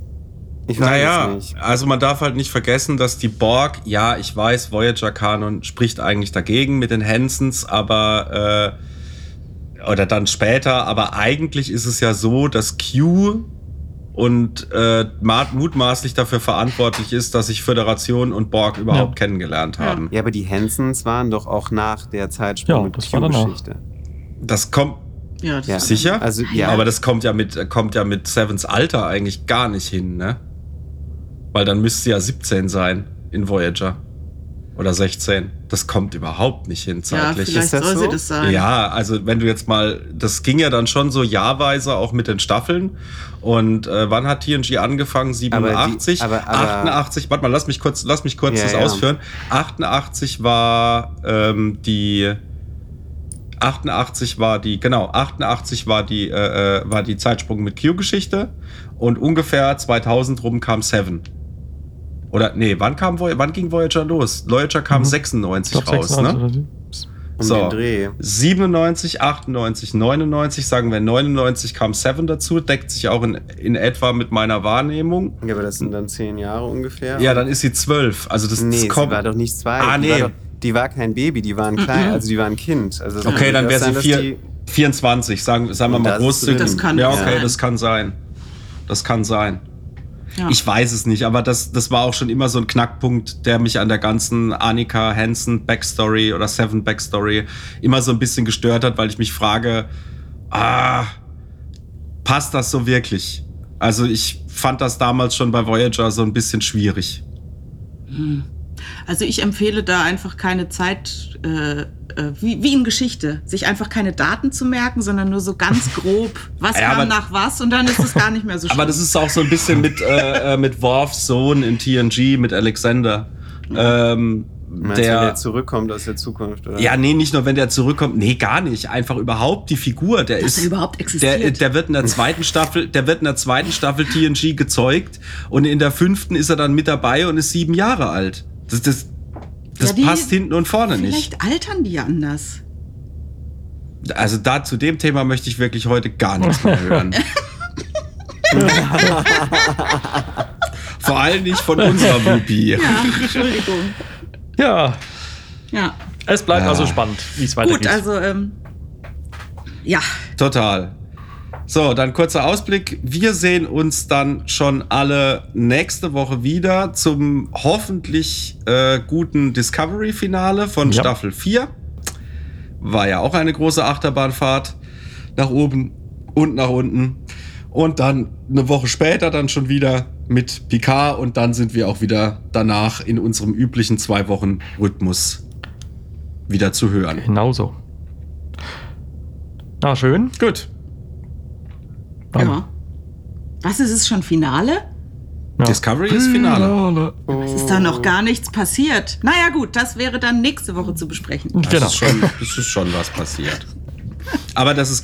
ich weiß es nicht. Also man darf halt nicht vergessen, dass die Borg, ich weiß, Voyager-Kanon spricht eigentlich dagegen mit den Hansons, aber oder dann später, aber eigentlich ist es ja so, dass Q und mutmaßlich dafür verantwortlich ist, dass sich Föderation und Borg überhaupt kennengelernt haben. Ja, aber die Hansons waren doch auch nach der Zeitsprung mit Q-Geschichte. Das kommt... Ja, das ist sicher? Also, aber das kommt ja mit Sevens Alter eigentlich gar nicht hin, ne? Weil dann müsste sie ja 17 sein in Voyager. Oder 16. Das kommt überhaupt nicht hin zeitlich. Ja, vielleicht soll sie das sein. Ja, also wenn du jetzt mal, das ging ja dann schon so jahrweise auch mit den Staffeln. Und wann hat TNG angefangen? 87? 88, warte mal, lass mich kurz ausführen. 88 war die Zeitsprung mit Q-Geschichte, und ungefähr 2000 rum kam Seven. Oder nee, wann ging Voyager los? Voyager kam 96 raus, 96, ne? So, 97, 98, 99, sagen wir 99 kam Seven dazu, deckt sich auch in etwa mit meiner Wahrnehmung. Ja, aber das sind dann 10 Jahre ungefähr. Ja, dann ist sie 12. Also das kommt, sie war doch nicht 2. Ah, nee. Die war kein Baby, die waren klein, also die waren Kind. Also okay, dann wäre sie 24, sagen wir mal großzügig. Das kann sein. Das kann sein. Ja. Ich weiß es nicht, aber das war auch schon immer so ein Knackpunkt, der mich an der ganzen Annika Hansen Backstory oder Seven Backstory immer so ein bisschen gestört hat, weil ich mich frage, passt das so wirklich? Also ich fand das damals schon bei Voyager so ein bisschen schwierig. Hm. Also ich empfehle da einfach keine Zeit, wie in Geschichte, sich einfach keine Daten zu merken, sondern nur so ganz grob, was kam nach was, und dann ist es gar nicht mehr so schlimm. Aber das ist auch so ein bisschen mit Worfs Sohn in TNG, mit Alexander. Meinst du, wenn der zurückkommt aus der Zukunft, oder? Ja, nee, nicht nur, wenn der zurückkommt. Nee, gar nicht. Einfach überhaupt die Figur. Der ist, überhaupt existiert. Der wird in der zweiten Staffel, TNG gezeugt. Und in der fünften ist er dann mit dabei und ist 7 Jahre alt. Das ja, passt hinten und vorne nicht. Vielleicht altern die ja anders. Also da zu dem Thema möchte ich wirklich heute gar nichts mehr hören. Vor allem nicht von unserer Whoopi. Ja, Entschuldigung. Ja. Es bleibt also spannend, wie es weitergeht. Gut, also, ja. Total. So, dann kurzer Ausblick. Wir sehen uns dann schon alle nächste Woche wieder zum hoffentlich guten Discovery-Finale von Staffel 4. War ja auch eine große Achterbahnfahrt nach oben und nach unten. Und dann eine Woche später dann schon wieder mit Picard. Und dann sind wir auch wieder danach in unserem üblichen 2-Wochen-Rhythmus wieder zu hören. Genauso. Na, schön. Gut. Ja. Was ist es schon? Finale? Ja. Discovery ist Finale. Oh. Es ist da noch gar nichts passiert. Naja gut, das wäre dann nächste Woche zu besprechen. Genau. Es ist schon was passiert. Aber das ist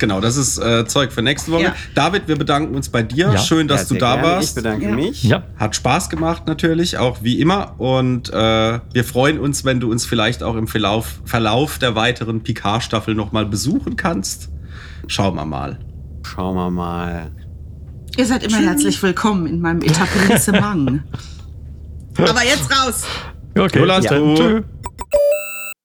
Zeug für nächste Woche. Ja. David, wir bedanken uns bei dir. Ja. Schön, dass du da warst. Ich bedanke mich. Ja. Hat Spaß gemacht natürlich, auch wie immer. Und wir freuen uns, wenn du uns vielleicht auch im Verlauf der weiteren Picard-Staffel nochmal besuchen kannst. Schauen wir mal. Ihr seid immer herzlich willkommen in meinem Etablissement. Aber jetzt raus. Okay. Tschüss.